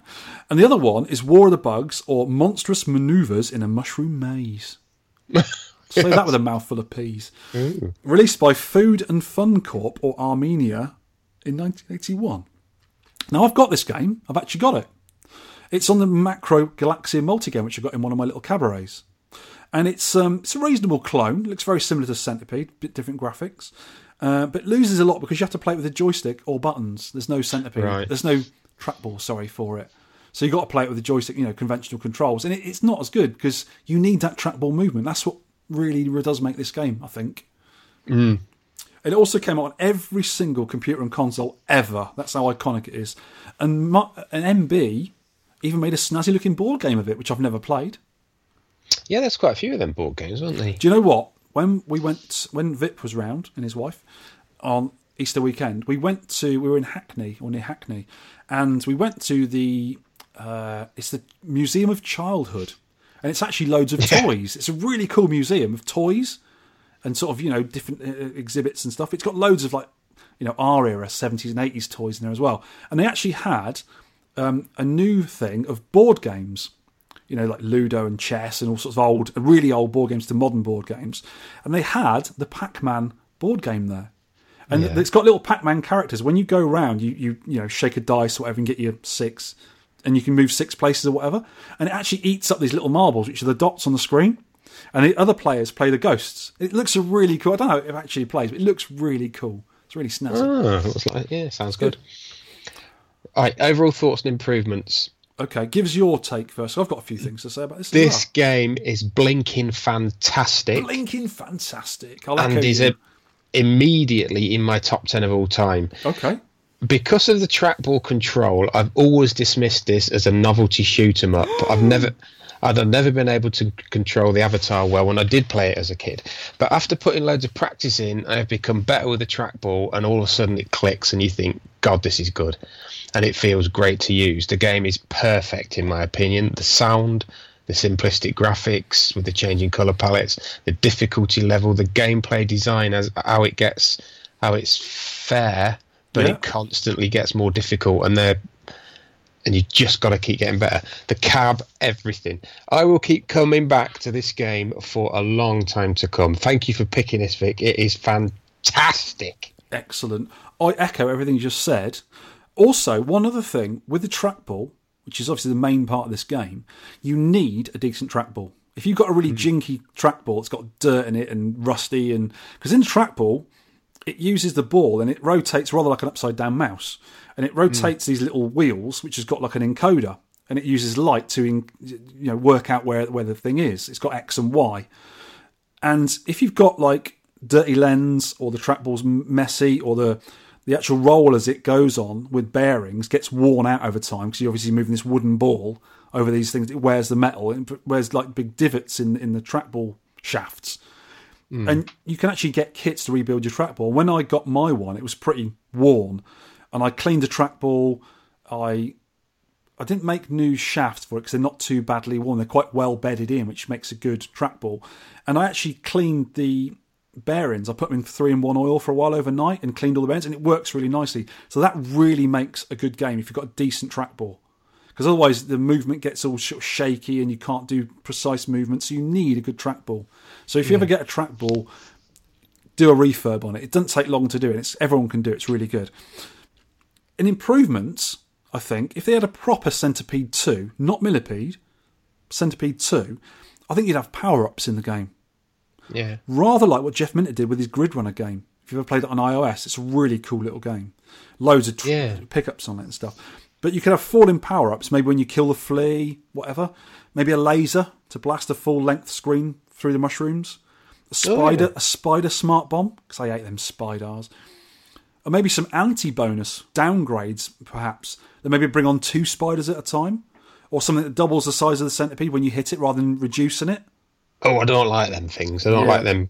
And the other one is War of the Bugs, or Monstrous Manoeuvres in a Mushroom Maze. Say that with a mouthful of peas. Ooh. Released by Food and Fun Corp, or Armenia, in nineteen eighty-one. Now, I've got this game. I've actually got it. It's on the Macro Galaxian multi-game, which I got in one of my little cabarets. And it's um, it's a reasonable clone. It looks very similar to Centipede, bit different graphics. Uh, but loses a lot because you have to play it with a joystick or buttons. There's no Centipede. Right. There's no trackball, sorry, for it. So you've got to play it with a joystick, you know, conventional controls. And it, it's not as good because you need that trackball movement. That's what really does make this game, I think. Mm. It also came out on every single computer and console ever. That's how iconic it is. And an M B even made a snazzy-looking board game of it, which I've never played. Yeah, there's quite a few of them board games, aren't they? Do you know what? when we went, when Vip was round and his wife on Easter weekend, we went to, we were in Hackney or near Hackney, and we went to the, uh, it's the Museum of Childhood, and it's actually loads of yeah. toys. It's a really cool museum of toys and sort of, you know, different uh, exhibits and stuff. It's got loads of, like, you know, our era seventies and eighties toys in there as well. And they actually had um, a new thing of board games, you know, like Ludo and chess and all sorts of old, really old board games to modern board games. And they had the Pac-Man board game there. And yeah. it's got little Pac-Man characters. When you go around, you, you you know, shake a dice or whatever and get your six, and you can move six places or whatever. And it actually eats up these little marbles, which are the dots on the screen. And the other players play the ghosts. It looks really cool. I don't know if it actually plays, but it looks really cool. It's really snazzy. Oh, looks like, yeah, sounds good. good. All right, overall thoughts and improvements. Okay, give us your take first. I've got a few things to say about this. This well. game is blinking fantastic. Blinking fantastic. I like and is a, immediately in my top ten of all time. Okay. Because of the trackball control, I've always dismissed this as a novelty shoot 'em up. I've never, I'd never been able to control the avatar well when I did play it as a kid. But after putting loads of practice in, I've become better with the trackball, and all of a sudden it clicks, and you think, "God, this is good," and it feels great to use. The game is perfect in my opinion. The sound, the simplistic graphics with the changing color palettes, the difficulty level, the gameplay design, as how it gets, how it's fair. But yeah. it constantly gets more difficult, and they're and you just got to keep getting better. The cab, everything. I will keep coming back to this game for a long time to come. Thank you for picking this, Vic. It is fantastic. Excellent. I echo everything you just said. Also, one other thing with the trackball, which is obviously the main part of this game, you need a decent trackball. If you've got a really mm-hmm. jinky trackball, it's got dirt in it and rusty, and because in trackball, it uses the ball and it rotates rather like an upside-down mouse, and it rotates mm. these little wheels, which has got like an encoder, and it uses light to, in, you know, work out where where the thing is. It's got X and Y, and if you've got like dirty lens or the trackball's messy or the the actual roll as it goes on with bearings gets worn out over time because you're obviously moving this wooden ball over these things. It wears the metal and wears like big divots in in the trackball shafts. Mm. And you can actually get kits to rebuild your trackball. When I got my one, it was pretty worn, and I cleaned the trackball. I I didn't make new shafts for it because they're not too badly worn. They're quite well bedded in, which makes a good trackball. And I actually cleaned the bearings. I put them in three in one oil for a while overnight and cleaned all the bearings, and it works really nicely. So that really makes a good game if you've got a decent trackball. Because otherwise the movement gets all sort of shaky and you can't do precise movements. So you need a good trackball. So if you yeah. ever get a trackball, do a refurb on it. It doesn't take long to do it. It's, everyone can do it. It's really good. In improvements, I think, if they had a proper Centipede two, not Millipede, Centipede two, I think you'd have power-ups in the game. Yeah. Rather like what Jeff Minter did with his Grid Runner game. If you've ever played it on iOS, it's a really cool little game. Loads of tr- yeah. pickups on it and stuff. But you could have falling power-ups, maybe when you kill the flea, whatever. Maybe a laser to blast a full-length screen through the mushrooms. A spider, oh, yeah. a spider smart bomb, because I hate them spiders. Or maybe some anti-bonus downgrades, perhaps, that maybe bring on two spiders at a time. Or something that doubles the size of the centipede when you hit it rather than reducing it. Oh, I don't like them things. I don't yeah. like them.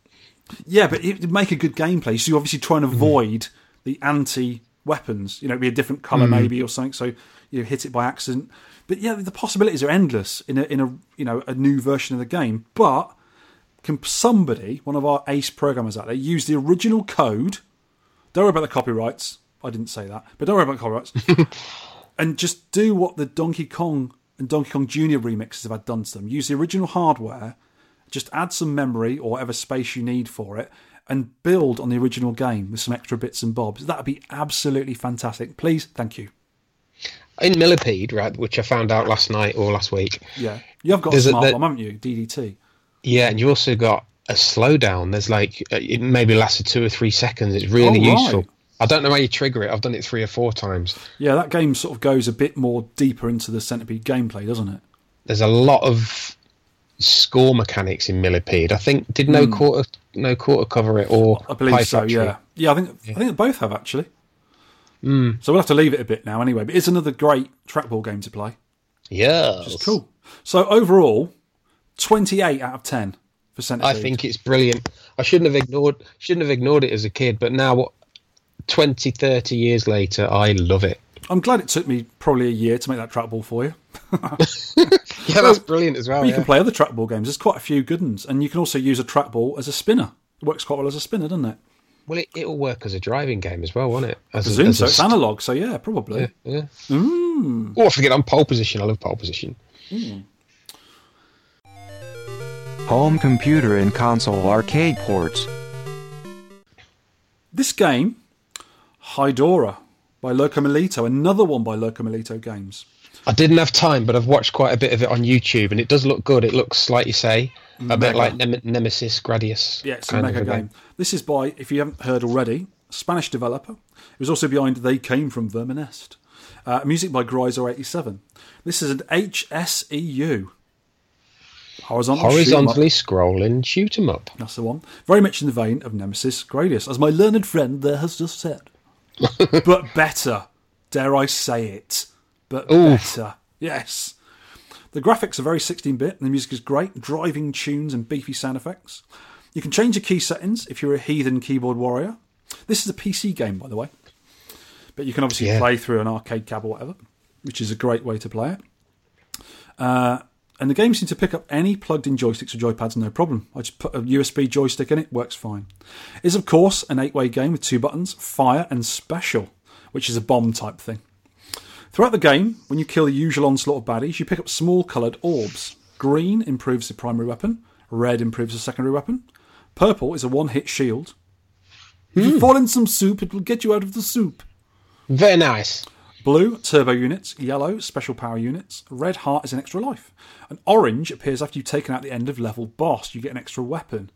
Yeah, but it'd make a good gameplay. So you obviously try and avoid mm. the anti weapons, you know, it'd be a different color mm. maybe or something, so you know, hit it by accident. But yeah, the possibilities are endless in a in a you know a new version of the game. But can somebody, one of our ace programmers out there, use the original code? Don't worry about the copyrights. I didn't say that, but don't worry about copyrights. And just do what the Donkey Kong and Donkey Kong Junior remixes have had done to them. Use the original hardware. Just add some memory or whatever space you need for it. And build on the original game with some extra bits and bobs. That would be absolutely fantastic. Please, thank you. In Millipede, right, which I found out last night or last week. Yeah, you've got a smart a, the, bomb, haven't you? D D T. Yeah, and you also got a slowdown. There's like, it maybe lasts two or three seconds. It's really oh, right. useful. I don't know how you trigger it. I've done it three or four times. Yeah, that game sort of goes a bit more deeper into the Centipede gameplay, doesn't it? There's a lot of score mechanics in Millipede. I think did no mm. quarter no quarter cover it or I believe so. Factory. Yeah, yeah. I think yeah. I think both have actually. Mm. So we'll have to leave it a bit now anyway. But it's another great trackball game to play. Yeah, which is cool. So overall, twenty-eight out of ten for Centipede. I think it's brilliant. I shouldn't have ignored shouldn't have ignored it as a kid, but now, what, twenty, thirty years later, I love it. I'm glad it took me probably a year to make that trackball for you. Yeah, that's brilliant as well. But you yeah. can play other trackball games. There's quite a few good ones, and you can also use a trackball as a spinner. It works quite well as a spinner, doesn't it? Well, it will work as a driving game as well, won't it? As I presume a, as so. A it's st- analogue, so yeah, probably. Yeah. yeah. Mm. Or oh, forget on Pole Position. I love Pole Position. Mm. Home computer and console arcade ports. This game, Hydora by Locomilito, another one by Locomilito Games. I didn't have time, but I've watched quite a bit of it on YouTube, and it does look good. It looks, like you say, a bit like Nem- Nemesis, Gradius. Yeah, it's a mega game. game. This is by, if you haven't heard already, Spanish developer. It was also behind They Came From Verminest. Uh, music by Grisor eighty-seven. This is an H S E U. Horizontal Horizontally shoot scrolling shoot 'em up. That's the one. Very much in the vein of Nemesis, Gradius, as my learned friend there has just said. But better. Dare I say it. But Ooh. better. Yes. The graphics are very sixteen-bit, and the music is great, driving tunes and beefy sound effects. You can change the key settings if you're a heathen keyboard warrior. This is a P C game, by the way. But you can obviously yeah. play through an arcade cab or whatever, which is a great way to play it. Uh, and the game seems to pick up any plugged-in joysticks or joypads, no problem. I just put a U S B joystick in it, works fine. It's, of course, an eight-way game with two buttons, fire and special, which is a bomb-type thing. Throughout the game, when you kill the usual onslaught of baddies, you pick up small coloured orbs. Green improves the primary weapon. Red improves the secondary weapon. Purple is a one-hit shield. Mm. If you fall in some soup, it will get you out of the soup. Very nice. Blue, turbo units. Yellow, special power units. Red heart is an extra life. And orange appears after you've taken out the end of level boss. You get an extra weapon.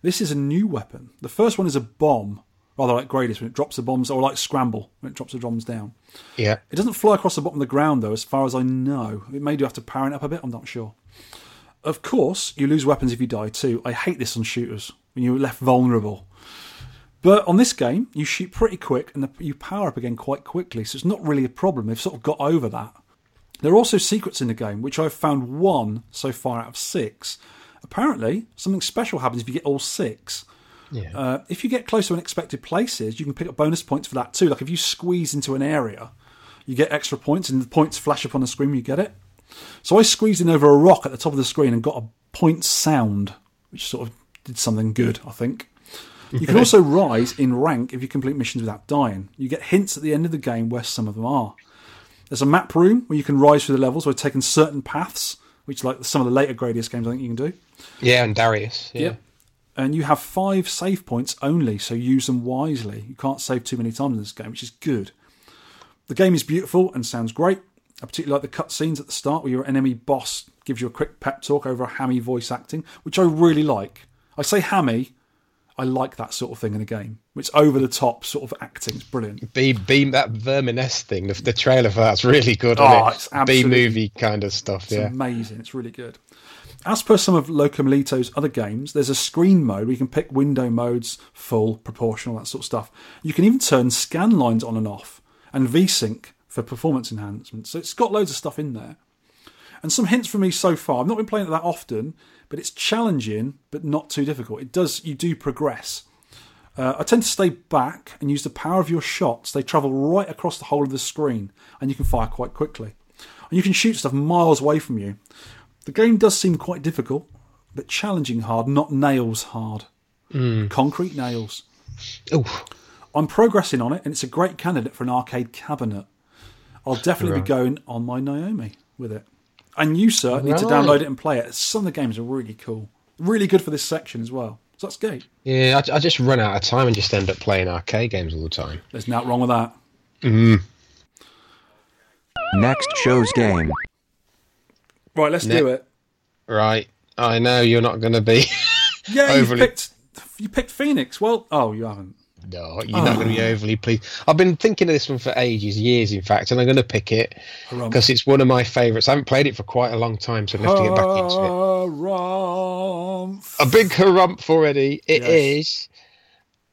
This is a new weapon. The first one is a bomb. Rather like Gradius when it drops the bombs, or like Scramble when it drops the bombs down. Yeah. It doesn't fly across the bottom of the ground, though, as far as I know. It may do have to power it up a bit, I'm not sure. Of course, you lose weapons if you die too. I hate this on shooters, when you're left vulnerable. But on this game, you shoot pretty quick, and the, you power up again quite quickly, so it's not really a problem. They've sort of got over that. There are also secrets in the game, which I've found one so far out of six. Apparently, something special happens if you get all six. Yeah. Uh, if you get close to unexpected places, you can pick up bonus points for that too. Like if you squeeze into an area, you get extra points, and the points flash up on the screen when you get it. So I squeezed in over a rock at the top of the screen and got a point sound, which sort of did something good, I think. You can also rise in rank if you complete missions without dying. You get hints at the end of the game where some of them are. There's a map room where you can rise through the levels by taking certain paths, which like some of the later Gradius games I think you can do. Yeah, and Darius. Yeah. yeah. And you have five save points only, so use them wisely. You can't save too many times in this game, which is good. The game is beautiful and sounds great. I particularly like the cutscenes at the start where your enemy boss gives you a quick pep talk over a hammy voice acting, which I really like. I say hammy, I like that sort of thing in a game. It's over the top sort of acting. It's brilliant. Be, beam that Verminest thing. The, the trailer for that's really good. Oh, it? It's absolutely B-movie kind of stuff. It's yeah. amazing. It's really good. As per some of Locomilito's other games, there's a screen mode where you can pick window modes, full, proportional, that sort of stuff. You can even turn scan lines on and off, and VSync for performance enhancement. So it's got loads of stuff in there. And some hints from me so far. I've not been playing it that often, but it's challenging, but not too difficult. It does, you do progress. Uh, I tend to stay back and use the power of your shots. They travel right across the whole of the screen, and you can fire quite quickly. And you can shoot stuff miles away from you. The game does seem quite difficult, but challenging hard, not nails hard. Mm. Concrete nails. Oof. I'm progressing on it, and it's a great candidate for an arcade cabinet. I'll definitely right. be going on my Naomi with it. And you, sir, right. need to download it and play it. Some of the games are really cool. Really good for this section as well. So that's great. Yeah, I, I just run out of time and just end up playing arcade games all the time. There's nothing wrong with that. Mm. Next show's game. Right, let's ne- do it. Right, I know you're not going to be. yeah, overly- you picked you picked Phoenix. Well, oh, you haven't. No, you're oh. not going to be overly pleased. I've been thinking of this one for ages, years in fact, and I'm going to pick it because it's one of my favourites. I haven't played it for quite a long time, so I have to get back into it. Harumph. A big harumph for Eddie. It yes. is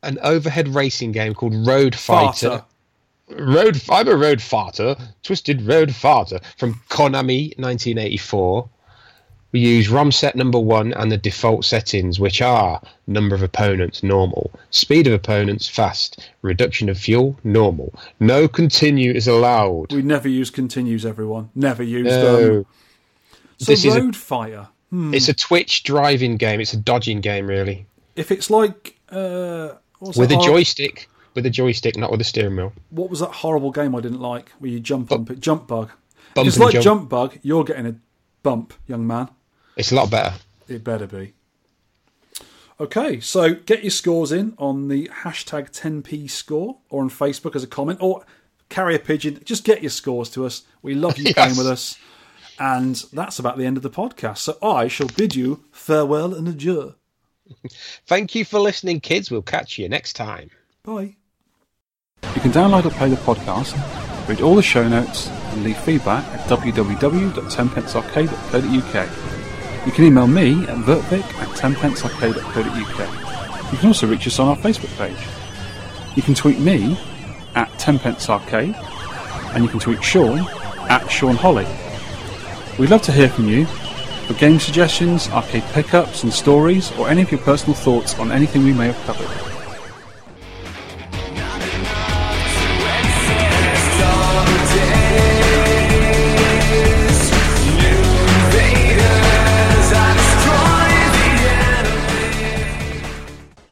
an overhead racing game called Road Fighter. Farter. Road, I'm a road farter, twisted road farter from Konami nineteen eighty-four. we use ROM set number one and the default settings, which are number of opponents, normal, speed of opponents, fast, reduction of fuel, normal. No continue is allowed. We never use continues, everyone. Never use no. them. So this Road is a, Fighter. Hmm. It's a Twitch driving game. It's a dodging game, really. If it's like... Uh, what was with a hard... joystick. With a joystick, not with a steering wheel. What was that horrible game I didn't like where you jump on... But, jump Bug. Bump it's like jump. Jump Bug. You're getting a bump, young man. It's a lot better. It better be. Okay, so get your scores in on the hashtag ten p score or on Facebook as a comment or carry a pigeon. Just get your scores to us. We love you yes. playing with us. And that's about the end of the podcast. So I shall bid you farewell and adieu. Thank you for listening, kids. We'll catch you next time. Bye. You can download or play the podcast, read all the show notes, and leave feedback at w w w dot tenpence arcade dot co dot u k. You can email me at vertvic at tenpencearcade dot co dot u k. You can also reach us on our Facebook page. You can tweet me at tenpencearcade, and you can tweet Sean at Sean Holly. We'd love to hear from you for game suggestions, arcade pickups and stories, or any of your personal thoughts on anything we may have covered.